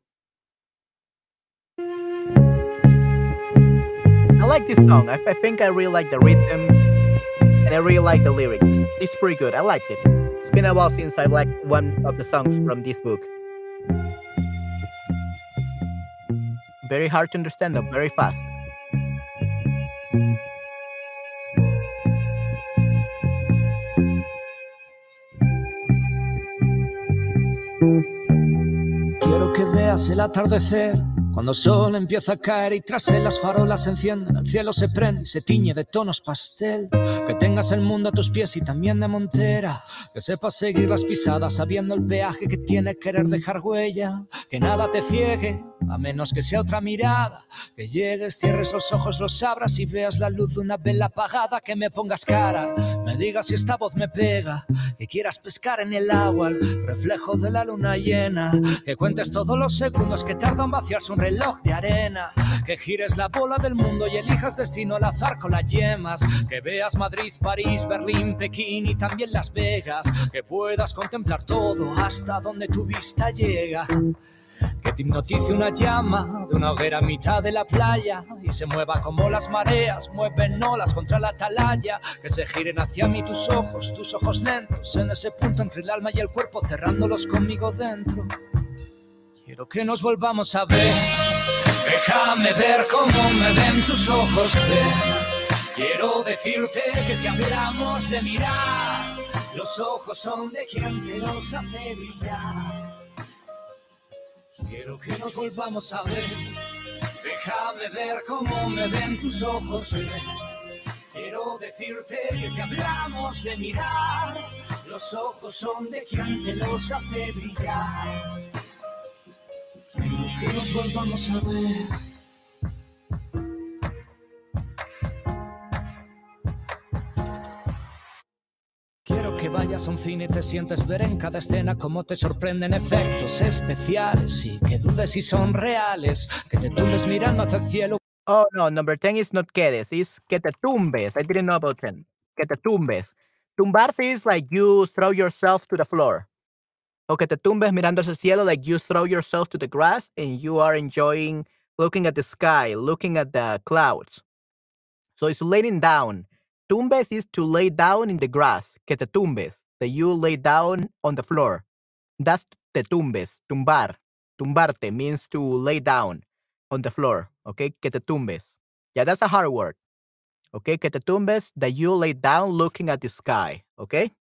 I like this song. I, I think I really like the rhythm and I really like the lyrics. It's, it's pretty good. I liked it. It's been a while since I liked one of the songs from this book. Very hard to understand, though, very fast. Quiero que veas el atardecer, cuando el sol empieza a caer y tras él las farolas se encienden, el cielo se prende y se tiñe de tonos pastel. Que tengas el mundo a tus pies y también de montera, que sepas seguir las pisadas sabiendo el peaje que tiene querer dejar huella. Que nada te ciegue, a menos que sea otra mirada. Que llegues, cierres los ojos, los abras y veas la luz de una vela apagada. Que me pongas cara, me digas si esta voz me pega. Que quieras pescar en el agua, el reflejo de la luna llena. Que cuentes todos los segundos que tarda en vaciarse un reloj de arena. Que gires la bola del mundo y elijas destino al azar con las yemas. Que veas Madrid, París, Berlín, Pekín y también Las Vegas. Que puedas contemplar todo hasta donde tu vista llega. Que te hipnotice una llama de una hoguera a mitad de la playa y se mueva como las mareas, mueven olas contra la atalaya. Que se giren hacia mí tus ojos, tus ojos lentos, en ese punto entre el alma y el cuerpo, cerrándolos conmigo dentro. Quiero que nos volvamos a ver, déjame ver cómo me ven tus ojos, ven. Quiero decirte que si hablamos de mirar, los ojos son de quien te los hace brillar. Quiero que nos volvamos a ver, déjame ver cómo me ven tus ojos, ven. Quiero decirte que si hablamos de mirar, los ojos son de quien te los hace brillar. Quiero que nos volvamos a ver. Vayas a un cine y te sientes ver en cada escena cómo te sorprenden efectos especiales y que dudes si son reales, que te tumbes mirando hacia el cielo. Oh no, number ten is not quedes, it's que te tumbes. I didn't know about ten. Que te tumbes. Tumbarse is like you throw yourself to the floor. O que te tumbes mirando hacia el cielo, like you throw yourself to the grass and you are enjoying looking at the sky, looking at the clouds. So it's laying down. Tumbes is to lay down in the grass. Que te tumbes. That you lay down on the floor. That's te tumbes. Tumbar. Tumbarte means to lay down on the floor. Okay? Que te tumbes. Yeah, that's a hard word. Okay? Que te tumbes. That you lay down looking at the sky. Okay?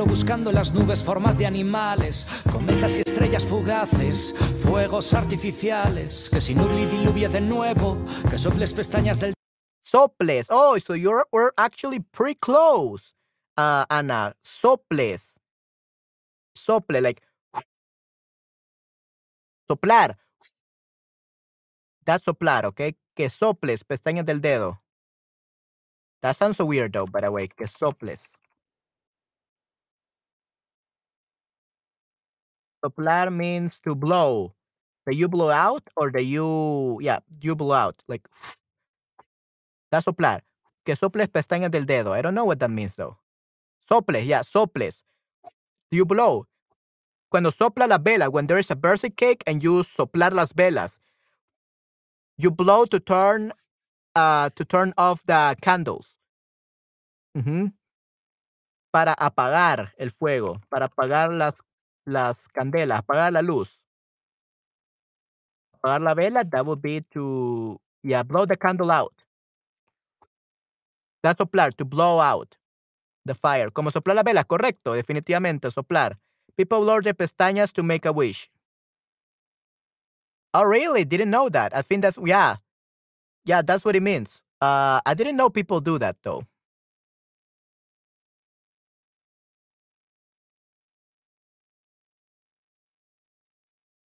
Buscando en las nubes formas de animales, cometas y estrellas fugaces, fuegos artificiales. Que si nuble y diluvie de nuevo, que soples pestañas del... Soples. Oh, so you're we're actually pretty close, uh, Ana. Soples. Sople, like soplar. That's soplar, okay? Que soples, pestañas del dedo. That sounds so weird, though, by the way. Que soples. Soplar means to blow. That you blow out or that you, yeah, you blow out, like... Da soplar. Que soples pestañas del dedo. I don't know what that means, though. Soples, yeah, soples. You blow. Cuando sopla la vela, when there is a birthday cake and you soplar las velas, you blow to turn uh, to turn off the candles. Mm-hmm. Para apagar el fuego, para apagar las, las candelas, apagar la luz. Apagar la vela, that would be to, yeah, blow the candle out. That's soplar, to blow out the fire. Como soplar la vela, correcto, definitivamente, soplar. People blow their pestañas to make a wish. Oh, really? Didn't know that. I think that's, yeah. Yeah, that's what it means. Uh, I didn't know people do that, though.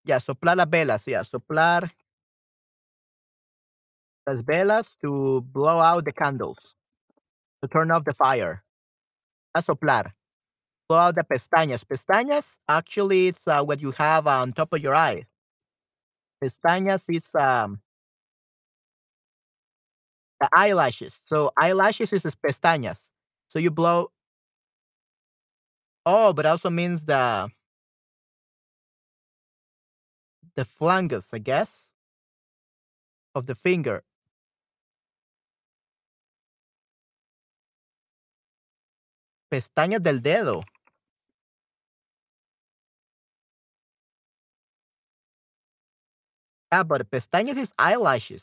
Yeah, soplar las velas. Yeah, soplar las velas to blow out the candles. To turn off the fire. A soplar. Blow out the pestañas. Pestañas, actually, it's uh, what you have uh, on top of your eye. Pestañas is um, the eyelashes. So eyelashes is pestañas. So you blow. Oh, but also means the the flanges, I guess, of the finger. Pestañas del dedo. Ah, but pestañas is eyelashes.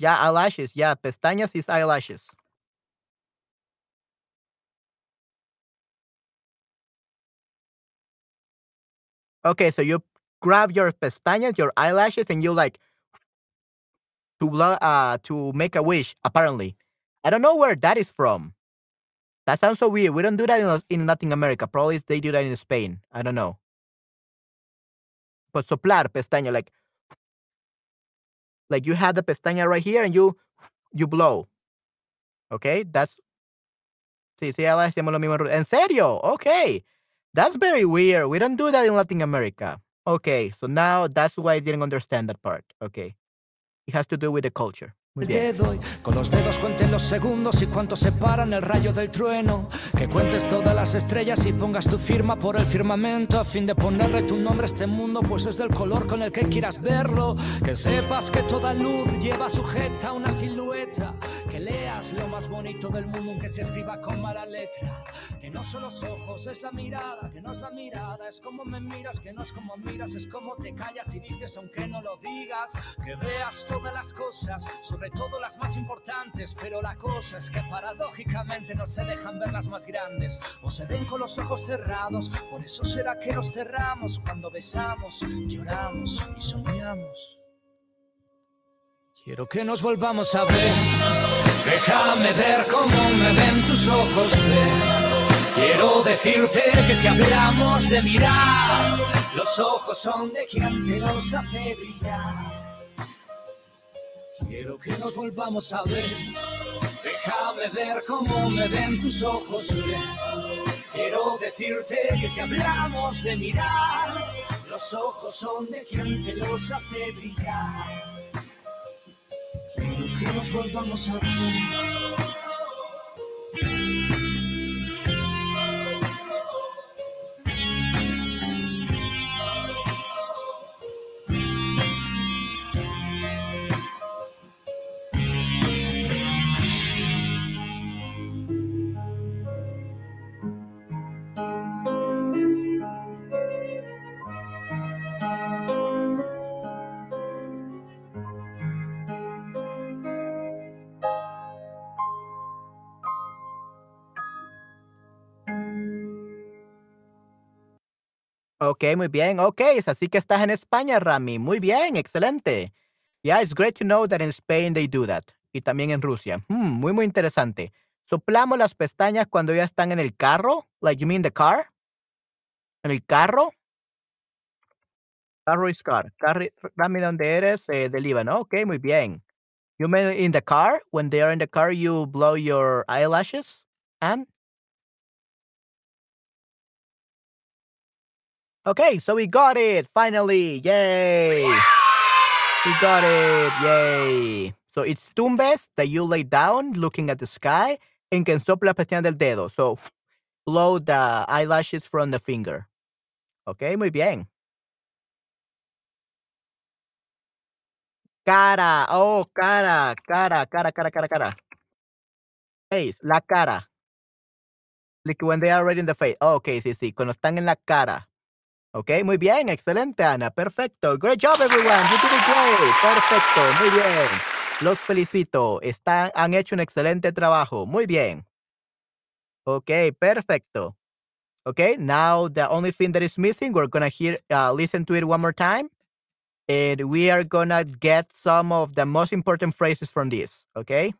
Yeah, eyelashes. Yeah, pestañas is eyelashes. Okay, so you grab your pestañas, your eyelashes, and you like... To, uh, to make a wish, apparently. I don't know where that is from. That sounds so weird. We don't do that in, in Latin America. Probably they do that in Spain. I don't know. But soplar, pestaña, like, like you have the pestaña right here and you, you blow. Okay, that's... Sí, sí, ahora hacemos lo mismo. ¿En serio? Okay. That's very weird. We don't do that in Latin America. Okay, so now that's why I didn't understand that part. Okay. It has to do with the culture. Muy bien. Con los dedos cuenten los segundos y cuánto separan el rayo del trueno. Que cuentes todas las estrellas y pongas tu firma por el firmamento a fin de ponerle tu nombre a este mundo, pues es del color con el que quieras verlo. Que sepas que toda luz lleva sujeta una silueta. Que leas lo más bonito del mundo aunque se escriba con mala letra. Que no son los ojos, es la mirada. Que no es la mirada, es como me miras. Que no es como miras, es como te callas y dices aunque no lo digas. Que veas todas las cosas, sobre todo las más importantes, pero la cosa es que paradójicamente no se dejan ver las más grandes, o se ven con los ojos cerrados, por eso será que nos cerramos cuando besamos, lloramos y soñamos. Quiero que nos volvamos a ver, déjame ver cómo me ven tus ojos, ve, Quiero decirte que si hablamos de mirar, los ojos son de quien te los hace brillar. Quiero que nos volvamos a ver, déjame ver cómo me ven tus ojos. Quiero decirte que si hablamos de mirar, los ojos son de quien te los hace brillar. Quiero que nos volvamos a ver. Ok, muy bien. Ok, es así que estás en España, Rami. Muy bien, excelente. Yeah, it's great to know that in Spain they do that. Y también en Rusia. Hmm, muy, muy interesante. ¿Soplamos las pestañas cuando ya están en el carro? Like, you mean the car? ¿En el carro? Carro is car. Carri- Rami, ¿dónde eres? Eh, de Líbano. Ok, muy bien. You mean in the car? When they are in the car, you blow your eyelashes? And? Okay, so we got it, finally. Yay. We got it. Yay. So it's tumbes that you lay down looking at the sky and can sopla pestañas del dedo. So blow the eyelashes from the finger. Okay, muy bien. Cara. Oh, cara. Cara, cara, cara, cara, cara. Face, la cara. Like when they are already in the face. Oh, okay, sí, sí. Cuando están en la cara. Ok, muy bien, excelente, Ana, perfecto. Great job, everyone, you did it great. Perfecto, muy bien. Los felicito, Están, han hecho un excelente trabajo, muy bien. Ok, perfecto. Ok, now the only thing that is missing, we're gonna hear, uh, listen to it one more time. And we are gonna get some of the most important phrases from this, ok?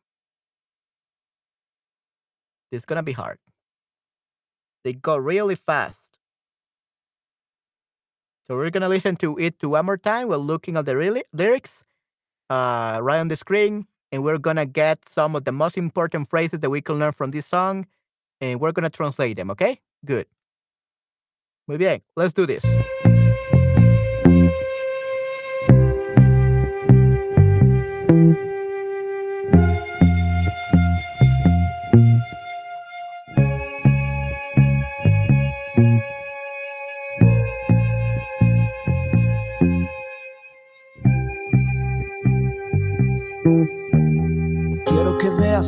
It's gonna be hard. They go really fast. So we're going to listen to it to one more time while looking at the re- lyrics uh, right on the screen. And we're going to get some of the most important phrases that we can learn from this song. And we're going to translate them, okay? Good. Muy bien. Let's do this.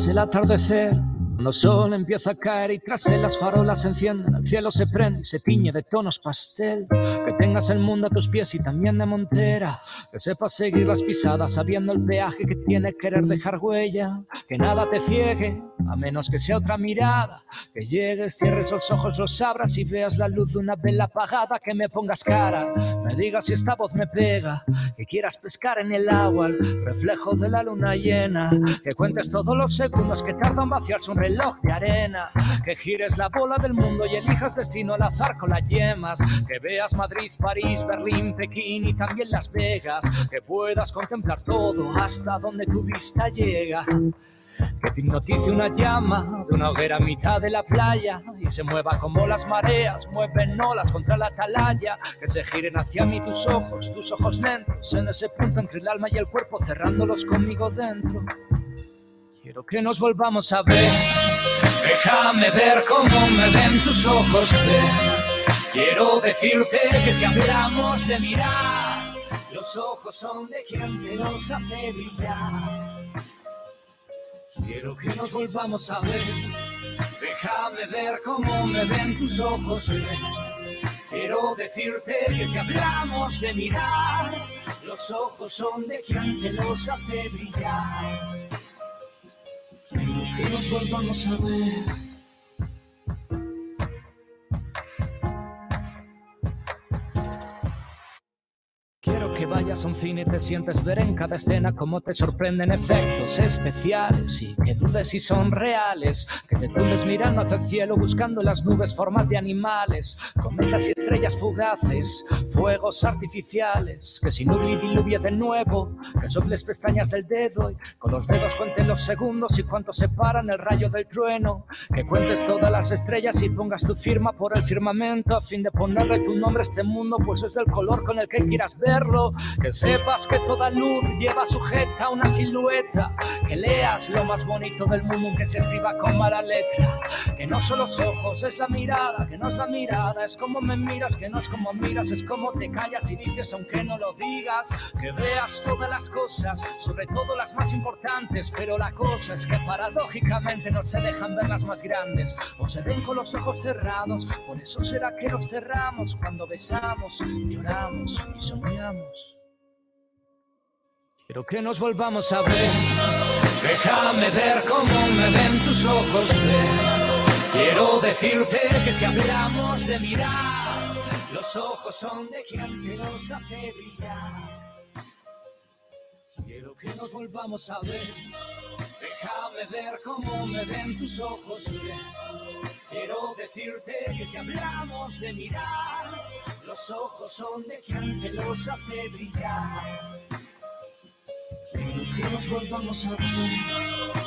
El atardecer, cuando el sol empieza a caer y tras él las farolas se encienden, el cielo se prende y se tiñe de tonos pastel. Que tengas el mundo a tus pies y también de montera, que sepas seguir las pisadas sabiendo el peaje que tiene querer dejar huella. Que nada te ciegue, a menos que sea otra mirada. Que llegues, cierres los ojos, los abras y veas la luz de una vela apagada. Que me pongas cara, me digas si esta voz me pega. Que quieras pescar en el agua el reflejo de la luna llena. Que cuentes todos los segundos que tardan vaciarse un reloj de arena. Que gires la bola del mundo y elijas destino al azar con las yemas. Que veas Madrid, París, Berlín, Pekín y también Las Vegas. Que puedas contemplar todo hasta donde tu vista llega. Que te hipnotice una llama de una hoguera a mitad de la playa y se mueva como las mareas, mueven olas contra la atalaya. Que se giren hacia mí tus ojos, tus ojos lentos, en ese punto entre el alma y el cuerpo, cerrándolos conmigo dentro. Quiero que nos volvamos a ver, déjame ver cómo me ven tus ojos, ven. Quiero decirte que si hablamos de mirar, los ojos son de quien te los hace brillar. Quiero que nos volvamos a ver, déjame ver cómo me ven tus ojos. Quiero decirte que si hablamos de mirar, los ojos son de quien te los hace brillar. Quiero que nos volvamos a ver. que vayas a un cine y te sientes ver en cada escena cómo te sorprenden efectos especiales y que dudes si son reales, que te tumbes mirando hacia el cielo buscando en las nubes formas de animales, cometas y estrellas fugaces, fuegos artificiales, que si nubla y diluvia de nuevo, que soples pestañas del dedo y con los dedos cuentes los segundos y cuánto separan el rayo del trueno, que cuentes todas las estrellas y pongas tu firma por el firmamento a fin de ponerle tu nombre a este mundo, pues es el color con el que quieras verlo, que sepas que toda luz lleva sujeta una silueta, que leas lo más bonito del mundo aunque se escriba con mala letra, que no son los ojos, es la mirada, que no es la mirada, es como me miras, que no es como miras, es como te callas y dices aunque no lo digas, que veas todas las cosas, sobre todo las más importantes, pero la cosa es que paradójicamente no se dejan ver las más grandes, o se ven con los ojos cerrados, por eso será que los cerramos cuando besamos, lloramos y soñamos. Quiero que nos volvamos a ver, déjame ver cómo me ven tus ojos, ven. Quiero decirte que si hablamos de mirar, los ojos son de quien nos hace brillar. Quiero que nos volvamos a ver, déjame ver cómo me ven tus ojos, ven. Quiero decirte que si hablamos de mirar, los ojos son de quien te los hace brillar. Quiero que nos volvamos a ver.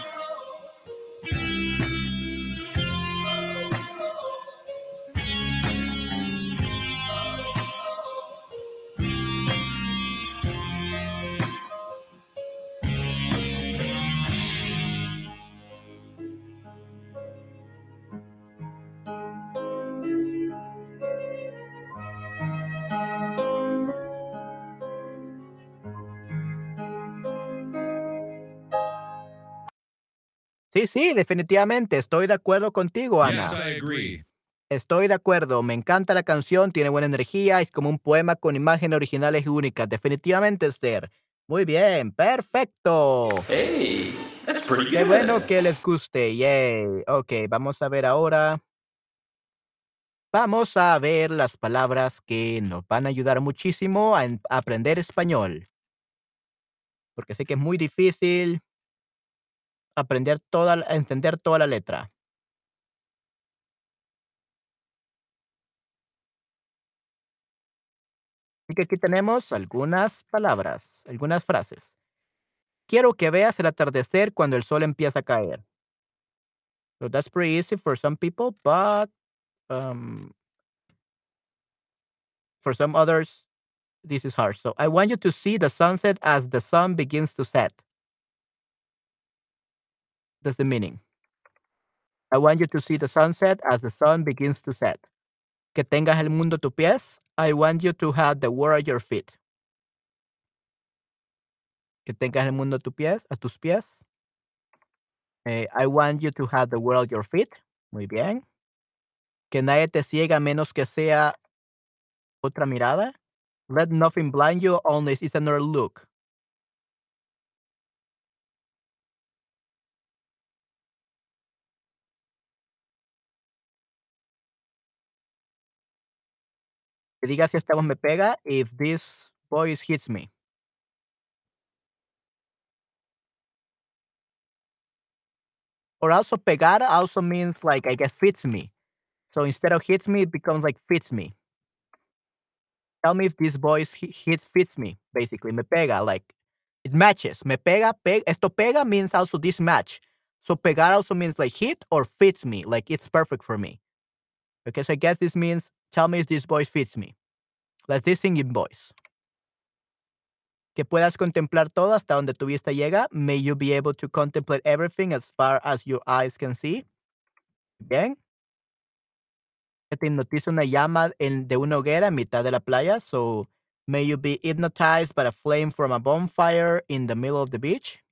Sí, sí, definitivamente. Estoy de acuerdo contigo, Ana. Yes, estoy de acuerdo. Me encanta la canción, tiene buena energía, es como un poema con imágenes originales y únicas. Definitivamente, Esther. Muy bien, perfecto. Hey, that's pretty Qué good. Bueno que les guste. Yay. Ok, vamos a ver ahora. Vamos a ver las palabras que nos van a ayudar muchísimo a, en- a aprender español. Porque sé que es muy difícil aprender toda, entender toda la letra. Así que aquí tenemos algunas palabras, algunas frases. Quiero que veas el atardecer cuando el sol empieza a caer. So that's pretty easy for some people, but um, for some others, this is hard. So I want you to see the sunset as the sun begins to set. That's the meaning. I want you to see the sunset as the sun begins to set. Que tengas el mundo a tus pies. I want you to have the world at your feet. Que tengas el mundo a tus pies. A tus pies. Eh, I want you to have the world at your feet. Muy bien. Que nadie te ciega a menos que sea otra mirada. Let nothing blind you, only it's another look. Que diga si esta voz me pega, if this voice hits me. Or also pegar also means like I guess fits me. So instead of hits me, it becomes like fits me. Tell me if this voice hits fits me, basically. Me pega, like it matches. Me pega, pega. Esto pega means also this match. So pegar also means like hit or fits me, like it's perfect for me. Okay, so I guess this means tell me if this voice fits me. Let's this singing voice. Que puedas contemplar todo hasta donde tu vista llega. May you be able to contemplate everything as far as your eyes can see. Bien. Que te hipnotiza una llama en, de una hoguera en mitad de la playa. So, may you be hypnotized by a flame from a bonfire in the middle of the beach.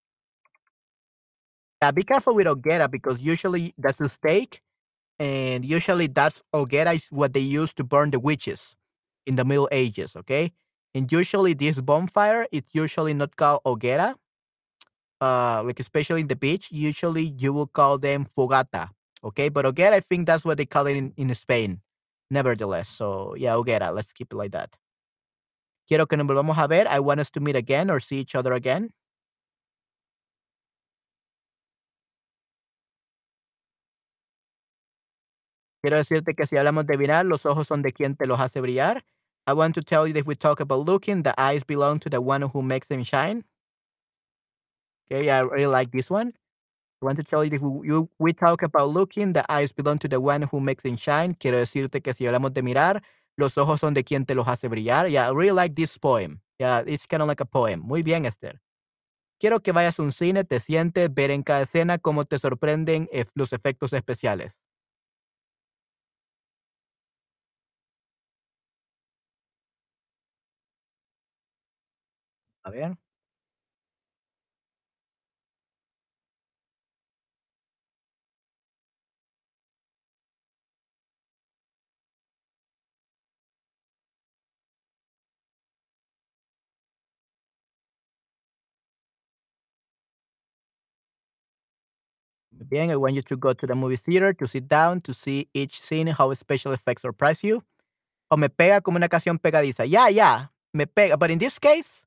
Now, be careful with hoguera because usually that's a stake. And usually that's hoguera is what they used to burn the witches in the Middle Ages, okay? And usually this bonfire, it's usually not called hoguera. Uh, like especially in the beach, usually you will call them fogata, okay? But hoguera, I think that's what they call it in, in Spain, nevertheless. So yeah, hoguera, let's keep it like that. Quiero que nos volvamos a ver. I want us to meet again or see each other again. Quiero decirte que si hablamos de mirar, los ojos son de quien te los hace brillar. I want to tell you that if we talk about looking, the eyes belong to the one who makes them shine. Okay, I really like this one. I want to tell you that if we, you, we talk about looking, the eyes belong to the one who makes them shine. Quiero decirte que si hablamos de mirar, los ojos son de quien te los hace brillar. Yeah, I really like this poem. Yeah, it's kind of like a poem. Muy bien, Esther. Quiero que vayas a un cine, te sientes, ver en cada escena cómo te sorprenden eh, los efectos especiales. A ver. Bien, I want you to go to the movie theater, to sit down, to see each scene, how special effects surprise you. O me pega como una canción pegadiza. Yeah, yeah, me pega. But in this case,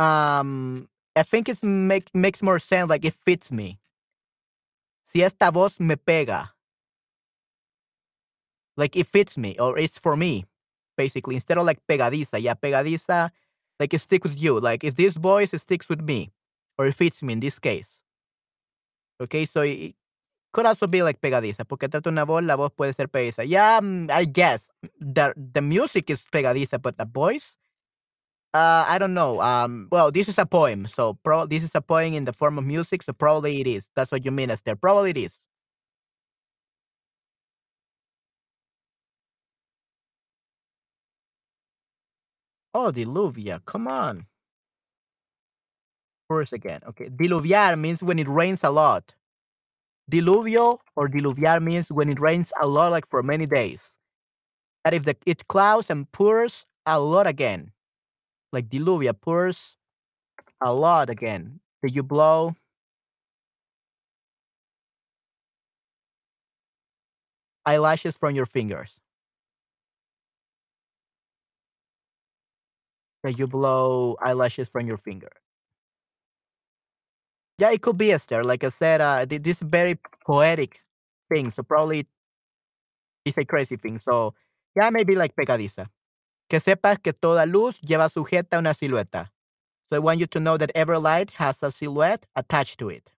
Um, I think it make, makes more sense, like it fits me. Si esta voz me pega. Like it fits me, or it's for me, basically. Instead of like pegadiza, yeah, pegadiza, like it sticks with you. Like if this voice it sticks with me, or it fits me in this case. Okay, so it could also be like pegadiza, porque trata una voz, la voz puede ser pegadiza. Yeah, I guess the, the music is pegadiza, but the voice? Uh, I don't know. Um, well, this is a poem, so pro this is a poem in the form of music, so probably it is. That's what you mean, Esther. Probably it is. Oh, diluvia. Come on. First again. Okay. Diluviar means when it rains a lot. Diluvio or diluviar means when it rains a lot, like for many days. That if the, it clouds and pours a lot again. Like diluvia, pours a lot again. Did you blow? Eyelashes from your fingers. Did you blow eyelashes from your finger? Yeah, it could be, Esther. Like I said, uh, this very poetic thing. So probably it's a crazy thing. So yeah, maybe like pegadiza. Que sepas que toda luz lleva sujeta una silueta. So I want you to know that every light has a silhouette attached to it.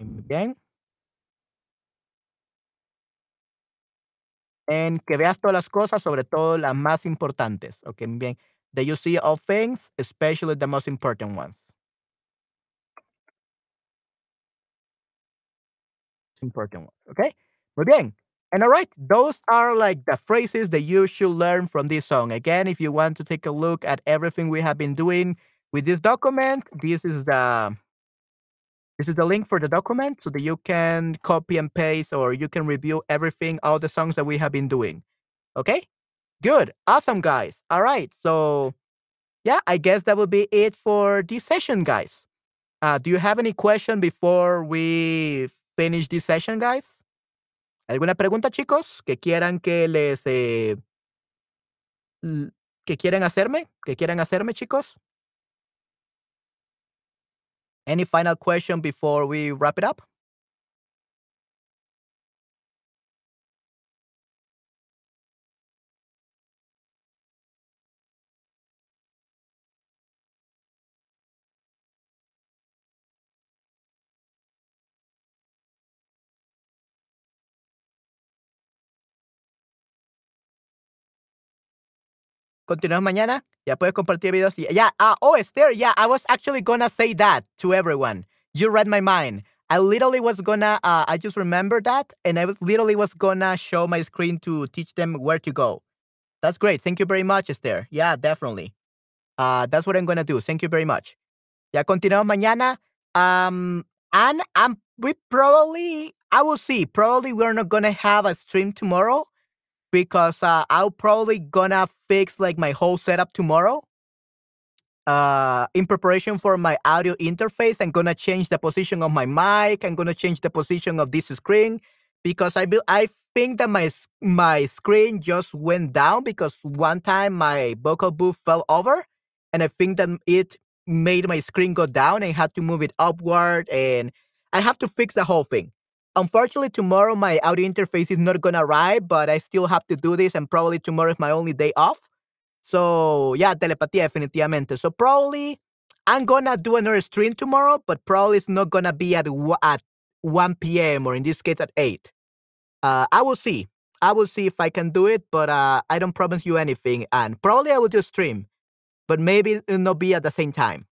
Bien. En que veas todas las cosas, sobre todo las más importantes. Okay, bien. That you see all things, especially the most important ones. Important ones, okay? Muy bien. And all right, those are like the phrases that you should learn from this song. Again, if you want to take a look at everything we have been doing with this document, this is the this is the link for the document so that you can copy and paste or you can review everything, all the songs that we have been doing. Okay? Good. Awesome, guys. All right. So, yeah, I guess that would be it for this session, guys. Uh, do you have any question before we finish this session, guys? ¿Alguna pregunta, chicos, que quieran que les, eh, que quieran hacerme, que quieran hacerme, chicos? Any final question before we wrap it up? Continuamos mañana. Ya puedes compartir videos. Y, yeah. Uh, oh, Esther. Yeah, I was actually gonna say that to everyone. You read my mind. I literally was gonna. Uh, I just remembered that, and I was literally was gonna show my screen to teach them where to go. That's great. Thank you very much, Esther. Yeah, definitely. Uh, that's what I'm gonna do. Thank you very much. Ya continuamos mañana. Um, and um, we probably. I will see. Probably we're not gonna have a stream tomorrow. Because uh, I'll probably gonna fix like my whole setup tomorrow. Uh, in preparation for my audio interface, I'm gonna change the position of my mic. I'm gonna change the position of this screen because I be- I think that my my screen just went down because one time my vocal booth fell over, and I think that it made my screen go down and had to move it upward, and I have to fix the whole thing. Unfortunately, tomorrow my audio interface is not gonna arrive, but I still have to do this, and probably tomorrow is my only day off. So yeah, telepatía definitivamente. So probably I'm gonna do another stream tomorrow, but probably it's not gonna be at at one p m or in this case at eight. Uh, I will see. I will see if I can do it, but uh, I don't promise you anything. And probably I will just stream, but maybe it'll not be at the same time.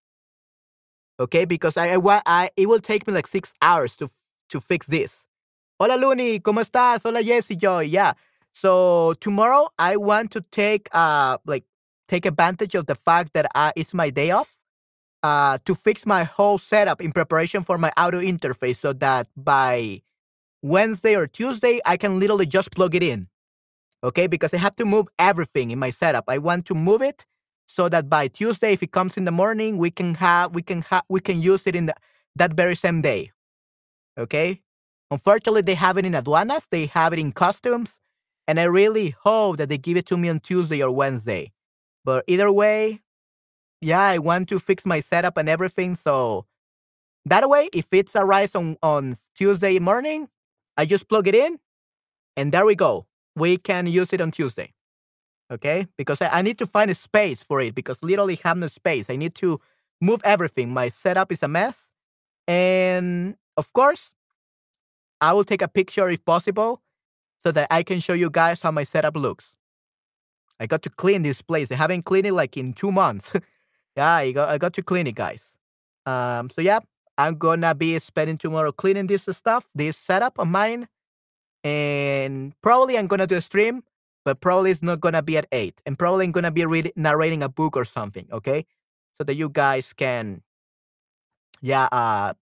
Okay, because I, I, I it will take me like six hours to to fix this. Hola Luni, ¿cómo estás? Hola Jesse, yo, yeah. So tomorrow I want to take uh like take advantage of the fact that uh, it's my day off, uh to fix my whole setup in preparation for my audio interface, so that by Wednesday or Tuesday I can literally just plug it in. Okay, because I have to move everything in my setup. I want to move it so that by Tuesday, if it comes in the morning, we can have we can have we can use it in the, that very same day. Okay, unfortunately they have it in aduanas, they have it in customs, and I really hope that they give it to me on Tuesday or Wednesday. But either way, yeah, I want to fix my setup and everything, so that way, if it arrives on, on Tuesday morning, I just plug it in, and there we go. We can use it on Tuesday, okay? Because I, I need to find a space for it, because literally I have no space. I need to move everything. My setup is a mess, and of course, I will take a picture if possible so that I can show you guys how my setup looks. I got to clean this place. I haven't cleaned it like in two months. Yeah, I got, I got to clean it, guys. Um, so yeah, I'm gonna be spending tomorrow cleaning this stuff, this setup of mine. And probably I'm gonna do a stream, but probably it's not gonna be at eight. And probably I'm gonna be read, narrating a book or something, okay? So that you guys can, yeah, uh,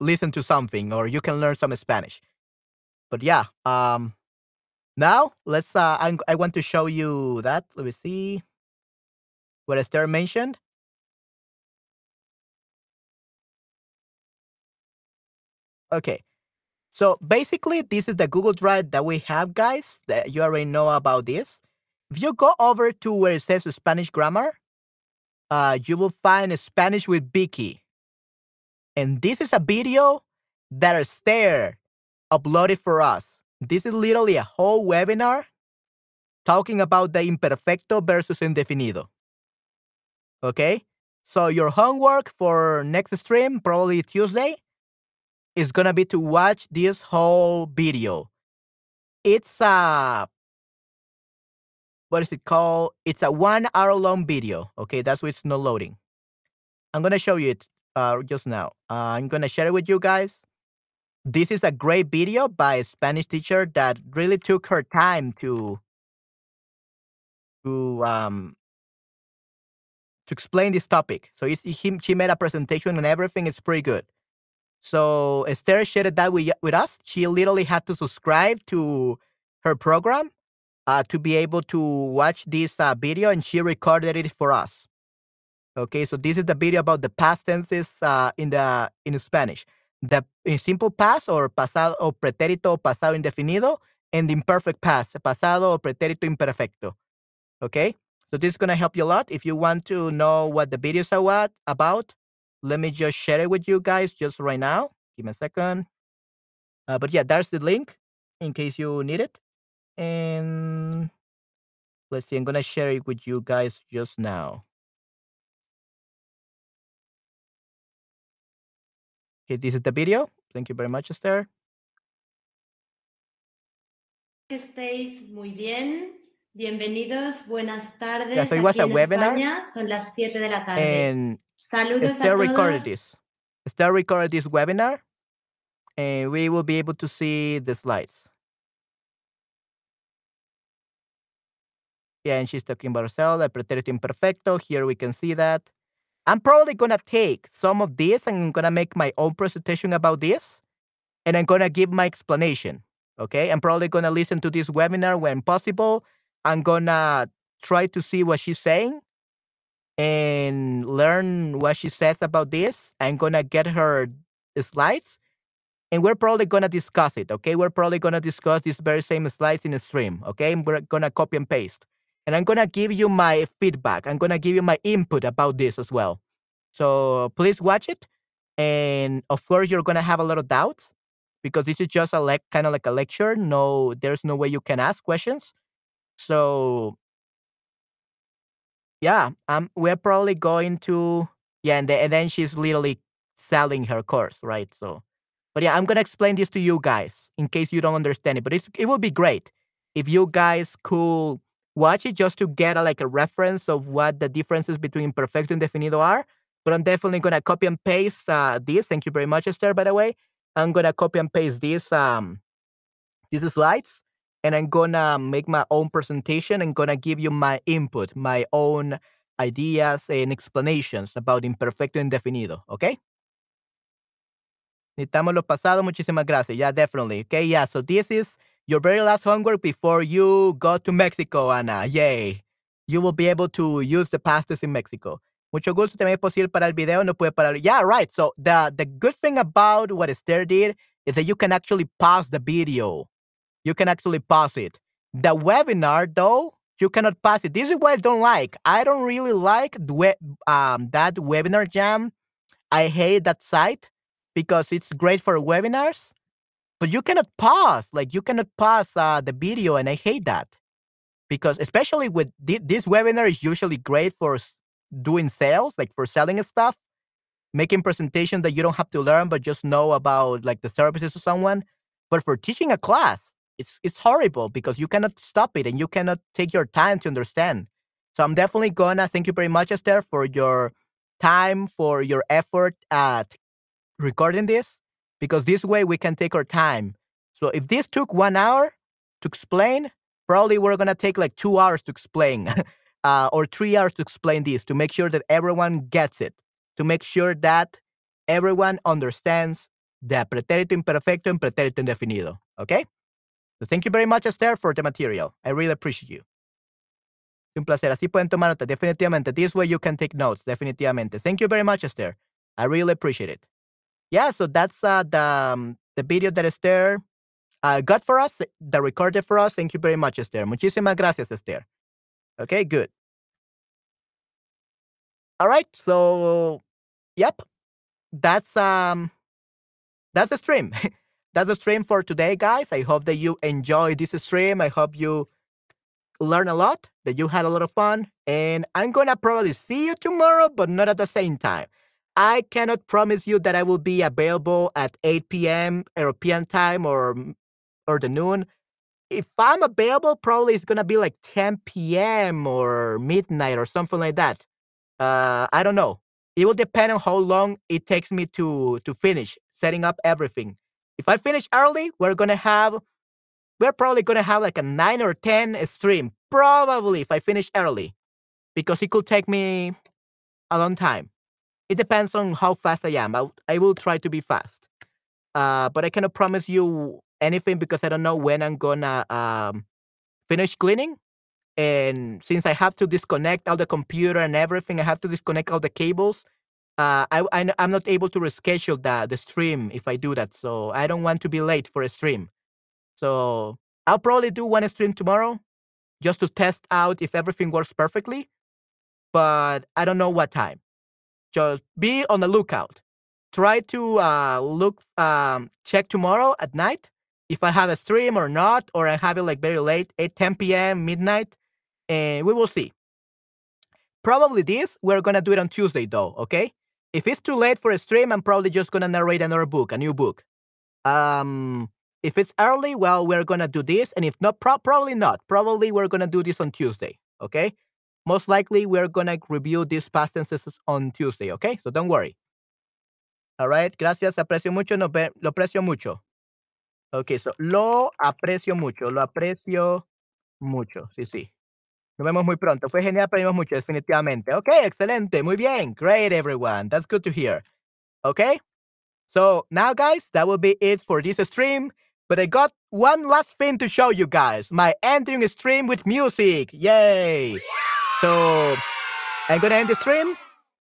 listen to something, or you can learn some Spanish. But yeah, um, now let's, uh, I'm, I want to show you that. Let me see what Esther mentioned. Okay, so basically this is the Google Drive that we have, guys, that you already know about this. If you go over to where it says Spanish grammar, uh, you will find Spanish with Vicky. And this is a video that Esther uploaded for us. This is literally a whole webinar talking about the imperfecto versus indefinido. Okay? So your homework for next stream, probably Tuesday, is going to be to watch this whole video. It's a... What is it called? It's a one hour long video. Okay? That's why it's not loading. I'm going to show you it. Uh, just now. Uh, I'm going to share it with you guys. This is a great video by a Spanish teacher that really took her time to to um to explain this topic. So it's, he, she made a presentation and everything. It's pretty good. So Esther shared that with, with us. She literally had to subscribe to her program uh, to be able to watch this uh, video, and she recorded it for us. Okay, so this is the video about the past tenses uh, in the in Spanish. The in simple past or pasado o pretérito o pasado indefinido, and the imperfect past, pasado o pretérito imperfecto. Okay, so this is going to help you a lot. If you want to know what the videos are what, about, let me just share it with you guys just right now. Give me a second. Uh, but yeah, there's the link in case you need it. And let's see, I'm going to share it with you guys just now. Okay, this is the video. Thank you very much, Esther. Que estéis muy bien. Bienvenidos, buenas tardes. Yeah, so it was a webinar. España. Son las siete de la tarde. And Saludos Esther recorded this. Esther recorded this webinar, and we will be able to see the slides. Yeah, and she's talking about herself, the pretérito imperfecto. Here we can see that. I'm probably going to take some of this and I'm going to make my own presentation about this. And I'm going to give my explanation. Okay. I'm probably going to listen to this webinar when possible. I'm going to try to see what she's saying and learn what she says about this. I'm going to get her slides And we're probably going to discuss it, okay? We're probably going to discuss these very same slides in the stream, okay? And we're going to copy and paste. And I'm going to give you my feedback. I'm going to give you my input about this as well. So please watch it. And of course, you're going to have a lot of doubts because this is just a le- kind of like a lecture. No, there's no way you can ask questions. So yeah, um, we're probably going to, yeah, and, the, and then she's literally selling her course, right? So, but yeah, I'm going to explain this to you guys in case you don't understand it. But it's, it would be great if you guys could watch it just to get a, like a reference of what the differences between perfecto and definido are. But I'm definitely going to copy and paste uh, this. Thank you very much, Esther, by the way. I'm going to copy and paste these, um, these slides. And I'm going to make my own presentation and going to give you my input, my own ideas and explanations about imperfecto and definido, ¿ok? Necesitamos lo pasado. Muchísimas gracias. Yeah, definitely. Okay, yeah. So this is your very last homework before you go to Mexico, Ana. Yay. You will be able to use the past tense in Mexico. Mucho gusto. También es posible para el video. No puede parar. Yeah, right. So the, the good thing about what Esther did is that you can actually pause the video. You can actually pause it. The webinar, though, you cannot pause it. This is what I don't like. I don't really like we- um, that webinar jam. I hate that site. Because it's great for webinars, but you cannot pause. Like you cannot pause uh, the video, and I hate that. Because especially with th- this webinar is usually great for s- doing sales, like for selling stuff, making presentation that you don't have to learn, but just know about like the services of someone. But for teaching a class, it's it's horrible because you cannot stop it and you cannot take your time to understand. So I'm definitely gonna thank you very much, Esther, for your time, for your effort at recording this, because this way we can take our time. So if this took one hour to explain, probably we're going to take like two hours to explain uh, or three hours to explain this, to make sure that everyone gets it, to make sure that everyone understands the pretérito imperfecto and pretérito indefinido. Okay? So thank you very much, Esther, for the material. I really appreciate you. Un placer. Así pueden tomar nota. Definitivamente. This way you can take notes. Definitivamente. Thank you very much, Esther. I really appreciate it. Yeah, so that's uh, the um, the video that Esther uh, got for us, that recorded for us. Thank you very much, Esther. Muchísimas gracias, Esther. Okay, good. All right, so yep, that's um that's the stream. That's the stream for today, guys. I hope that you enjoyed this stream. I hope you learned a lot, that you had a lot of fun, and I'm gonna probably see you tomorrow, but not at the same time. I cannot promise you that I will be available at eight p.m. European time or or the noon. If I'm available, probably it's going to be like ten p.m. or midnight or something like that. Uh, I don't know. It will depend on how long it takes me to to finish setting up everything. If I finish early, we're going to have, we're probably going to have like a nine or ten stream. Probably if I finish early, because it could take me a long time. It depends on how fast I am. I, I will try to be fast. Uh, but I cannot promise you anything because I don't know when I'm going to um, finish cleaning. And since I have to disconnect all the computer and everything, I have to disconnect all the cables. Uh, I, I, I'm not able to reschedule the, the stream if I do that. So I don't want to be late for a stream. So I'll probably do one stream tomorrow just to test out if everything works perfectly. But I don't know what time. Just be on the lookout. Try to uh, look, um, check tomorrow at night if I have a stream or not, or I have it like very late, eight, ten p.m., midnight, and we will see. Probably this, we're going to do it on Tuesday, though, okay? If it's too late for a stream, I'm probably just going to narrate another book, a new book. Um, if it's early, well, we're going to do this, and if not, pro- probably not. Probably we're going to do this on Tuesday, okay? Most likely, we're going to review these past tenses on Tuesday, okay? So don't worry. All right. Gracias. Aprecio mucho. No, lo aprecio mucho. Okay, so lo aprecio mucho. Lo aprecio mucho. Sí, sí. Nos vemos muy pronto. Fue genial. Aprendimos mucho, definitivamente. Okay, excelente. Muy bien. Great, everyone. That's good to hear. Okay? So now, guys, that will be it for this stream. But I got one last thing to show you guys. My entering stream with music. Yay! So I'm going to end the stream,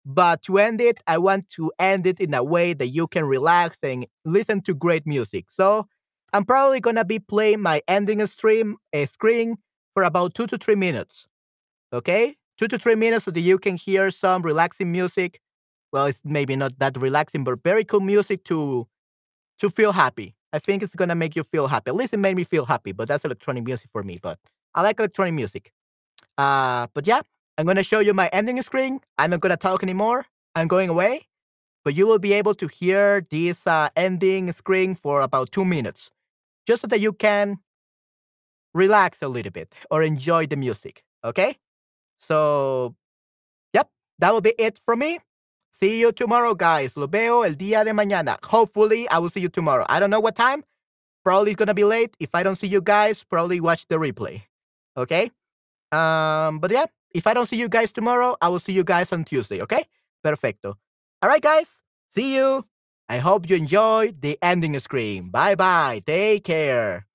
But to end it, I want to end it in a way that you can relax and listen to great music. So I'm probably going to be playing my ending stream uh, screen for about two to three minutes. Okay? Two to three minutes so that you can hear some relaxing music. Well, it's maybe not that relaxing, but very cool music to to feel happy. I think it's going to make you feel happy. At least it made me feel happy, but that's electronic music for me. But I like electronic music. Uh, but yeah, I'm going to show you my ending screen. I'm not going to talk anymore. I'm going away. But you will be able to hear this uh, ending screen for about two minutes. Just so that you can relax a little bit or enjoy the music. Okay? So, yep, that will be it for me. See you tomorrow, guys. Lo veo el día de mañana. Hopefully, I will see you tomorrow. I don't know what time. Probably it's going to be late. If I don't see you guys, probably watch the replay. Okay? Um, but yeah, if I don't see you guys tomorrow, I will see you guys on Tuesday. Okay? Perfecto. All right, guys. See you. I hope you enjoyed the ending screen. Bye-bye. Take care.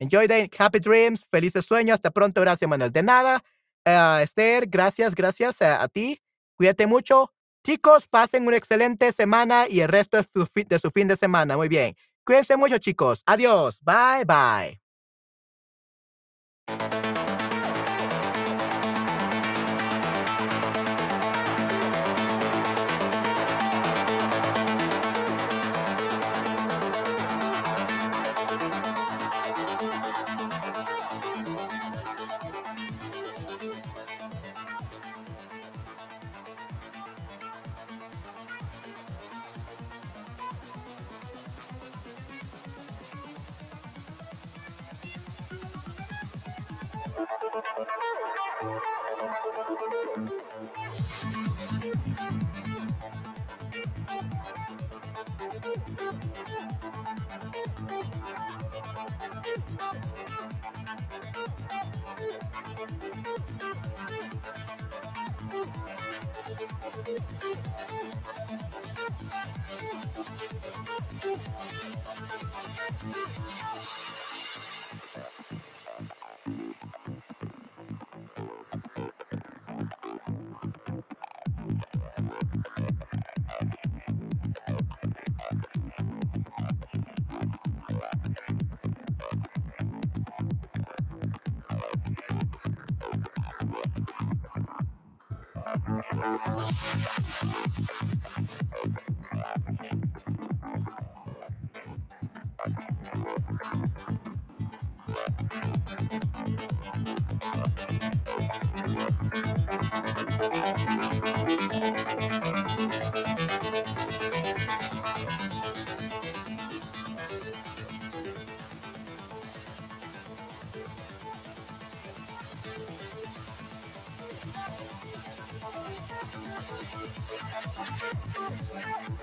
Enjoy the happy dreams. Felices sueños. Hasta pronto. Gracias, Manuel. De nada. Uh, Esther, gracias, gracias a, a ti. Cuídate mucho. Chicos, pasen una excelente semana y el resto de su, fin, de su fin de semana. Muy bien. Cuídense mucho, chicos. Adiós. Bye, bye. We'll be right back.